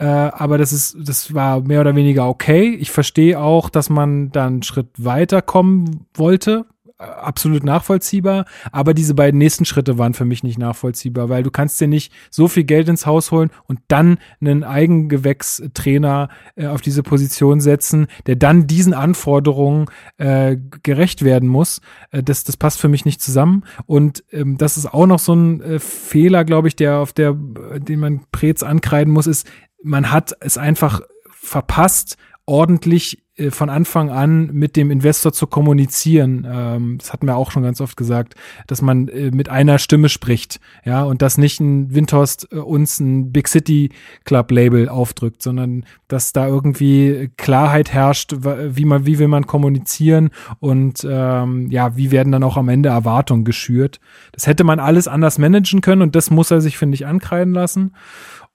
äh, aber das ist, das war mehr oder weniger okay. Ich verstehe auch, dass man da einen Schritt weiterkommen wollte, absolut nachvollziehbar, aber diese beiden nächsten Schritte waren für mich nicht nachvollziehbar, weil du kannst dir nicht so viel Geld ins Haus holen und dann einen Eigengewächstrainer äh, auf diese Position setzen, der dann diesen Anforderungen äh, gerecht werden muss. Äh, das, das passt für mich nicht zusammen, und ähm, das ist auch noch so ein äh, Fehler, glaube ich, der auf der, den man Preetz ankreiden muss, ist, man hat es einfach verpasst, ordentlich von Anfang an mit dem Investor zu kommunizieren. Das hatten wir auch schon ganz oft gesagt, dass man mit einer Stimme spricht, ja, und dass nicht ein Windhorst uns ein Big City Club Label aufdrückt, sondern dass da irgendwie Klarheit herrscht, wie man, wie will man kommunizieren und ähm, ja, wie werden dann auch am Ende Erwartungen geschürt. Das hätte man alles anders managen können, und das muss er sich, finde ich, ankreiden lassen.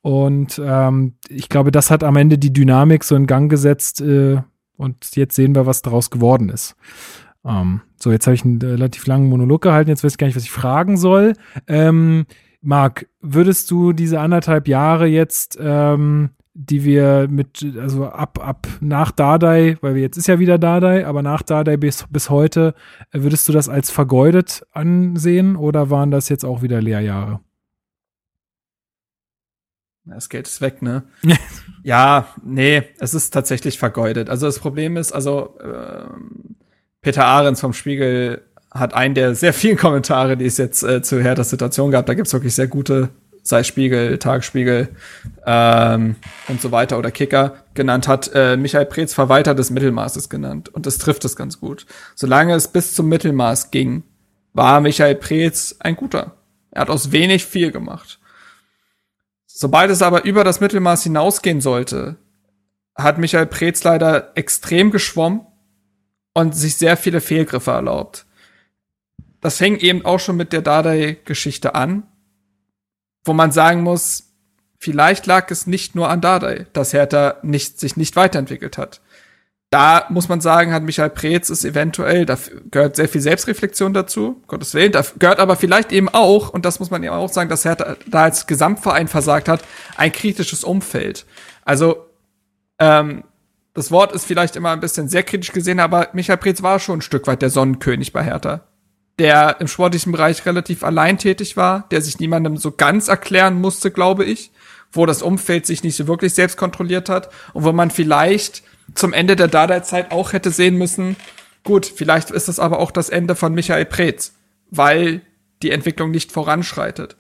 Und ähm, ich glaube, das hat am Ende die Dynamik so in Gang gesetzt, äh, und jetzt sehen wir, was daraus geworden ist. Ähm, so, jetzt habe ich einen relativ langen Monolog gehalten. Jetzt weiß ich gar nicht, was ich fragen soll. Ähm, Marc, würdest du diese anderthalb Jahre jetzt, ähm, die wir mit, also ab, ab nach Dárdai, weil wir jetzt ist ja wieder Dárdai, aber nach Dárdai bis, bis heute, würdest du das als vergeudet ansehen, oder waren das jetzt auch wieder Lehrjahre? Das Geld ist weg, ne? Ja, nee, es ist tatsächlich vergeudet. Also das Problem ist, also ähm, Peter Ahrens vom Spiegel hat einen der sehr vielen Kommentare, die es jetzt äh, zu Herthas Situation gab. Da gibt's wirklich sehr gute, sei Spiegel, Tagesspiegel ähm, und so weiter oder Kicker genannt, hat äh, Michael Preetz Verwalter des Mittelmaßes genannt. Und das trifft es ganz gut. Solange es bis zum Mittelmaß ging, war Michael Preetz ein guter. Er hat aus wenig viel gemacht. Sobald es aber über das Mittelmaß hinausgehen sollte, hat Michael Preetz leider extrem geschwommen und sich sehr viele Fehlgriffe erlaubt. Das fängt eben auch schon mit der Dárdai-Geschichte an, wo man sagen muss, vielleicht lag es nicht nur an Dárdai, dass Hertha nicht, sich nicht weiterentwickelt hat. Da muss man sagen, hat Michael Preetz es eventuell, da gehört sehr viel Selbstreflexion dazu, Gottes Willen, da gehört aber vielleicht eben auch, und das muss man eben auch sagen, dass Hertha da als Gesamtverein versagt hat, ein kritisches Umfeld. Also, ähm, das Wort ist vielleicht immer ein bisschen sehr kritisch gesehen, aber Michael Preetz war schon ein Stück weit der Sonnenkönig bei Hertha, der im sportlichen Bereich relativ allein tätig war, der sich niemandem so ganz erklären musste, glaube ich, wo das Umfeld sich nicht so wirklich selbst kontrolliert hat und wo man vielleicht zum Ende der Dardai-Zeit auch hätte sehen müssen, gut, vielleicht ist es aber auch das Ende von Michael Preetz, weil die Entwicklung nicht voranschreitet.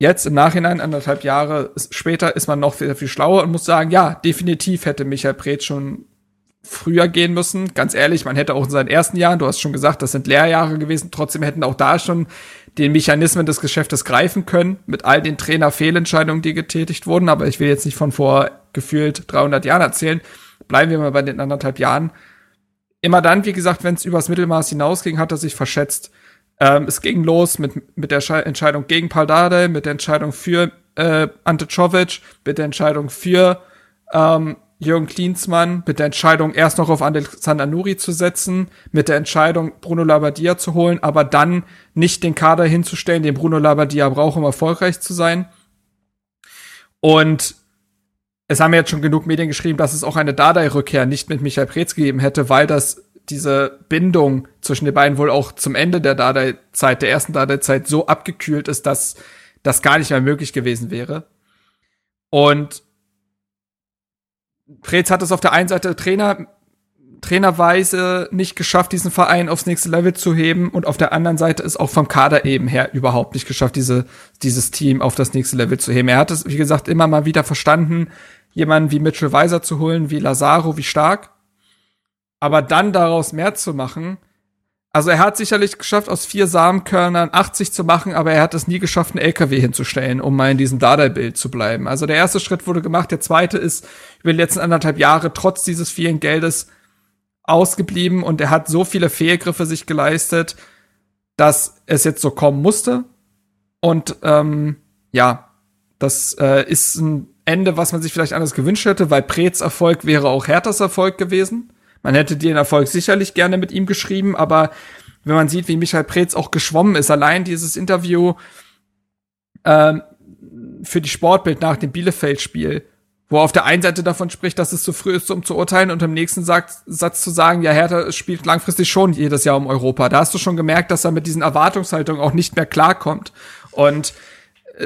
Jetzt im Nachhinein, anderthalb Jahre später, ist man noch sehr viel schlauer und muss sagen, ja, definitiv hätte Michael Preetz schon früher gehen müssen. Ganz ehrlich, man hätte auch in seinen ersten Jahren, du hast schon gesagt, das sind Lehrjahre gewesen, trotzdem hätten auch da schon den Mechanismen des Geschäftes greifen können, mit all den Trainer-Fehlentscheidungen, die getätigt wurden. Aber ich will jetzt nicht von vor gefühlt dreihundert Jahren erzählen. Bleiben wir mal bei den anderthalb Jahren. Immer dann, wie gesagt, wenn es übers Mittelmaß hinausging, hat er sich verschätzt. Ähm, es ging los mit mit der Sche- Entscheidung gegen Pál Dárdai, mit der Entscheidung für äh, Ante Čović, mit der Entscheidung für ähm, Jürgen Klinsmann, mit der Entscheidung erst noch auf Alexander Nouri zu setzen, mit der Entscheidung Bruno Labbadia zu holen, aber dann nicht den Kader hinzustellen, den Bruno Labbadia braucht, um erfolgreich zu sein. Und es haben jetzt schon genug Medien geschrieben, dass es auch eine Dárdai-Rückkehr nicht mit Michael Preetz gegeben hätte, weil das diese Bindung zwischen den beiden wohl auch zum Ende der Dárdai-Zeit, der ersten Dárdai-Zeit, so abgekühlt ist, dass das gar nicht mehr möglich gewesen wäre. Und Preetz hat es auf der einen Seite Trainer, trainerweise nicht geschafft, diesen Verein aufs nächste Level zu heben, und auf der anderen Seite ist auch vom Kader eben her überhaupt nicht geschafft, diese, dieses Team auf das nächste Level zu heben. Er hat es, wie gesagt, immer mal wieder verstanden, jemanden wie Mitchell Weiser zu holen, wie Lazaro, wie Stark. Aber dann daraus mehr zu machen, also er hat sicherlich geschafft, aus vier Samenkörnern achtzig zu machen, aber er hat es nie geschafft, einen L K W hinzustellen, um mal in diesem Dárdai-Bild zu bleiben. Also der erste Schritt wurde gemacht, der zweite ist über die letzten anderthalb Jahre trotz dieses vielen Geldes ausgeblieben, und er hat so viele Fehlgriffe sich geleistet, dass es jetzt so kommen musste. Und ähm, ja, das äh, ist ein Ende, was man sich vielleicht anders gewünscht hätte, weil Preetz' Erfolg wäre auch Herthas Erfolg gewesen. Man hätte den Erfolg sicherlich gerne mit ihm geschrieben, aber wenn man sieht, wie Michael Preetz auch geschwommen ist, allein dieses Interview ähm, für die Sportbild nach dem Bielefeld-Spiel, wo er auf der einen Seite davon spricht, dass es zu früh ist, um zu urteilen, und im nächsten Satz, Satz zu sagen, ja, Hertha spielt langfristig schon jedes Jahr um Europa. Da hast du schon gemerkt, dass er mit diesen Erwartungshaltungen auch nicht mehr klarkommt. Und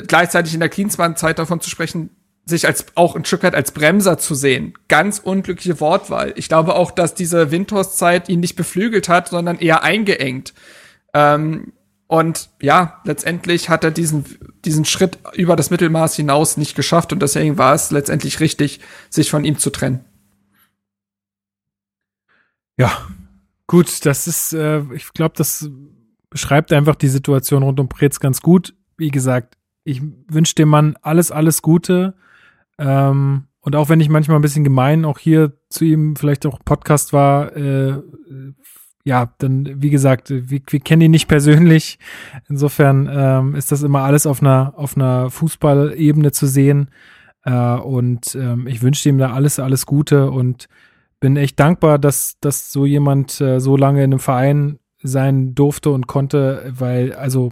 gleichzeitig in der Klinsmann-Zeit davon zu sprechen, sich als auch ein Stück weit als Bremser zu sehen. Ganz unglückliche Wortwahl. Ich glaube auch, dass diese Windhorst-Zeit ihn nicht beflügelt hat, sondern eher eingeengt. Ähm, und ja, letztendlich hat er diesen diesen Schritt über das Mittelmaß hinaus nicht geschafft, und deswegen war es letztendlich richtig, sich von ihm zu trennen. Ja, gut, das ist, äh, ich glaube, das beschreibt einfach die Situation rund um Preetz ganz gut. Wie gesagt, ich wünsche dem Mann alles, alles Gute. Ähm, und auch wenn ich manchmal ein bisschen gemein auch hier zu ihm vielleicht auch Podcast war, äh, ja, dann, wie gesagt, wir, wir kennen ihn nicht persönlich. Insofern ähm, ist das immer alles auf einer, auf einer Fußballebene zu sehen. Äh, und ähm, ich wünsche ihm da alles, alles Gute und bin echt dankbar, dass, dass so jemand äh, so lange in einem Verein sein durfte und konnte, weil, also,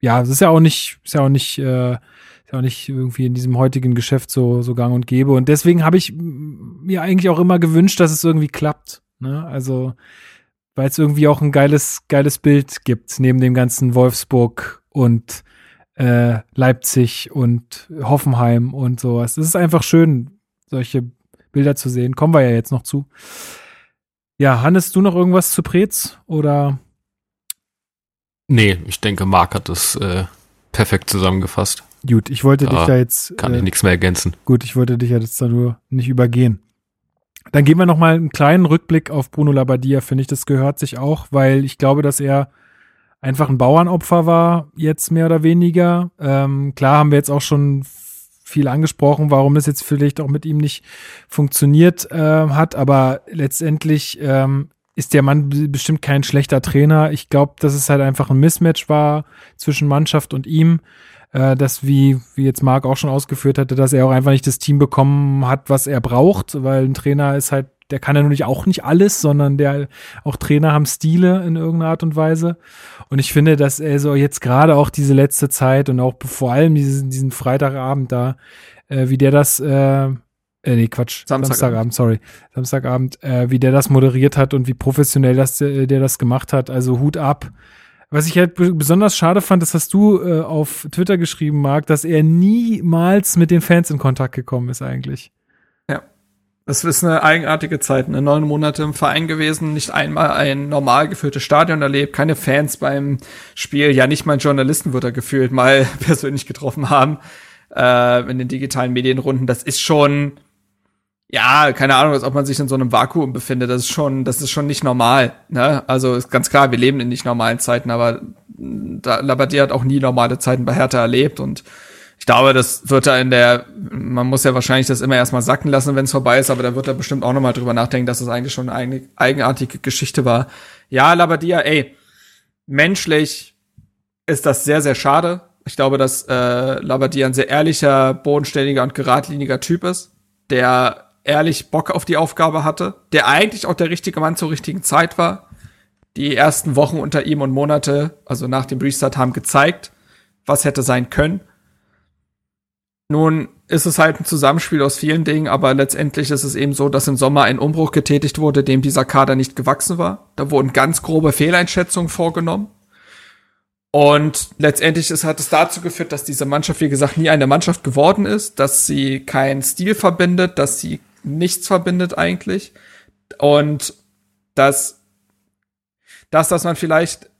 ja, es ist ja auch nicht, ist ja auch nicht, äh, ist auch nicht irgendwie in diesem heutigen Geschäft so, so gang und gäbe. Und deswegen habe ich mir eigentlich auch immer gewünscht, dass es irgendwie klappt, ne? Also, weil es irgendwie auch ein geiles, geiles Bild gibt, neben dem ganzen Wolfsburg und äh, Leipzig und Hoffenheim und sowas. Es ist einfach schön, solche Bilder zu sehen. Kommen wir ja jetzt noch zu. Ja, Hannes, du noch irgendwas zu Preetz? Oder? Nee, ich denke, Marc hat das äh, perfekt zusammengefasst. Gut, ich wollte da dich da jetzt... Kann ich äh, nichts mehr ergänzen. Gut, ich wollte dich ja jetzt da nur nicht übergehen. Dann geben wir nochmal einen kleinen Rückblick auf Bruno Labbadia, finde ich. Das gehört sich auch, weil ich glaube, dass er einfach ein Bauernopfer war, jetzt mehr oder weniger. Ähm, klar haben wir jetzt auch schon viel angesprochen, warum das jetzt vielleicht auch mit ihm nicht funktioniert äh, hat. Aber letztendlich ähm, ist der Mann bestimmt kein schlechter Trainer. Ich glaube, dass es halt einfach ein Mismatch war zwischen Mannschaft und ihm. Dass, wie, wie jetzt Marc auch schon ausgeführt hatte, dass er auch einfach nicht das Team bekommen hat, was er braucht, weil ein Trainer ist halt, der kann ja natürlich auch nicht alles, sondern der, auch Trainer haben Stile in irgendeiner Art und Weise. Und ich finde, dass er so jetzt gerade auch diese letzte Zeit und auch vor allem diesen, diesen Freitagabend da, äh, wie der das, äh, äh nee, Quatsch, Samstagabend, Samstagabend sorry, Samstagabend, äh, wie der das moderiert hat und wie professionell das, der, der das gemacht hat, also Hut ab. Was ich halt besonders schade fand, das hast du äh, auf Twitter geschrieben, Marc, dass er niemals mit den Fans in Kontakt gekommen ist eigentlich. Ja, Es ist eine eigenartige Zeit, ne? Neun Monate im Verein gewesen, nicht einmal ein normal geführtes Stadion erlebt, keine Fans beim Spiel, ja nicht mal einen Journalisten wird er gefühlt mal persönlich getroffen haben äh, in den digitalen Medienrunden. Das ist schon, ja, keine Ahnung, als ob man sich in so einem Vakuum befindet. Das ist schon, das ist schon nicht normal, ne? Also ist ganz klar, wir leben in nicht normalen Zeiten, aber da, Labbadia hat auch nie normale Zeiten bei Hertha erlebt und ich glaube, das wird er in der, man muss ja wahrscheinlich das immer erstmal sacken lassen, wenn es vorbei ist, aber da wird er bestimmt auch nochmal drüber nachdenken, dass es eigentlich schon eine eigenartige Geschichte war. Ja, Labbadia, ey, menschlich ist das sehr, sehr schade. Ich glaube, dass äh, Labbadia ein sehr ehrlicher, bodenständiger und geradliniger Typ ist, der ehrlich Bock auf die Aufgabe hatte, der eigentlich auch der richtige Mann zur richtigen Zeit war. Die ersten Wochen unter ihm und Monate, also nach dem Restart, haben gezeigt, was hätte sein können. Nun ist es halt ein Zusammenspiel aus vielen Dingen, aber letztendlich ist es eben so, dass im Sommer ein Umbruch getätigt wurde, dem dieser Kader nicht gewachsen war. Da wurden ganz grobe Fehleinschätzungen vorgenommen. Und letztendlich ist, hat es dazu geführt, dass diese Mannschaft, wie gesagt, nie eine Mannschaft geworden ist, dass sie keinen Stil verbindet, dass sie nichts verbindet eigentlich. Und dass, dass, dass man vielleicht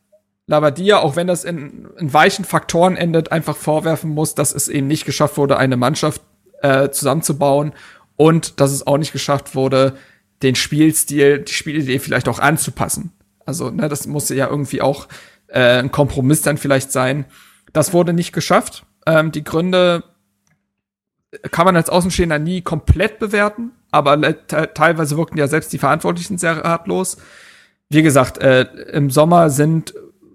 Labbadia, auch wenn das in, in weichen Faktoren endet, einfach vorwerfen muss, dass es eben nicht geschafft wurde, eine Mannschaft äh, zusammenzubauen und dass es auch nicht geschafft wurde, den Spielstil, die Spielidee vielleicht auch anzupassen. Also, ne, das musste ja irgendwie auch äh, ein Kompromiss dann vielleicht sein. Das wurde nicht geschafft. Ähm, die Gründe kann man als Außenstehender nie komplett bewerten, aber te- teilweise wirkten ja selbst die Verantwortlichen sehr ratlos. Wie gesagt, äh, im Sommer sind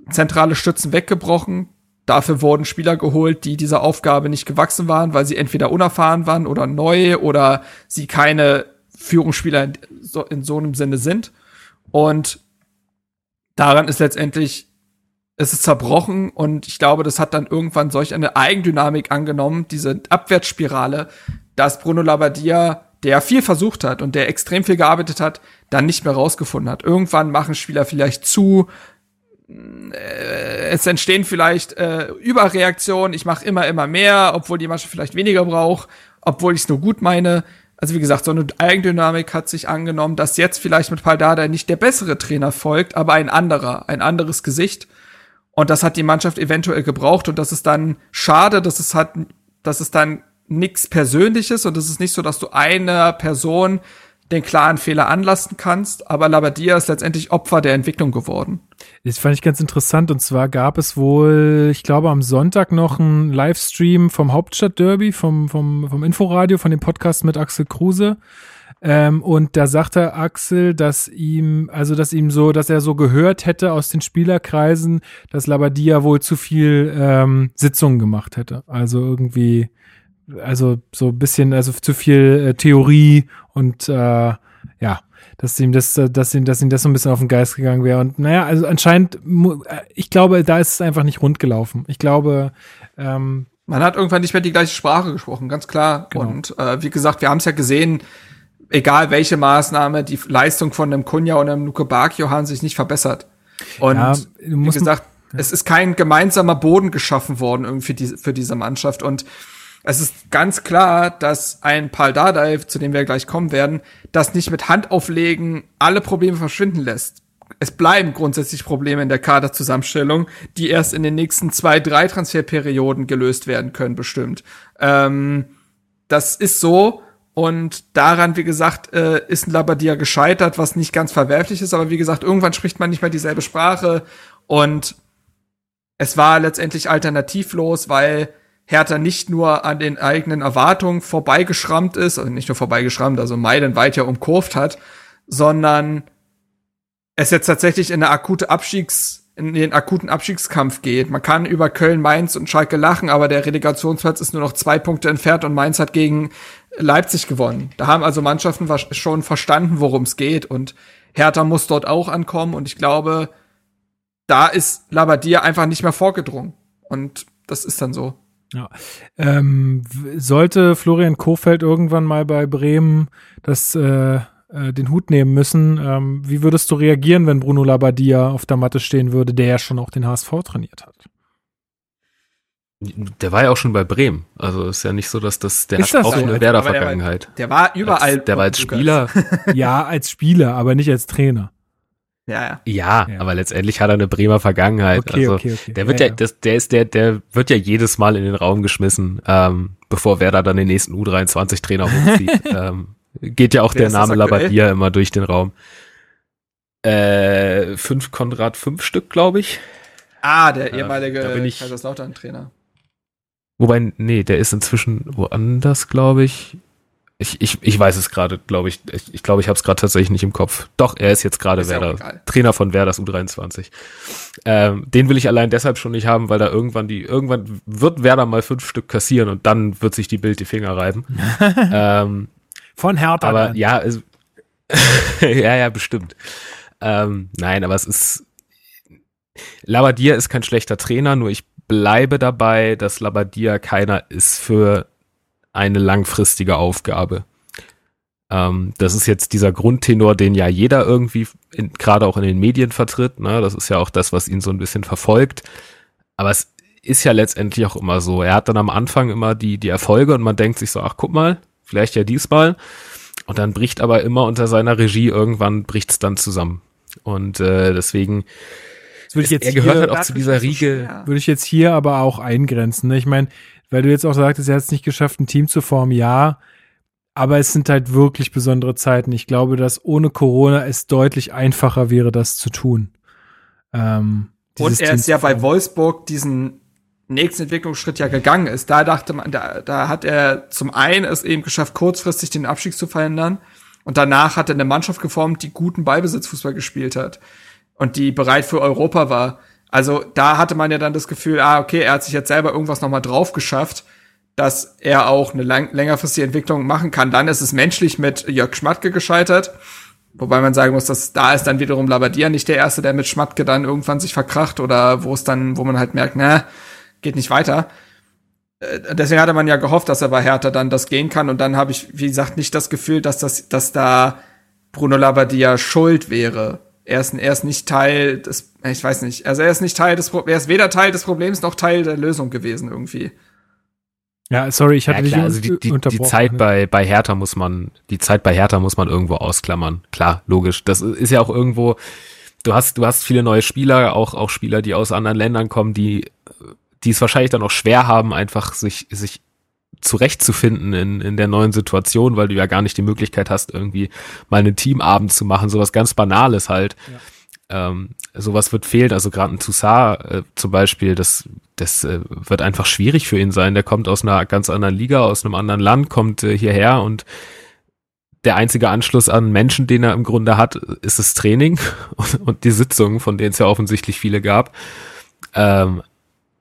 zentrale Stützen weggebrochen. Dafür wurden Spieler geholt, die dieser Aufgabe nicht gewachsen waren, weil sie entweder unerfahren waren oder neu oder sie keine Führungsspieler in so, in so einem Sinne sind. Und daran ist letztendlich, es ist zerbrochen und ich glaube, das hat dann irgendwann solch eine Eigendynamik angenommen, diese Abwärtsspirale, dass Bruno Labbadia, der viel versucht hat und der extrem viel gearbeitet hat, dann nicht mehr rausgefunden hat. Irgendwann machen Spieler vielleicht zu, es entstehen vielleicht äh, Überreaktionen, ich mache immer, immer mehr, obwohl die Mannschaft vielleicht weniger braucht, obwohl ich es nur gut meine. Also wie gesagt, so eine Eigendynamik hat sich angenommen, dass jetzt vielleicht mit Pál Dárdai nicht der bessere Trainer folgt, aber ein anderer, ein anderes Gesicht. Und das hat die Mannschaft eventuell gebraucht und das ist dann schade, dass es, hat, dass es dann nichts Persönliches und es ist nicht so, dass du einer Person den klaren Fehler anlasten kannst, aber Labbadia ist letztendlich Opfer der Entwicklung geworden. Das fand ich ganz interessant und zwar gab es wohl, ich glaube am Sonntag noch einen Livestream vom Hauptstadtderby, vom, vom, vom Inforadio, von dem Podcast mit Axel Kruse. Ähm, und da sagte Axel, dass ihm, also dass ihm so, dass er so gehört hätte aus den Spielerkreisen, dass Labbadia wohl zu viel ähm, Sitzungen gemacht hätte. Also irgendwie Also so ein bisschen, also zu viel äh, Theorie und äh, ja, dass ihm das, dass ihm, dass ihm das so ein bisschen auf den Geist gegangen wäre. Und naja, also anscheinend, ich glaube, da ist es einfach nicht rund gelaufen. Ich glaube, ähm, man hat irgendwann nicht mehr die gleiche Sprache gesprochen, ganz klar. Genau. Und äh, wie gesagt, wir haben es ja gesehen, egal welche Maßnahme, die Leistung von einem Cunha und einem Luka Bakio haben sich nicht verbessert. Und ja, wie gesagt, m- es ist kein gemeinsamer Boden geschaffen worden für diese, für diese Mannschaft. Und es ist ganz klar, dass ein Pál Dárdai, zu dem wir gleich kommen werden, das nicht mit Handauflegen alle Probleme verschwinden lässt. Es bleiben grundsätzlich Probleme in der Kaderzusammenstellung, die erst in den nächsten zwei, drei Transferperioden gelöst werden können, bestimmt. Ähm, das ist so und daran, wie gesagt, äh, ist ein Labbadia gescheitert, was nicht ganz verwerflich ist, aber wie gesagt, irgendwann spricht man nicht mehr dieselbe Sprache und es war letztendlich alternativlos, weil Hertha nicht nur an den eigenen Erwartungen vorbeigeschrammt ist, also nicht nur vorbeigeschrammt, also meilenweit ja umkurvt hat, sondern es jetzt tatsächlich in eine akute Abstiegs, in den akuten Abstiegskampf geht. Man kann über Köln, Mainz und Schalke lachen, aber der Relegationsplatz ist nur noch zwei Punkte entfernt und Mainz hat gegen Leipzig gewonnen. Da haben also Mannschaften schon verstanden, worum es geht und Hertha muss dort auch ankommen und ich glaube, da ist Labbadia einfach nicht mehr vorgedrungen und das ist dann so. Ja. Ähm, sollte Florian Kohfeldt irgendwann mal bei Bremen das, äh, äh, den Hut nehmen müssen, ähm, wie würdest du reagieren, wenn Bruno Labbadia auf der Matte stehen würde, der ja schon auch den H S V trainiert hat? Der war ja auch schon bei Bremen. Also ist ja nicht so, dass das, der ist hat das auch so? Eine Werder-Vergangenheit. Der war überall. Als, der war als Spieler. Ja, als Spieler, aber nicht als Trainer. Ja, ja. Ja, aber letztendlich hat er eine Bremer Vergangenheit. Okay, also okay, okay. Der wird ja, ja, ja. Das, der ist der, der wird ja jedes Mal in den Raum geschmissen, ähm, bevor Werder dann den nächsten U dreiundzwanzig Trainer hochzieht. ähm, geht ja auch der, der Name Labbadia immer durch den Raum. Äh, fünf Konrad, fünf Stück, glaube ich. Ah, der äh, ehemalige Kaiserslautern-Trainer. Wobei, nee, der ist inzwischen woanders, glaube ich. Ich, ich, ich weiß es gerade, glaube ich. Ich glaube, ich, glaub, ich habe es gerade tatsächlich nicht im Kopf. Doch, er ist jetzt gerade Werder, Trainer von Werders U dreiundzwanzig. Ähm, den will ich allein deshalb schon nicht haben, weil da irgendwann die, irgendwann wird Werder mal fünf Stück kassieren und dann wird sich die Bild die Finger reiben. ähm, von Hertha. Aber dann. Ja, es, ja, ja, bestimmt. Ähm, nein, aber es ist, Labbadia ist kein schlechter Trainer, nur ich bleibe dabei, dass Labbadia keiner ist für eine langfristige Aufgabe. Ähm, das ist jetzt dieser Grundtenor, den ja jeder irgendwie gerade auch in den Medien vertritt. Ne? Das ist ja auch das, was ihn so ein bisschen verfolgt. Aber es ist ja letztendlich auch immer so. Er hat dann am Anfang immer die, die Erfolge und man denkt sich so, ach guck mal, vielleicht ja diesmal. Und dann bricht aber immer unter seiner Regie irgendwann bricht's dann zusammen. Und äh, deswegen würde ich jetzt er gehört hier, halt auch zu dieser Riege. Würde ich jetzt hier aber auch eingrenzen. Ne? Ich meine, weil du jetzt auch sagtest, er hat es nicht geschafft, ein Team zu formen, ja. Aber es sind halt wirklich besondere Zeiten. Ich glaube, dass ohne Corona es deutlich einfacher wäre, das zu tun. Ähm, Und er Team ist ja bei Wolfsburg diesen nächsten Entwicklungsschritt ja gegangen ist. Da dachte man, da, da hat er zum einen es eben geschafft, kurzfristig den Abstieg zu verhindern. Und danach hat er eine Mannschaft geformt, die guten Ballbesitzfußball gespielt hat. Und die bereit für Europa war. Also da hatte man ja dann das Gefühl, ah, okay, er hat sich jetzt selber irgendwas nochmal drauf geschafft, dass er auch eine lang- längerfristige Entwicklung machen kann. Dann ist es menschlich mit Jörg Schmatke gescheitert. Wobei man sagen muss, dass da ist dann wiederum Labbadia nicht der Erste, der mit Schmatke dann irgendwann sich verkracht oder wo es dann, wo man halt merkt, na, geht nicht weiter. Deswegen hatte man ja gehofft, dass er bei Hertha dann das gehen kann. Und dann habe ich, wie gesagt, nicht das Gefühl, dass das, dass da Bruno Labbadia schuld wäre. Er ist, er ist nicht Teil des, ich weiß nicht, also er ist nicht Teil des, er ist weder Teil des Problems noch Teil der Lösung gewesen irgendwie. Ja, sorry, ich hatte ja, klar, dich also die, die, unterbrochen. Die Zeit bei, bei Hertha muss man, die Zeit bei Hertha muss man irgendwo ausklammern. Klar, logisch. Das ist ja auch irgendwo, du hast, du hast viele neue Spieler, auch, auch Spieler, die aus anderen Ländern kommen, die, die es wahrscheinlich dann auch schwer haben, einfach sich, sich zurechtzufinden in, in der neuen Situation, weil du ja gar nicht die Möglichkeit hast, irgendwie mal einen Teamabend zu machen, sowas ganz Banales halt. Ja. Ähm, sowas wird fehlen, also gerade ein Toussaint äh, zum Beispiel, das, das äh, wird einfach schwierig für ihn sein, der kommt aus einer ganz anderen Liga, aus einem anderen Land, kommt äh, hierher und der einzige Anschluss an Menschen, den er im Grunde hat, ist das Training und, und die Sitzungen, von denen es ja offensichtlich viele gab. Ähm,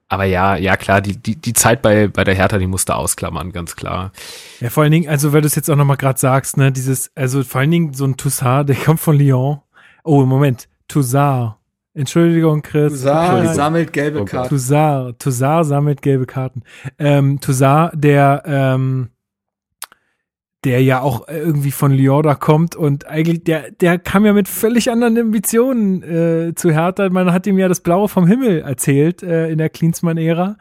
Aber ja, ja klar, die die die Zeit bei bei der Hertha, die musste ausklammern, ganz klar. Ja, vor allen Dingen, also weil du es jetzt auch nochmal gerade sagst, ne, dieses, also vor allen Dingen so ein Toussaint, der kommt von Lyon. Oh, Moment, Toussaint. Entschuldigung, Chris. Toussaint Entschuldigung. sammelt gelbe okay. Karten. Toussaint, Toussaint sammelt gelbe Karten. Ähm, Toussaint, der, ähm, der ja auch irgendwie von Lyon da kommt und eigentlich, der der kam ja mit völlig anderen Ambitionen äh, zu Hertha. Man hat ihm ja das Blaue vom Himmel erzählt äh, in der Klinsmann-Ära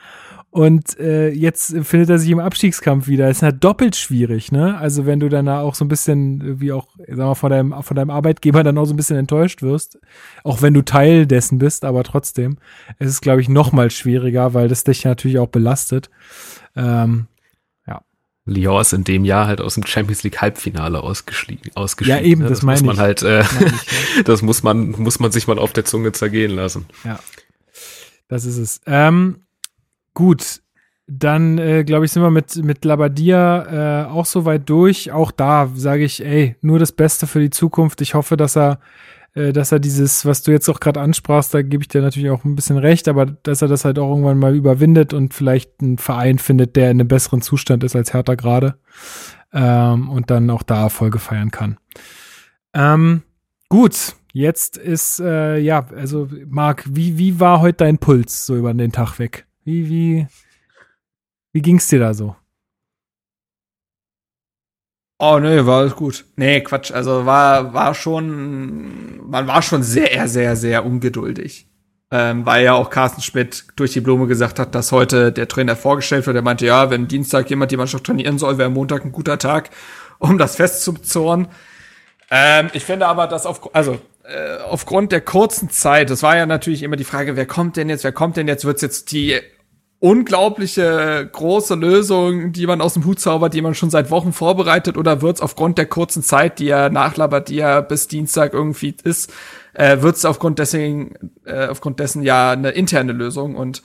und äh, jetzt findet er sich im Abstiegskampf wieder. Das ist halt doppelt schwierig, ne? Also wenn du dann auch so ein bisschen, wie auch, sag mal, von deinem, von deinem Arbeitgeber dann auch so ein bisschen enttäuscht wirst, auch wenn du Teil dessen bist, aber trotzdem, es ist, glaube ich, noch mal schwieriger, weil das dich natürlich auch belastet. Ähm, Lyon ist in dem Jahr halt aus dem Champions-League-Halbfinale ausgeschieden. Ja, eben, ne? das, das meine muss man ich. Halt, äh, das, meine ich, ne? das muss man muss man sich mal auf der Zunge zergehen lassen. Ja, das ist es. Ähm, gut, dann äh, glaube ich, sind wir mit, mit Labbadia äh, auch so weit durch. Auch da sage ich, ey, nur das Beste für die Zukunft. Ich hoffe, dass er äh, dass er dieses, was du jetzt auch gerade ansprachst, da gebe ich dir natürlich auch ein bisschen recht, aber dass er das halt auch irgendwann mal überwindet und vielleicht einen Verein findet, der in einem besseren Zustand ist als Hertha gerade, ähm, und dann auch da Erfolge feiern kann. Ähm, gut, jetzt ist, äh, ja, also Marc, wie, wie war heute dein Puls so über den Tag weg? Wie, wie, wie ging's dir da so? Oh, nee, war alles gut. Nee, Quatsch. Also war war schon, man war schon sehr, sehr, sehr ungeduldig. ähm, weil ja auch Carsten Schmidt durch die Blume gesagt hat, dass heute der Trainer vorgestellt wird. Er meinte, ja, wenn Dienstag jemand die Mannschaft trainieren soll, wäre Montag ein guter Tag, um das festzuzurren. Ähm, ich finde aber, dass auf, also, äh, aufgrund der kurzen Zeit, das war ja natürlich immer die Frage, wer kommt denn jetzt, wer kommt denn jetzt, wird's jetzt die unglaubliche große Lösung, die man aus dem Hut zaubert, die man schon seit Wochen vorbereitet, oder wird's aufgrund der kurzen Zeit, die ja nach Labbadia bis Dienstag irgendwie ist, äh, wird's aufgrund deswegen, äh, aufgrund dessen ja eine interne Lösung. Und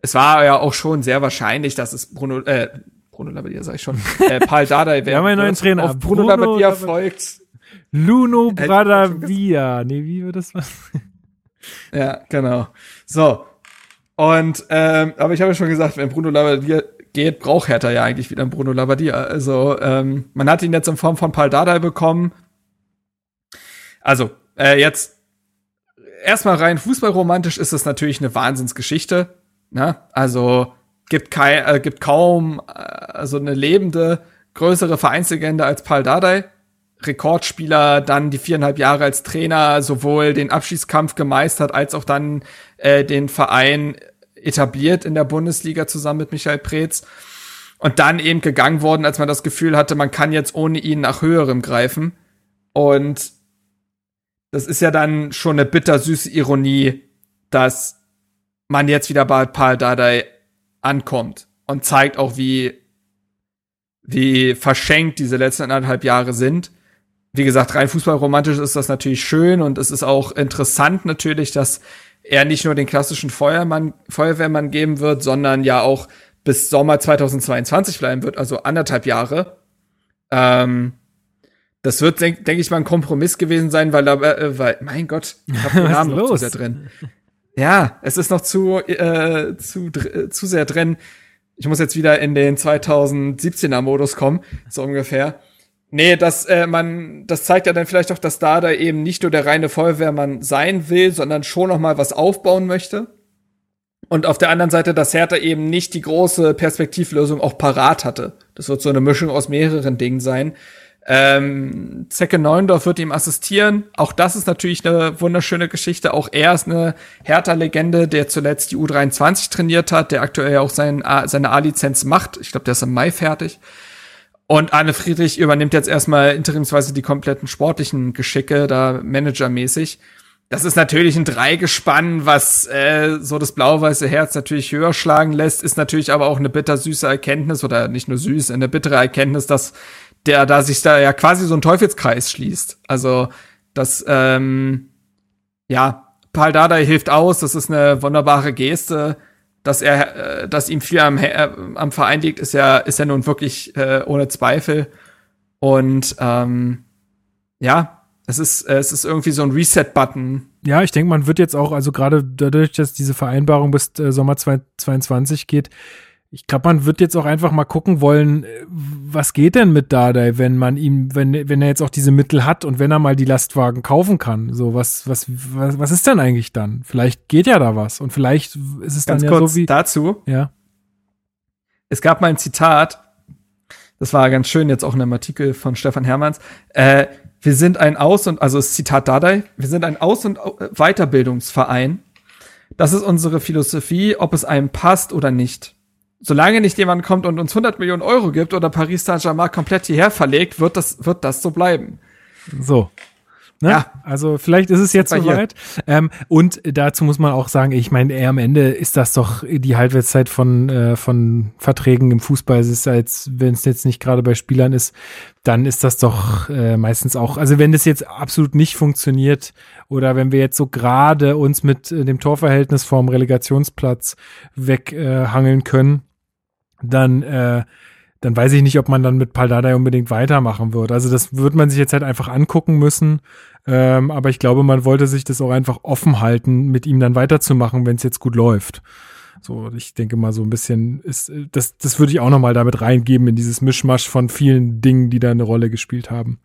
es war ja auch schon sehr wahrscheinlich, dass es Bruno, äh, Bruno Labbadia sag ich schon, äh, Pál Dárdai, wer auf Bruno, Bruno Labbadia folgt. Luno Bradavia. Nee, wie wird das was? Ja, genau. So. Und, ähm, aber ich habe ja schon gesagt, wenn Bruno Labbadia geht, braucht Hertha ja eigentlich wieder einen Bruno Labbadia. Also, ähm, man hat ihn jetzt in Form von Pál Dárdai bekommen. Also, äh, jetzt erstmal rein fußballromantisch ist das natürlich eine Wahnsinnsgeschichte. Ne? Also, gibt kein, äh, gibt kaum, äh, also eine lebende, größere Vereinslegende als Pál Dárdai. Rekordspieler, dann die viereinhalb Jahre als Trainer, sowohl den Abschiedskampf gemeistert, als auch dann äh, den Verein etabliert in der Bundesliga zusammen mit Michael Preetz. Und dann eben gegangen worden, als man das Gefühl hatte, man kann jetzt ohne ihn nach Höherem greifen. Und das ist ja dann schon eine bittersüße Ironie, dass man jetzt wieder bei Pál Dárdai ankommt und zeigt auch, wie, wie verschenkt diese letzten anderthalb Jahre sind. Wie gesagt, rein fußballromantisch ist das natürlich schön, und es ist auch interessant natürlich, dass er nicht nur den klassischen Feuermann, Feuerwehrmann geben wird, sondern ja auch bis Sommer zweitausendzweiundzwanzig bleiben wird, also anderthalb Jahre. Ähm, das wird, denke denk ich mal, ein Kompromiss gewesen sein, weil, äh, weil mein Gott, ich hab den Namen noch zu sehr drin. Ja, es ist noch zu, äh, zu, dr- zu sehr drin. Ich muss jetzt wieder in den zweitausendsiebzehner-Modus kommen, so ungefähr. Nee, das, äh, man, das zeigt ja dann vielleicht auch, dass Dárdai eben nicht nur der reine Feuerwehrmann sein will, sondern schon noch mal was aufbauen möchte. Und auf der anderen Seite, dass Hertha eben nicht die große Perspektivlösung auch parat hatte. Das wird so eine Mischung aus mehreren Dingen sein. Ähm, Zecke Neuendorf wird ihm assistieren. Auch das ist natürlich eine wunderschöne Geschichte. Auch er ist eine Hertha-Legende, der zuletzt die U dreiundzwanzig trainiert hat, der aktuell ja auch sein, seine A-Lizenz macht. Ich glaube, der ist im Mai fertig. Und Arne Friedrich übernimmt jetzt erstmal interimsweise die kompletten sportlichen Geschicke, da managermäßig. Das ist natürlich ein Dreigespann, was äh, so das blau-weiße Herz natürlich höher schlagen lässt, ist natürlich aber auch eine bittersüße Erkenntnis, oder nicht nur süß, eine bittere Erkenntnis, dass der da sich da ja quasi so ein Teufelskreis schließt. Also das, ähm, ja, Pál Dárdai hilft aus, das ist eine wunderbare Geste. Dass er, dass ihm viel am, am Verein liegt, ist ja, ist ja nun wirklich äh, ohne Zweifel. Und ähm, ja, es ist, es ist irgendwie so ein Reset-Button. Ja, ich denke, man wird jetzt auch, also gerade dadurch, dass diese Vereinbarung bis äh, Sommer zweitausendzweiundzwanzig geht, ich glaube, man wird jetzt auch einfach mal gucken wollen, was geht denn mit Dárdai, wenn man ihm, wenn, wenn er jetzt auch diese Mittel hat und wenn er mal die Lastwagen kaufen kann. So, was, was, was, was ist denn eigentlich dann? Vielleicht geht ja da was, und vielleicht ist es ganz dann kurz ja so wie. Dazu. Ja. Es gab mal ein Zitat, das war ganz schön, jetzt auch in einem Artikel von Stefan Hermanns. Äh, wir sind ein Aus- und, also das Zitat Dárdai, wir sind ein Aus- und Weiterbildungsverein. Das ist unsere Philosophie, ob es einem passt oder nicht. Solange nicht jemand kommt und uns hundert Millionen Euro gibt oder Paris Saint-Germain komplett hierher verlegt, wird das, wird das so bleiben. So. Ne? Ja. Also vielleicht ist es jetzt soweit. Ähm, und dazu muss man auch sagen, ich meine, eher am Ende ist das doch die Halbwertszeit von, äh, von Verträgen im Fußball. Es ist, als wenn es jetzt nicht gerade bei Spielern ist, dann ist das doch äh, meistens auch, also wenn das jetzt absolut nicht funktioniert oder wenn wir jetzt so gerade uns mit äh, dem Torverhältnis vorm Relegationsplatz weghangeln äh, können, dann, äh, dann weiß ich nicht, ob man dann mit Pál Dárdai unbedingt weitermachen wird. Also das wird man sich jetzt halt einfach angucken müssen. Ähm, aber ich glaube, man wollte sich das auch einfach offen halten, mit ihm dann weiterzumachen, wenn es jetzt gut läuft. So, ich denke mal so ein bisschen, ist das, das würde ich auch nochmal damit reingeben in dieses Mischmasch von vielen Dingen, die da eine Rolle gespielt haben.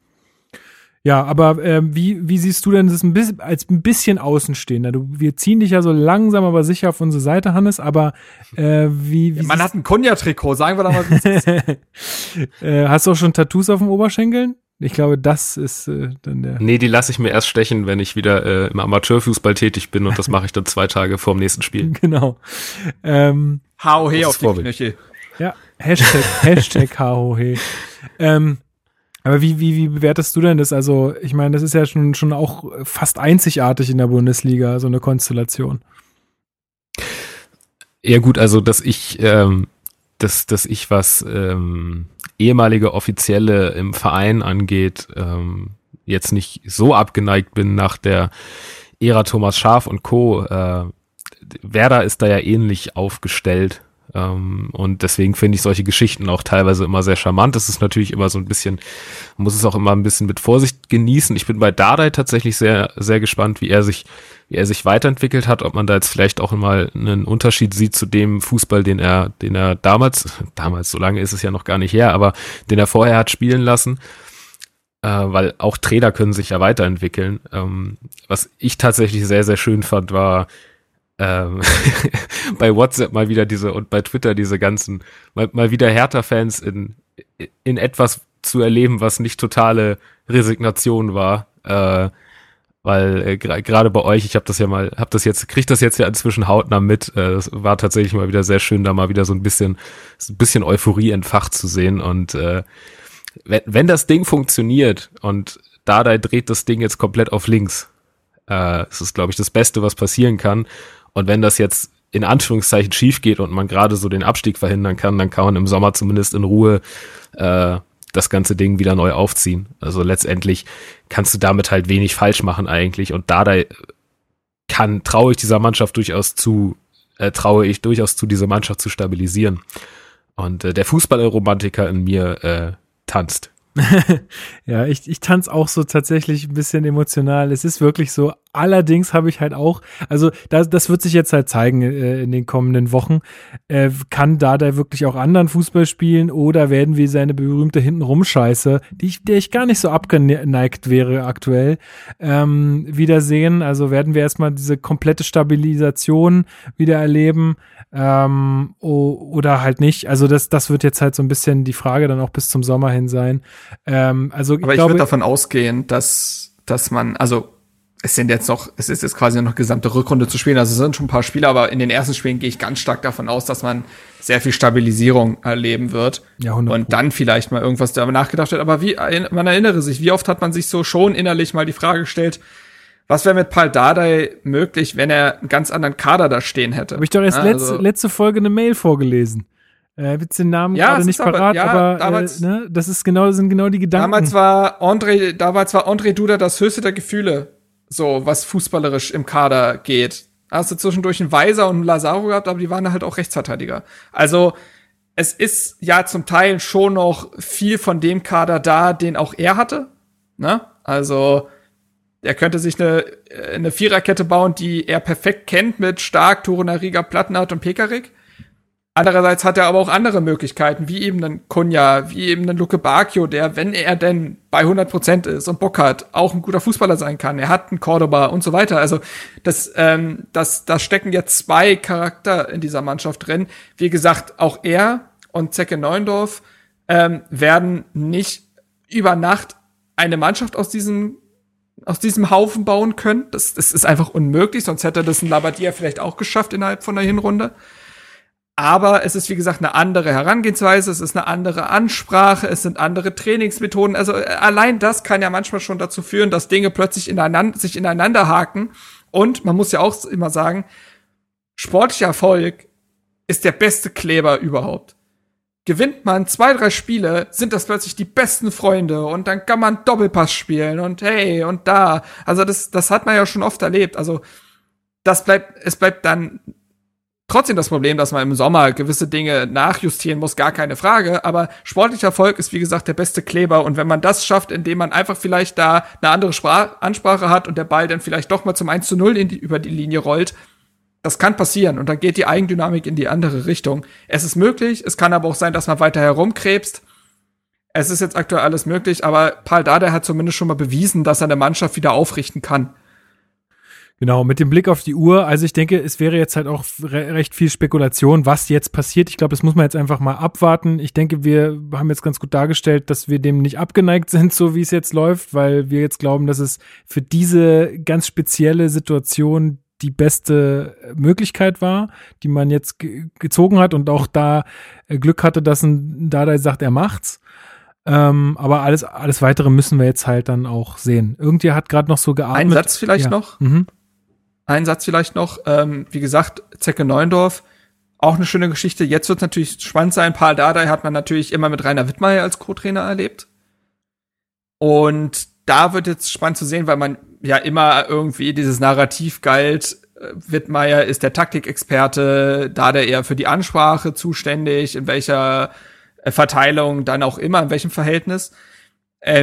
Ja, aber äh, wie, wie siehst du denn das ein bisschen, als ein bisschen Außenstehender? Du, wir ziehen dich ja so langsam, aber sicher auf unsere Seite, Hannes, aber äh, wie, wie ja, man hat ein Cunha-Trikot, sagen wir doch mal. äh, hast du auch schon Tattoos auf den Oberschenkeln? Ich glaube, das ist äh, dann der... Nee, die lasse ich mir erst stechen, wenn ich wieder äh, im Amateurfußball tätig bin, und das mache ich dann zwei Tage vorm nächsten Spiel. Genau. Ähm, H O H auf die Knöchel. Ja, Hashtag, Hashtag H O H. Ähm, aber wie, wie, wie bewertest du denn das? Also, ich meine, das ist ja schon, schon auch fast einzigartig in der Bundesliga, so eine Konstellation. Ja gut, also, dass ich... Ähm, dass dass ich was ähm, ehemalige Offizielle im Verein angeht, ähm, jetzt nicht so abgeneigt bin nach der Ära Thomas Schaaf und Co. Äh, Werder ist da ja ähnlich aufgestellt, ähm, und deswegen finde ich solche Geschichten auch teilweise immer sehr charmant. Das ist natürlich immer so ein bisschen, man muss es auch immer ein bisschen mit Vorsicht genießen. Ich bin bei Dárdai tatsächlich sehr sehr gespannt, wie er sich wie er sich weiterentwickelt hat, ob man da jetzt vielleicht auch mal einen Unterschied sieht zu dem Fußball, den er, den er damals, damals, so lange ist es ja noch gar nicht her, aber den er vorher hat spielen lassen, äh, weil auch Trainer können sich ja weiterentwickeln. Ähm, was ich tatsächlich sehr, sehr schön fand, war ähm, bei WhatsApp mal wieder diese und bei Twitter diese ganzen, mal, mal wieder Hertha-Fans in, in etwas zu erleben, was nicht totale Resignation war, äh, weil äh, gerade bei euch, ich habe das ja mal, habe das jetzt, kriege das jetzt ja inzwischen hautnah mit. Äh, das war tatsächlich mal wieder sehr schön, da mal wieder so ein bisschen, so ein bisschen Euphorie entfacht zu sehen. Und äh, wenn, wenn das Ding funktioniert und Dárdai dreht das Ding jetzt komplett auf links, äh, das ist, glaube ich, das Beste, was passieren kann. Und wenn das jetzt in Anführungszeichen schief geht und man gerade so den Abstieg verhindern kann, dann kann man im Sommer zumindest in Ruhe äh, das ganze Ding wieder neu aufziehen. Also letztendlich kannst du damit halt wenig falsch machen eigentlich, und Dárdai kann, traue ich dieser Mannschaft durchaus zu, äh, traue ich durchaus zu, diese Mannschaft zu stabilisieren. Und äh, der Fußballromantiker in mir äh, tanzt. Ja, ich, ich tanze auch so tatsächlich ein bisschen emotional. Es ist wirklich so. Allerdings habe ich halt auch, also das, das wird sich jetzt halt zeigen äh, in den kommenden Wochen. Äh, kann Dárdai wirklich auch anderen Fußball spielen, oder werden wir seine berühmte Hintenrum-Scheiße, die ich, der ich gar nicht so abgeneigt wäre aktuell, ähm, wiedersehen? Also werden wir erstmal diese komplette Stabilisation wieder erleben, ähm, o- oder halt nicht. Also das, das wird jetzt halt so ein bisschen die Frage dann auch bis zum Sommer hin sein. Ähm, also ich Aber ich glaube, würde davon ausgehen, dass, dass man, also Es sind jetzt noch, es ist jetzt quasi noch gesamte Rückrunde zu spielen. Also es sind schon ein paar Spiele, aber in den ersten Spielen gehe ich ganz stark davon aus, dass man sehr viel Stabilisierung erleben wird. Ja, und dann vielleicht mal irgendwas darüber nachgedacht wird. Aber wie, man erinnere sich, wie oft hat man sich so schon innerlich mal die Frage gestellt, was wäre mit Pál Dárdai möglich, wenn er einen ganz anderen Kader da stehen hätte? Habe ich doch erst also, letzte, letzte Folge eine Mail vorgelesen. Äh, willst den Namen ja, gerade nicht verraten, aber, ja, aber damals, äh, ne, das ist genau, sind genau die Gedanken. Damals war André, damals war André Duda das höchste der Gefühle. So, was fußballerisch im Kader geht. Hast du zwischendurch einen Weiser und einen Lazaro gehabt, aber die waren halt auch Rechtsverteidiger. Also, es ist ja zum Teil schon noch viel von dem Kader da, den auch er hatte. Ne? Also, er könnte sich eine, eine Viererkette bauen, die er perfekt kennt, mit Stark, Torunariga, Plattenhardt und Pekarik. Andererseits hat er aber auch andere Möglichkeiten, wie eben einen Cunha, wie eben einen Luke Bacchio, der, wenn er denn bei hundert Prozent ist und Bock hat, auch ein guter Fußballer sein kann. Er hat einen Cordoba und so weiter. Also das, ähm, das, da stecken jetzt zwei Charakter in dieser Mannschaft drin. Wie gesagt, auch er und Zecke Neuendorf ähm, werden nicht über Nacht eine Mannschaft aus diesem aus diesem Haufen bauen können. Das, das ist einfach unmöglich. Sonst hätte das ein Labbadia vielleicht auch geschafft innerhalb von der Hinrunde. Aber es ist, wie gesagt, eine andere Herangehensweise, es ist eine andere Ansprache, es sind andere Trainingsmethoden. Also allein das kann ja manchmal schon dazu führen, dass Dinge plötzlich ineinander, sich ineinander haken. Und man muss ja auch immer sagen, sportlicher Erfolg ist der beste Kleber überhaupt. Gewinnt man zwei, drei Spiele, sind das plötzlich die besten Freunde, und dann kann man Doppelpass spielen und hey und da. Also das, das hat man ja schon oft erlebt. Also das bleibt, es bleibt dann trotzdem das Problem, dass man im Sommer gewisse Dinge nachjustieren muss, gar keine Frage. Aber sportlicher Erfolg ist, wie gesagt, der beste Kleber. Und wenn man das schafft, indem man einfach vielleicht da eine andere Spra- Ansprache hat und der Ball dann vielleicht doch mal zum eins zu null in die, über die Linie rollt, das kann passieren. Und dann geht die Eigendynamik in die andere Richtung. Es ist möglich. Es kann aber auch sein, dass man weiter herumkrebst. Es ist jetzt aktuell alles möglich. Aber Pál Dárdai hat zumindest schon mal bewiesen, dass er eine Mannschaft wieder aufrichten kann. Genau, mit dem Blick auf die Uhr, also ich denke, es wäre jetzt halt auch re- recht viel Spekulation, was jetzt passiert. Ich glaube, das muss man jetzt einfach mal abwarten. Ich denke, wir haben jetzt ganz gut dargestellt, dass wir dem nicht abgeneigt sind, so wie es jetzt läuft, weil wir jetzt glauben, dass es für diese ganz spezielle Situation die beste Möglichkeit war, die man jetzt ge- gezogen hat und auch da Glück hatte, dass ein Dárdai sagt, er macht's. Ähm, aber alles, alles Weitere müssen wir jetzt halt dann auch sehen. Irgendjemand hat gerade noch so geatmet. Ein Satz vielleicht ja. noch. Mhm. Ein Satz vielleicht noch, ähm, wie gesagt, Zecke Neuendorf, auch eine schöne Geschichte. Jetzt wird es natürlich spannend sein. Pál Dárdai hat man natürlich immer mit Rainer Widmayer als Co-Trainer erlebt. Und da wird jetzt spannend zu sehen, weil man ja immer irgendwie dieses Narrativ galt, äh, Widmayer ist der Taktikexperte, Dárdai eher für die Ansprache zuständig, in welcher äh, Verteilung dann auch immer, in welchem Verhältnis.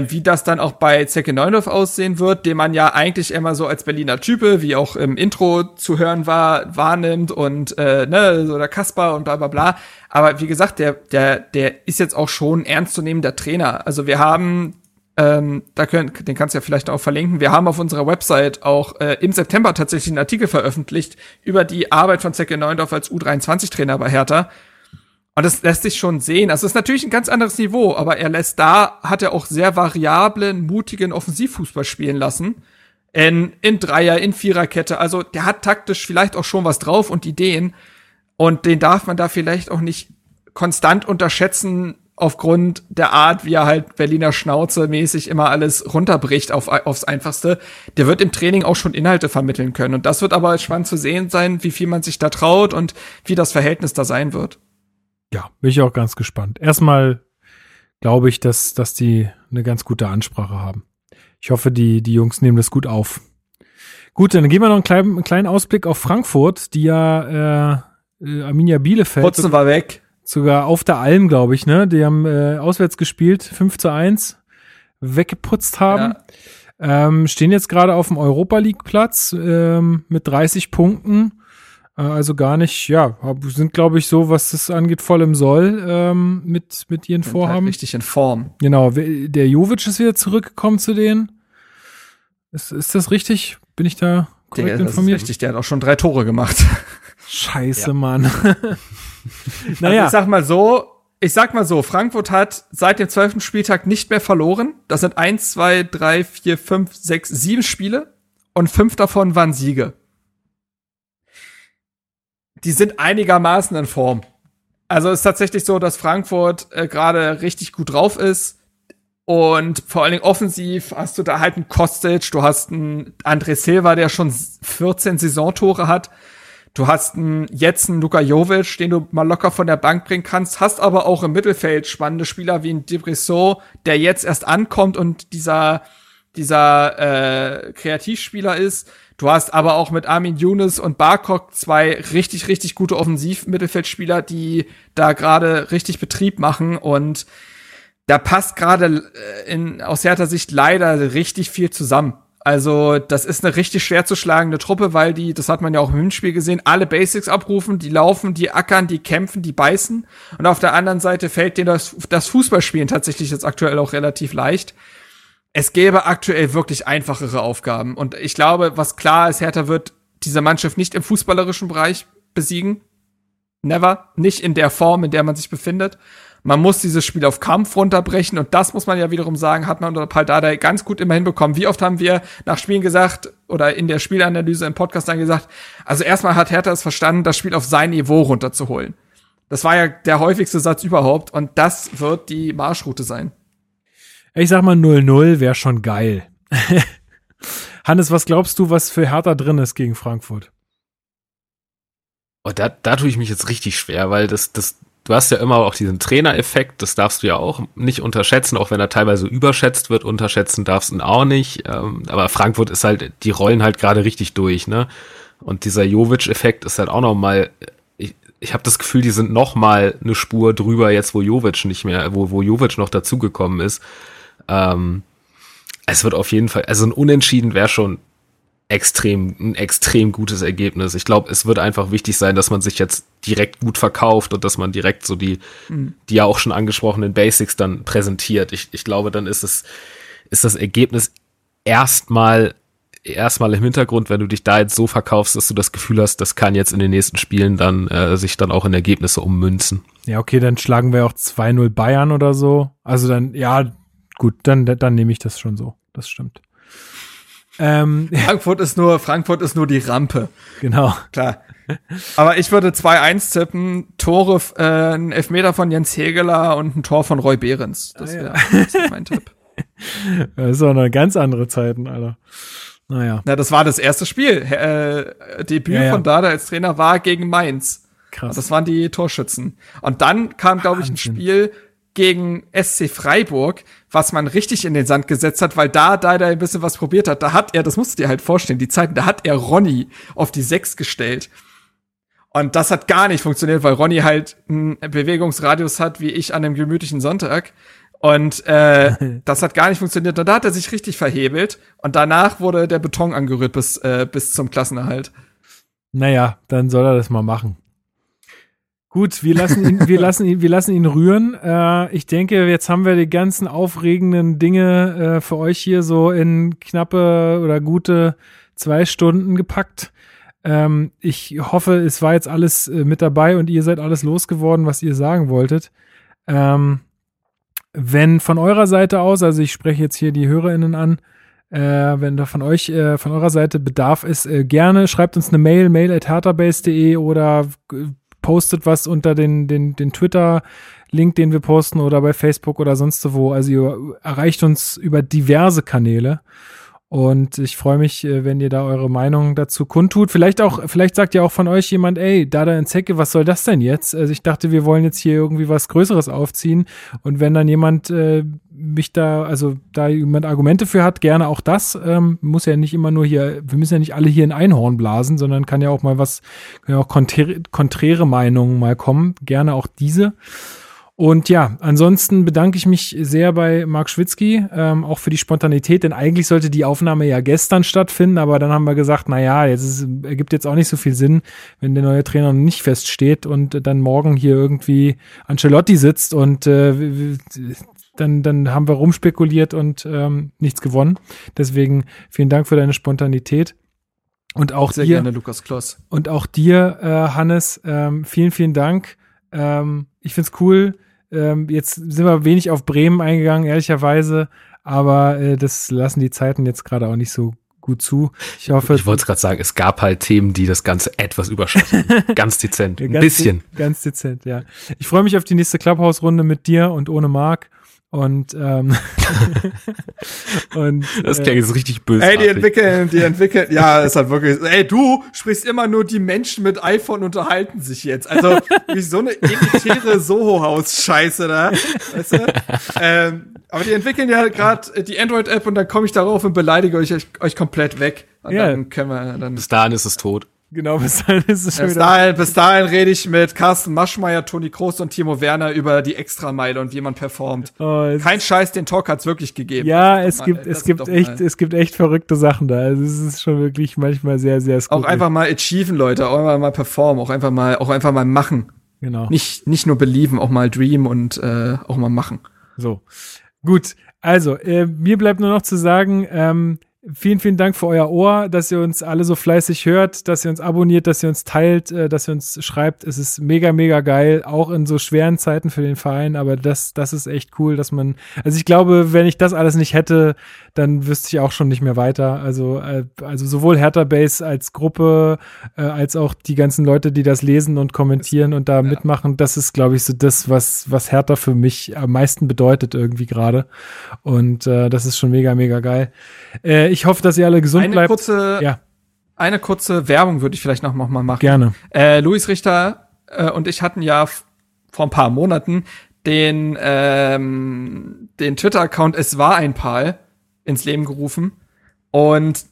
Wie das dann auch bei Zecke Neuendorf aussehen wird, den man ja eigentlich immer so als Berliner Type, wie auch im Intro zu hören war, wahrnimmt und äh, ne, so der Kasper und bla bla bla. Aber wie gesagt, der der der ist jetzt auch schon ernstzunehmender Trainer. Also wir haben, ähm, da können, den kannst du ja vielleicht auch verlinken. Wir haben auf unserer Website auch äh, im September tatsächlich einen Artikel veröffentlicht über die Arbeit von Zecke Neuendorf als U dreiundzwanzig Trainer bei Hertha. Und das lässt sich schon sehen. Also es ist natürlich ein ganz anderes Niveau, aber er lässt da, hat er auch sehr variablen, mutigen Offensivfußball spielen lassen. In, in Dreier, in Viererkette. Also der hat taktisch vielleicht auch schon was drauf und Ideen. Und den darf man da vielleicht auch nicht konstant unterschätzen aufgrund der Art, wie er halt Berliner Schnauze mäßig immer alles runterbricht auf, aufs Einfachste. Der wird im Training auch schon Inhalte vermitteln können. Und das wird aber spannend zu sehen sein, wie viel man sich da traut und wie das Verhältnis da sein wird. Ja, bin ich auch ganz gespannt. Erstmal glaube ich, dass, dass die eine ganz gute Ansprache haben. Ich hoffe, die, die Jungs nehmen das gut auf. Gut, dann geben wir noch einen kleinen, einen kleinen Ausblick auf Frankfurt, die ja äh, Arminia Bielefeld. Putzen war weg. Sogar auf der Alm, glaube ich, ne? Die haben äh, auswärts gespielt, fünf zu eins, weggeputzt haben. Ja. Ähm, stehen jetzt gerade auf dem Europa-League-Platz ähm, mit dreißig Punkten. Also gar nicht, ja, sind, glaube ich, so, was das angeht, voll im Soll ähm, mit, mit ihren sind Vorhaben. Halt richtig in Form. Genau, der Jović ist wieder zurückgekommen zu denen. Ist, ist das richtig? Bin ich da korrekt der, informiert? Das ist richtig, der hat auch schon drei Tore gemacht. Scheiße, ja. Mann. Naja. Also ich sag mal so, ich sag mal so, Frankfurt hat seit dem zwölften Spieltag nicht mehr verloren. Das sind eins, zwei, drei, vier, fünf, sechs, sieben Spiele und fünf davon waren Siege. Die sind einigermaßen in Form. Also es ist tatsächlich so, dass Frankfurt äh, gerade richtig gut drauf ist. Und vor allen Dingen offensiv hast du da halt einen Kostić, du hast einen André Silva, der schon vierzehn Saisontore hat. Du hast einen, jetzt einen Luka Jović, den du mal locker von der Bank bringen kannst. Hast aber auch im Mittelfeld spannende Spieler wie ein Debrissot, der jetzt erst ankommt und dieser dieser äh, Kreativspieler ist. Du hast aber auch mit Armin Younes und Barkok zwei richtig, richtig gute Offensivmittelfeldspieler, die da gerade richtig Betrieb machen. Und da passt gerade in aus Hertha Sicht leider richtig viel zusammen. Also das ist eine richtig schwer zu schlagende Truppe, weil die, das hat man ja auch im Hinspiel gesehen, alle Basics abrufen, die laufen, die ackern, die kämpfen, die beißen. Und auf der anderen Seite fällt denen das, das Fußballspielen tatsächlich jetzt aktuell auch relativ leicht. Es gäbe aktuell wirklich einfachere Aufgaben. Und ich glaube, was klar ist, Hertha wird diese Mannschaft nicht im fußballerischen Bereich besiegen. Never. Nicht in der Form, in der man sich befindet. Man muss dieses Spiel auf Kampf runterbrechen. Und das muss man ja wiederum sagen, hat man unter Pál Dárdai ganz gut immer hinbekommen. Wie oft haben wir nach Spielen gesagt oder in der Spielanalyse im Podcast dann gesagt, also erstmal hat Hertha es verstanden, das Spiel auf sein Niveau runterzuholen. Das war ja der häufigste Satz überhaupt. Und das wird die Marschroute sein. Ich sag mal, null null wäre schon geil. Hannes, was glaubst du, was für Hertha drin ist gegen Frankfurt? Oh, da, da tue ich mich jetzt richtig schwer, weil das, das, du hast ja immer auch diesen Trainereffekt, das darfst du ja auch nicht unterschätzen, auch wenn er teilweise überschätzt wird, unterschätzen darfst du ihn auch nicht. Aber Frankfurt ist halt, die rollen halt gerade richtig durch, ne? Und dieser Jović-Effekt ist halt auch nochmal. Ich habe das Gefühl, die sind nochmal eine Spur drüber, jetzt wo Jović nicht mehr, wo, wo Jović noch dazugekommen ist. Ähm, es wird auf jeden Fall, also ein Unentschieden wäre schon extrem, ein extrem gutes Ergebnis. Ich glaube, es wird einfach wichtig sein, dass man sich jetzt direkt gut verkauft und dass man direkt so die, mhm. die ja auch schon angesprochenen Basics dann präsentiert. Ich, ich glaube, dann ist es, ist das Ergebnis erstmal erstmal im Hintergrund, wenn du dich da jetzt so verkaufst, dass du das Gefühl hast, das kann jetzt in den nächsten Spielen dann äh, sich dann auch in Ergebnisse ummünzen. Ja, okay, dann schlagen wir auch zwei null Bayern oder so. Also dann, ja, gut, dann, dann nehme ich das schon so. Das stimmt. Ähm, Frankfurt ist nur, Frankfurt ist nur die Rampe. Genau. Klar. Aber ich würde zwei eins tippen, Tore, äh, ein Elfmeter von Jens Hegeler und ein Tor von Roy Behrens. Das wäre ah, ja. mein Tipp. Das ist auch noch ganz andere Zeiten, Alter. Naja. Na, das war das erste Spiel. Äh, Debüt ja, ja. von Dárdai als Trainer war gegen Mainz. Krass. Also das waren die Torschützen. Und dann kam, glaube ich, ein Spiel gegen S C Freiburg, was man richtig in den Sand gesetzt hat, weil da Dárdai ein bisschen was probiert hat. Da hat er, das musst du dir halt vorstellen, die Zeiten, da hat er Ronny auf die Sechs gestellt. Und das hat gar nicht funktioniert, weil Ronny halt einen Bewegungsradius hat, wie ich an einem gemütlichen Sonntag. Und äh, das hat gar nicht funktioniert. Und da hat er sich richtig verhebelt. Und danach wurde der Beton angerührt bis, äh, bis zum Klassenerhalt. Naja, dann soll er das mal machen. Gut, wir lassen ihn, wir lassen ihn, wir lassen ihn rühren. Äh, ich denke, jetzt haben wir die ganzen aufregenden Dinge äh, für euch hier so in knappe oder gute zwei Stunden gepackt. Ähm, ich hoffe, es war jetzt alles äh, mit dabei und ihr seid alles losgeworden, was ihr sagen wolltet. Ähm, Wenn von eurer Seite aus, also ich spreche jetzt hier die HörerInnen an, äh, wenn da von euch, äh, von eurer Seite Bedarf ist, äh, gerne schreibt uns eine Mail, mail at hertha base punkt de oder äh, postet was unter den, den, den Twitter-Link, den wir posten oder bei Facebook oder sonst wo. Also ihr erreicht uns über diverse Kanäle. Und ich freue mich, wenn ihr da eure Meinung dazu kundtut. Vielleicht auch, vielleicht sagt ja auch von euch jemand, ey, Dárdai und Zecke, was soll das denn jetzt? Also ich dachte, wir wollen jetzt hier irgendwie was Größeres aufziehen. Und wenn dann jemand äh, mich da, also da jemand Argumente für hat, gerne auch das. Ähm, muss ja nicht immer nur hier, wir müssen ja nicht alle hier in Einhorn blasen, sondern kann ja auch mal was, können ja auch konträ- konträre Meinungen mal kommen. Gerne auch diese. Und ja, ansonsten bedanke ich mich sehr bei Marc Schwitzky, ähm, auch für die Spontanität, denn eigentlich sollte die Aufnahme ja gestern stattfinden, aber dann haben wir gesagt, naja, es ergibt jetzt auch nicht so viel Sinn, wenn der neue Trainer noch nicht feststeht und äh, dann morgen hier irgendwie Ancelotti sitzt und äh, dann, dann haben wir rumspekuliert und ähm, nichts gewonnen. Deswegen vielen Dank für deine Spontanität. Und auch sehr dir, gerne, Lukas Kloss. Und auch dir, äh, Hannes, ähm, vielen, vielen Dank. Ähm, ich find's cool. Jetzt sind wir wenig auf Bremen eingegangen, ehrlicherweise, aber äh, das lassen die Zeiten jetzt gerade auch nicht so gut zu. Ich hoffe. Ich wollte es gerade sagen, es gab halt Themen, die das Ganze etwas überschatten. Ganz dezent, ein ganz bisschen. De- ganz dezent, ja. Ich freue mich auf die nächste Clubhouse-Runde mit dir und ohne Marc. Und, ähm, und, das klingt jetzt richtig böse. Ey, die entwickeln, die entwickeln, ja, ist halt wirklich, ey, du sprichst immer nur, die Menschen mit iPhone unterhalten sich jetzt. Also, wie so eine elitäre Soho-Haus-Scheiße da, weißt du? Ähm, aber die entwickeln ja gerade die Android-App und dann komme ich darauf und beleidige euch, euch, euch komplett weg. Und yeah. dann können wir, dann. Bis dahin ist es tot. Genau, bis dahin ist es schon bis wieder. Dahin, bis dahin rede ich mit Carsten Maschmeyer, Toni Kroos und Timo Werner über die Extrameile und wie man performt. Oh, kein Scheiß, den Talk hat's wirklich gegeben. Ja, es mal, gibt, es gibt echt, mal. es gibt echt verrückte Sachen da. Also es ist schon wirklich manchmal sehr, sehr skurril. Auch einfach mal achieven, Leute. Auch einfach mal performen. Auch einfach mal, auch einfach mal machen. Genau. Nicht, nicht nur belieben, auch mal dreamen und, äh, auch mal machen. So. Gut. Also, äh, mir bleibt nur noch zu sagen, ähm, vielen, vielen Dank für euer Ohr, dass ihr uns alle so fleißig hört, dass ihr uns abonniert, dass ihr uns teilt, dass ihr uns schreibt. Es ist mega, mega geil, auch in so schweren Zeiten für den Verein. Aber das, das ist echt cool, dass man, also ich glaube, wenn ich das alles nicht hätte, dann wüsste ich auch schon nicht mehr weiter. Also, also sowohl Hertha Base als Gruppe, als auch die ganzen Leute, die das lesen und kommentieren und da ja. mitmachen. Das ist, glaube ich, so das, was, was Hertha für mich am meisten bedeutet irgendwie gerade. Und äh, das ist schon mega, mega geil. Äh, Ich hoffe, dass ihr alle gesund eine bleibt. Kurze, ja. Eine kurze Werbung würde ich vielleicht noch, noch mal machen. Gerne. Äh, Luis Richter äh, und ich hatten ja f- vor ein paar Monaten den, ähm, den Twitter-Account Es war ein Pál ins Leben gerufen. Und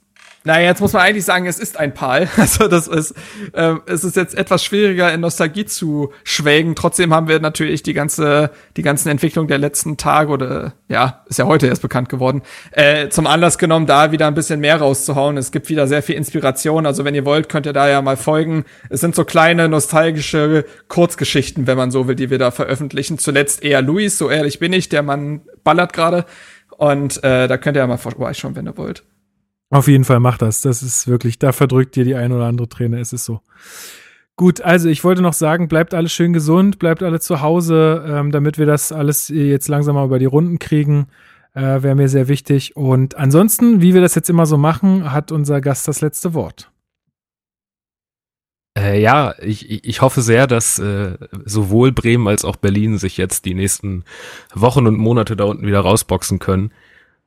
naja, jetzt muss man eigentlich sagen, es ist ein Pál. Also das ist, äh, es ist jetzt etwas schwieriger, in Nostalgie zu schwelgen. Trotzdem haben wir natürlich die ganze, die ganzen Entwicklung der letzten Tage oder ja, ist ja heute erst bekannt geworden, äh, zum Anlass genommen, da wieder ein bisschen mehr rauszuhauen. Es gibt wieder sehr viel Inspiration. Also wenn ihr wollt, könnt ihr da ja mal folgen. Es sind so kleine nostalgische Kurzgeschichten, wenn man so will, die wir da veröffentlichen. Zuletzt eher Luis, so ehrlich bin ich, der Mann ballert gerade. Und äh, da könnt ihr ja mal vorbeischauen, wenn ihr wollt. Auf jeden Fall macht das. Das ist wirklich, da verdrückt dir die ein oder andere Träne. Es ist so. Gut, also ich wollte noch sagen, bleibt alle schön gesund, bleibt alle zu Hause, ähm, damit wir das alles jetzt langsam mal über die Runden kriegen. Äh, wäre mir sehr wichtig. Und ansonsten, wie wir das jetzt immer so machen, hat unser Gast das letzte Wort. Äh, ja, ich, ich hoffe sehr, dass äh, sowohl Bremen als auch Berlin sich jetzt die nächsten Wochen und Monate da unten wieder rausboxen können.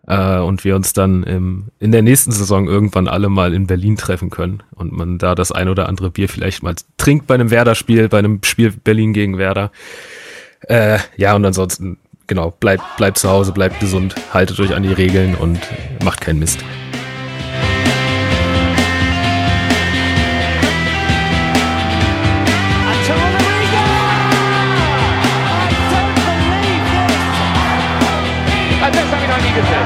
Äh, und wir uns dann im, in der nächsten Saison irgendwann alle mal in Berlin treffen können und man da das ein oder andere Bier vielleicht mal trinkt bei einem Werder-Spiel, bei einem Spiel Berlin gegen Werder. Äh, ja, und ansonsten, genau, bleibt, bleibt zu Hause, bleibt gesund, haltet euch an die Regeln und macht keinen Mist. I don't believe this. I guess I've been on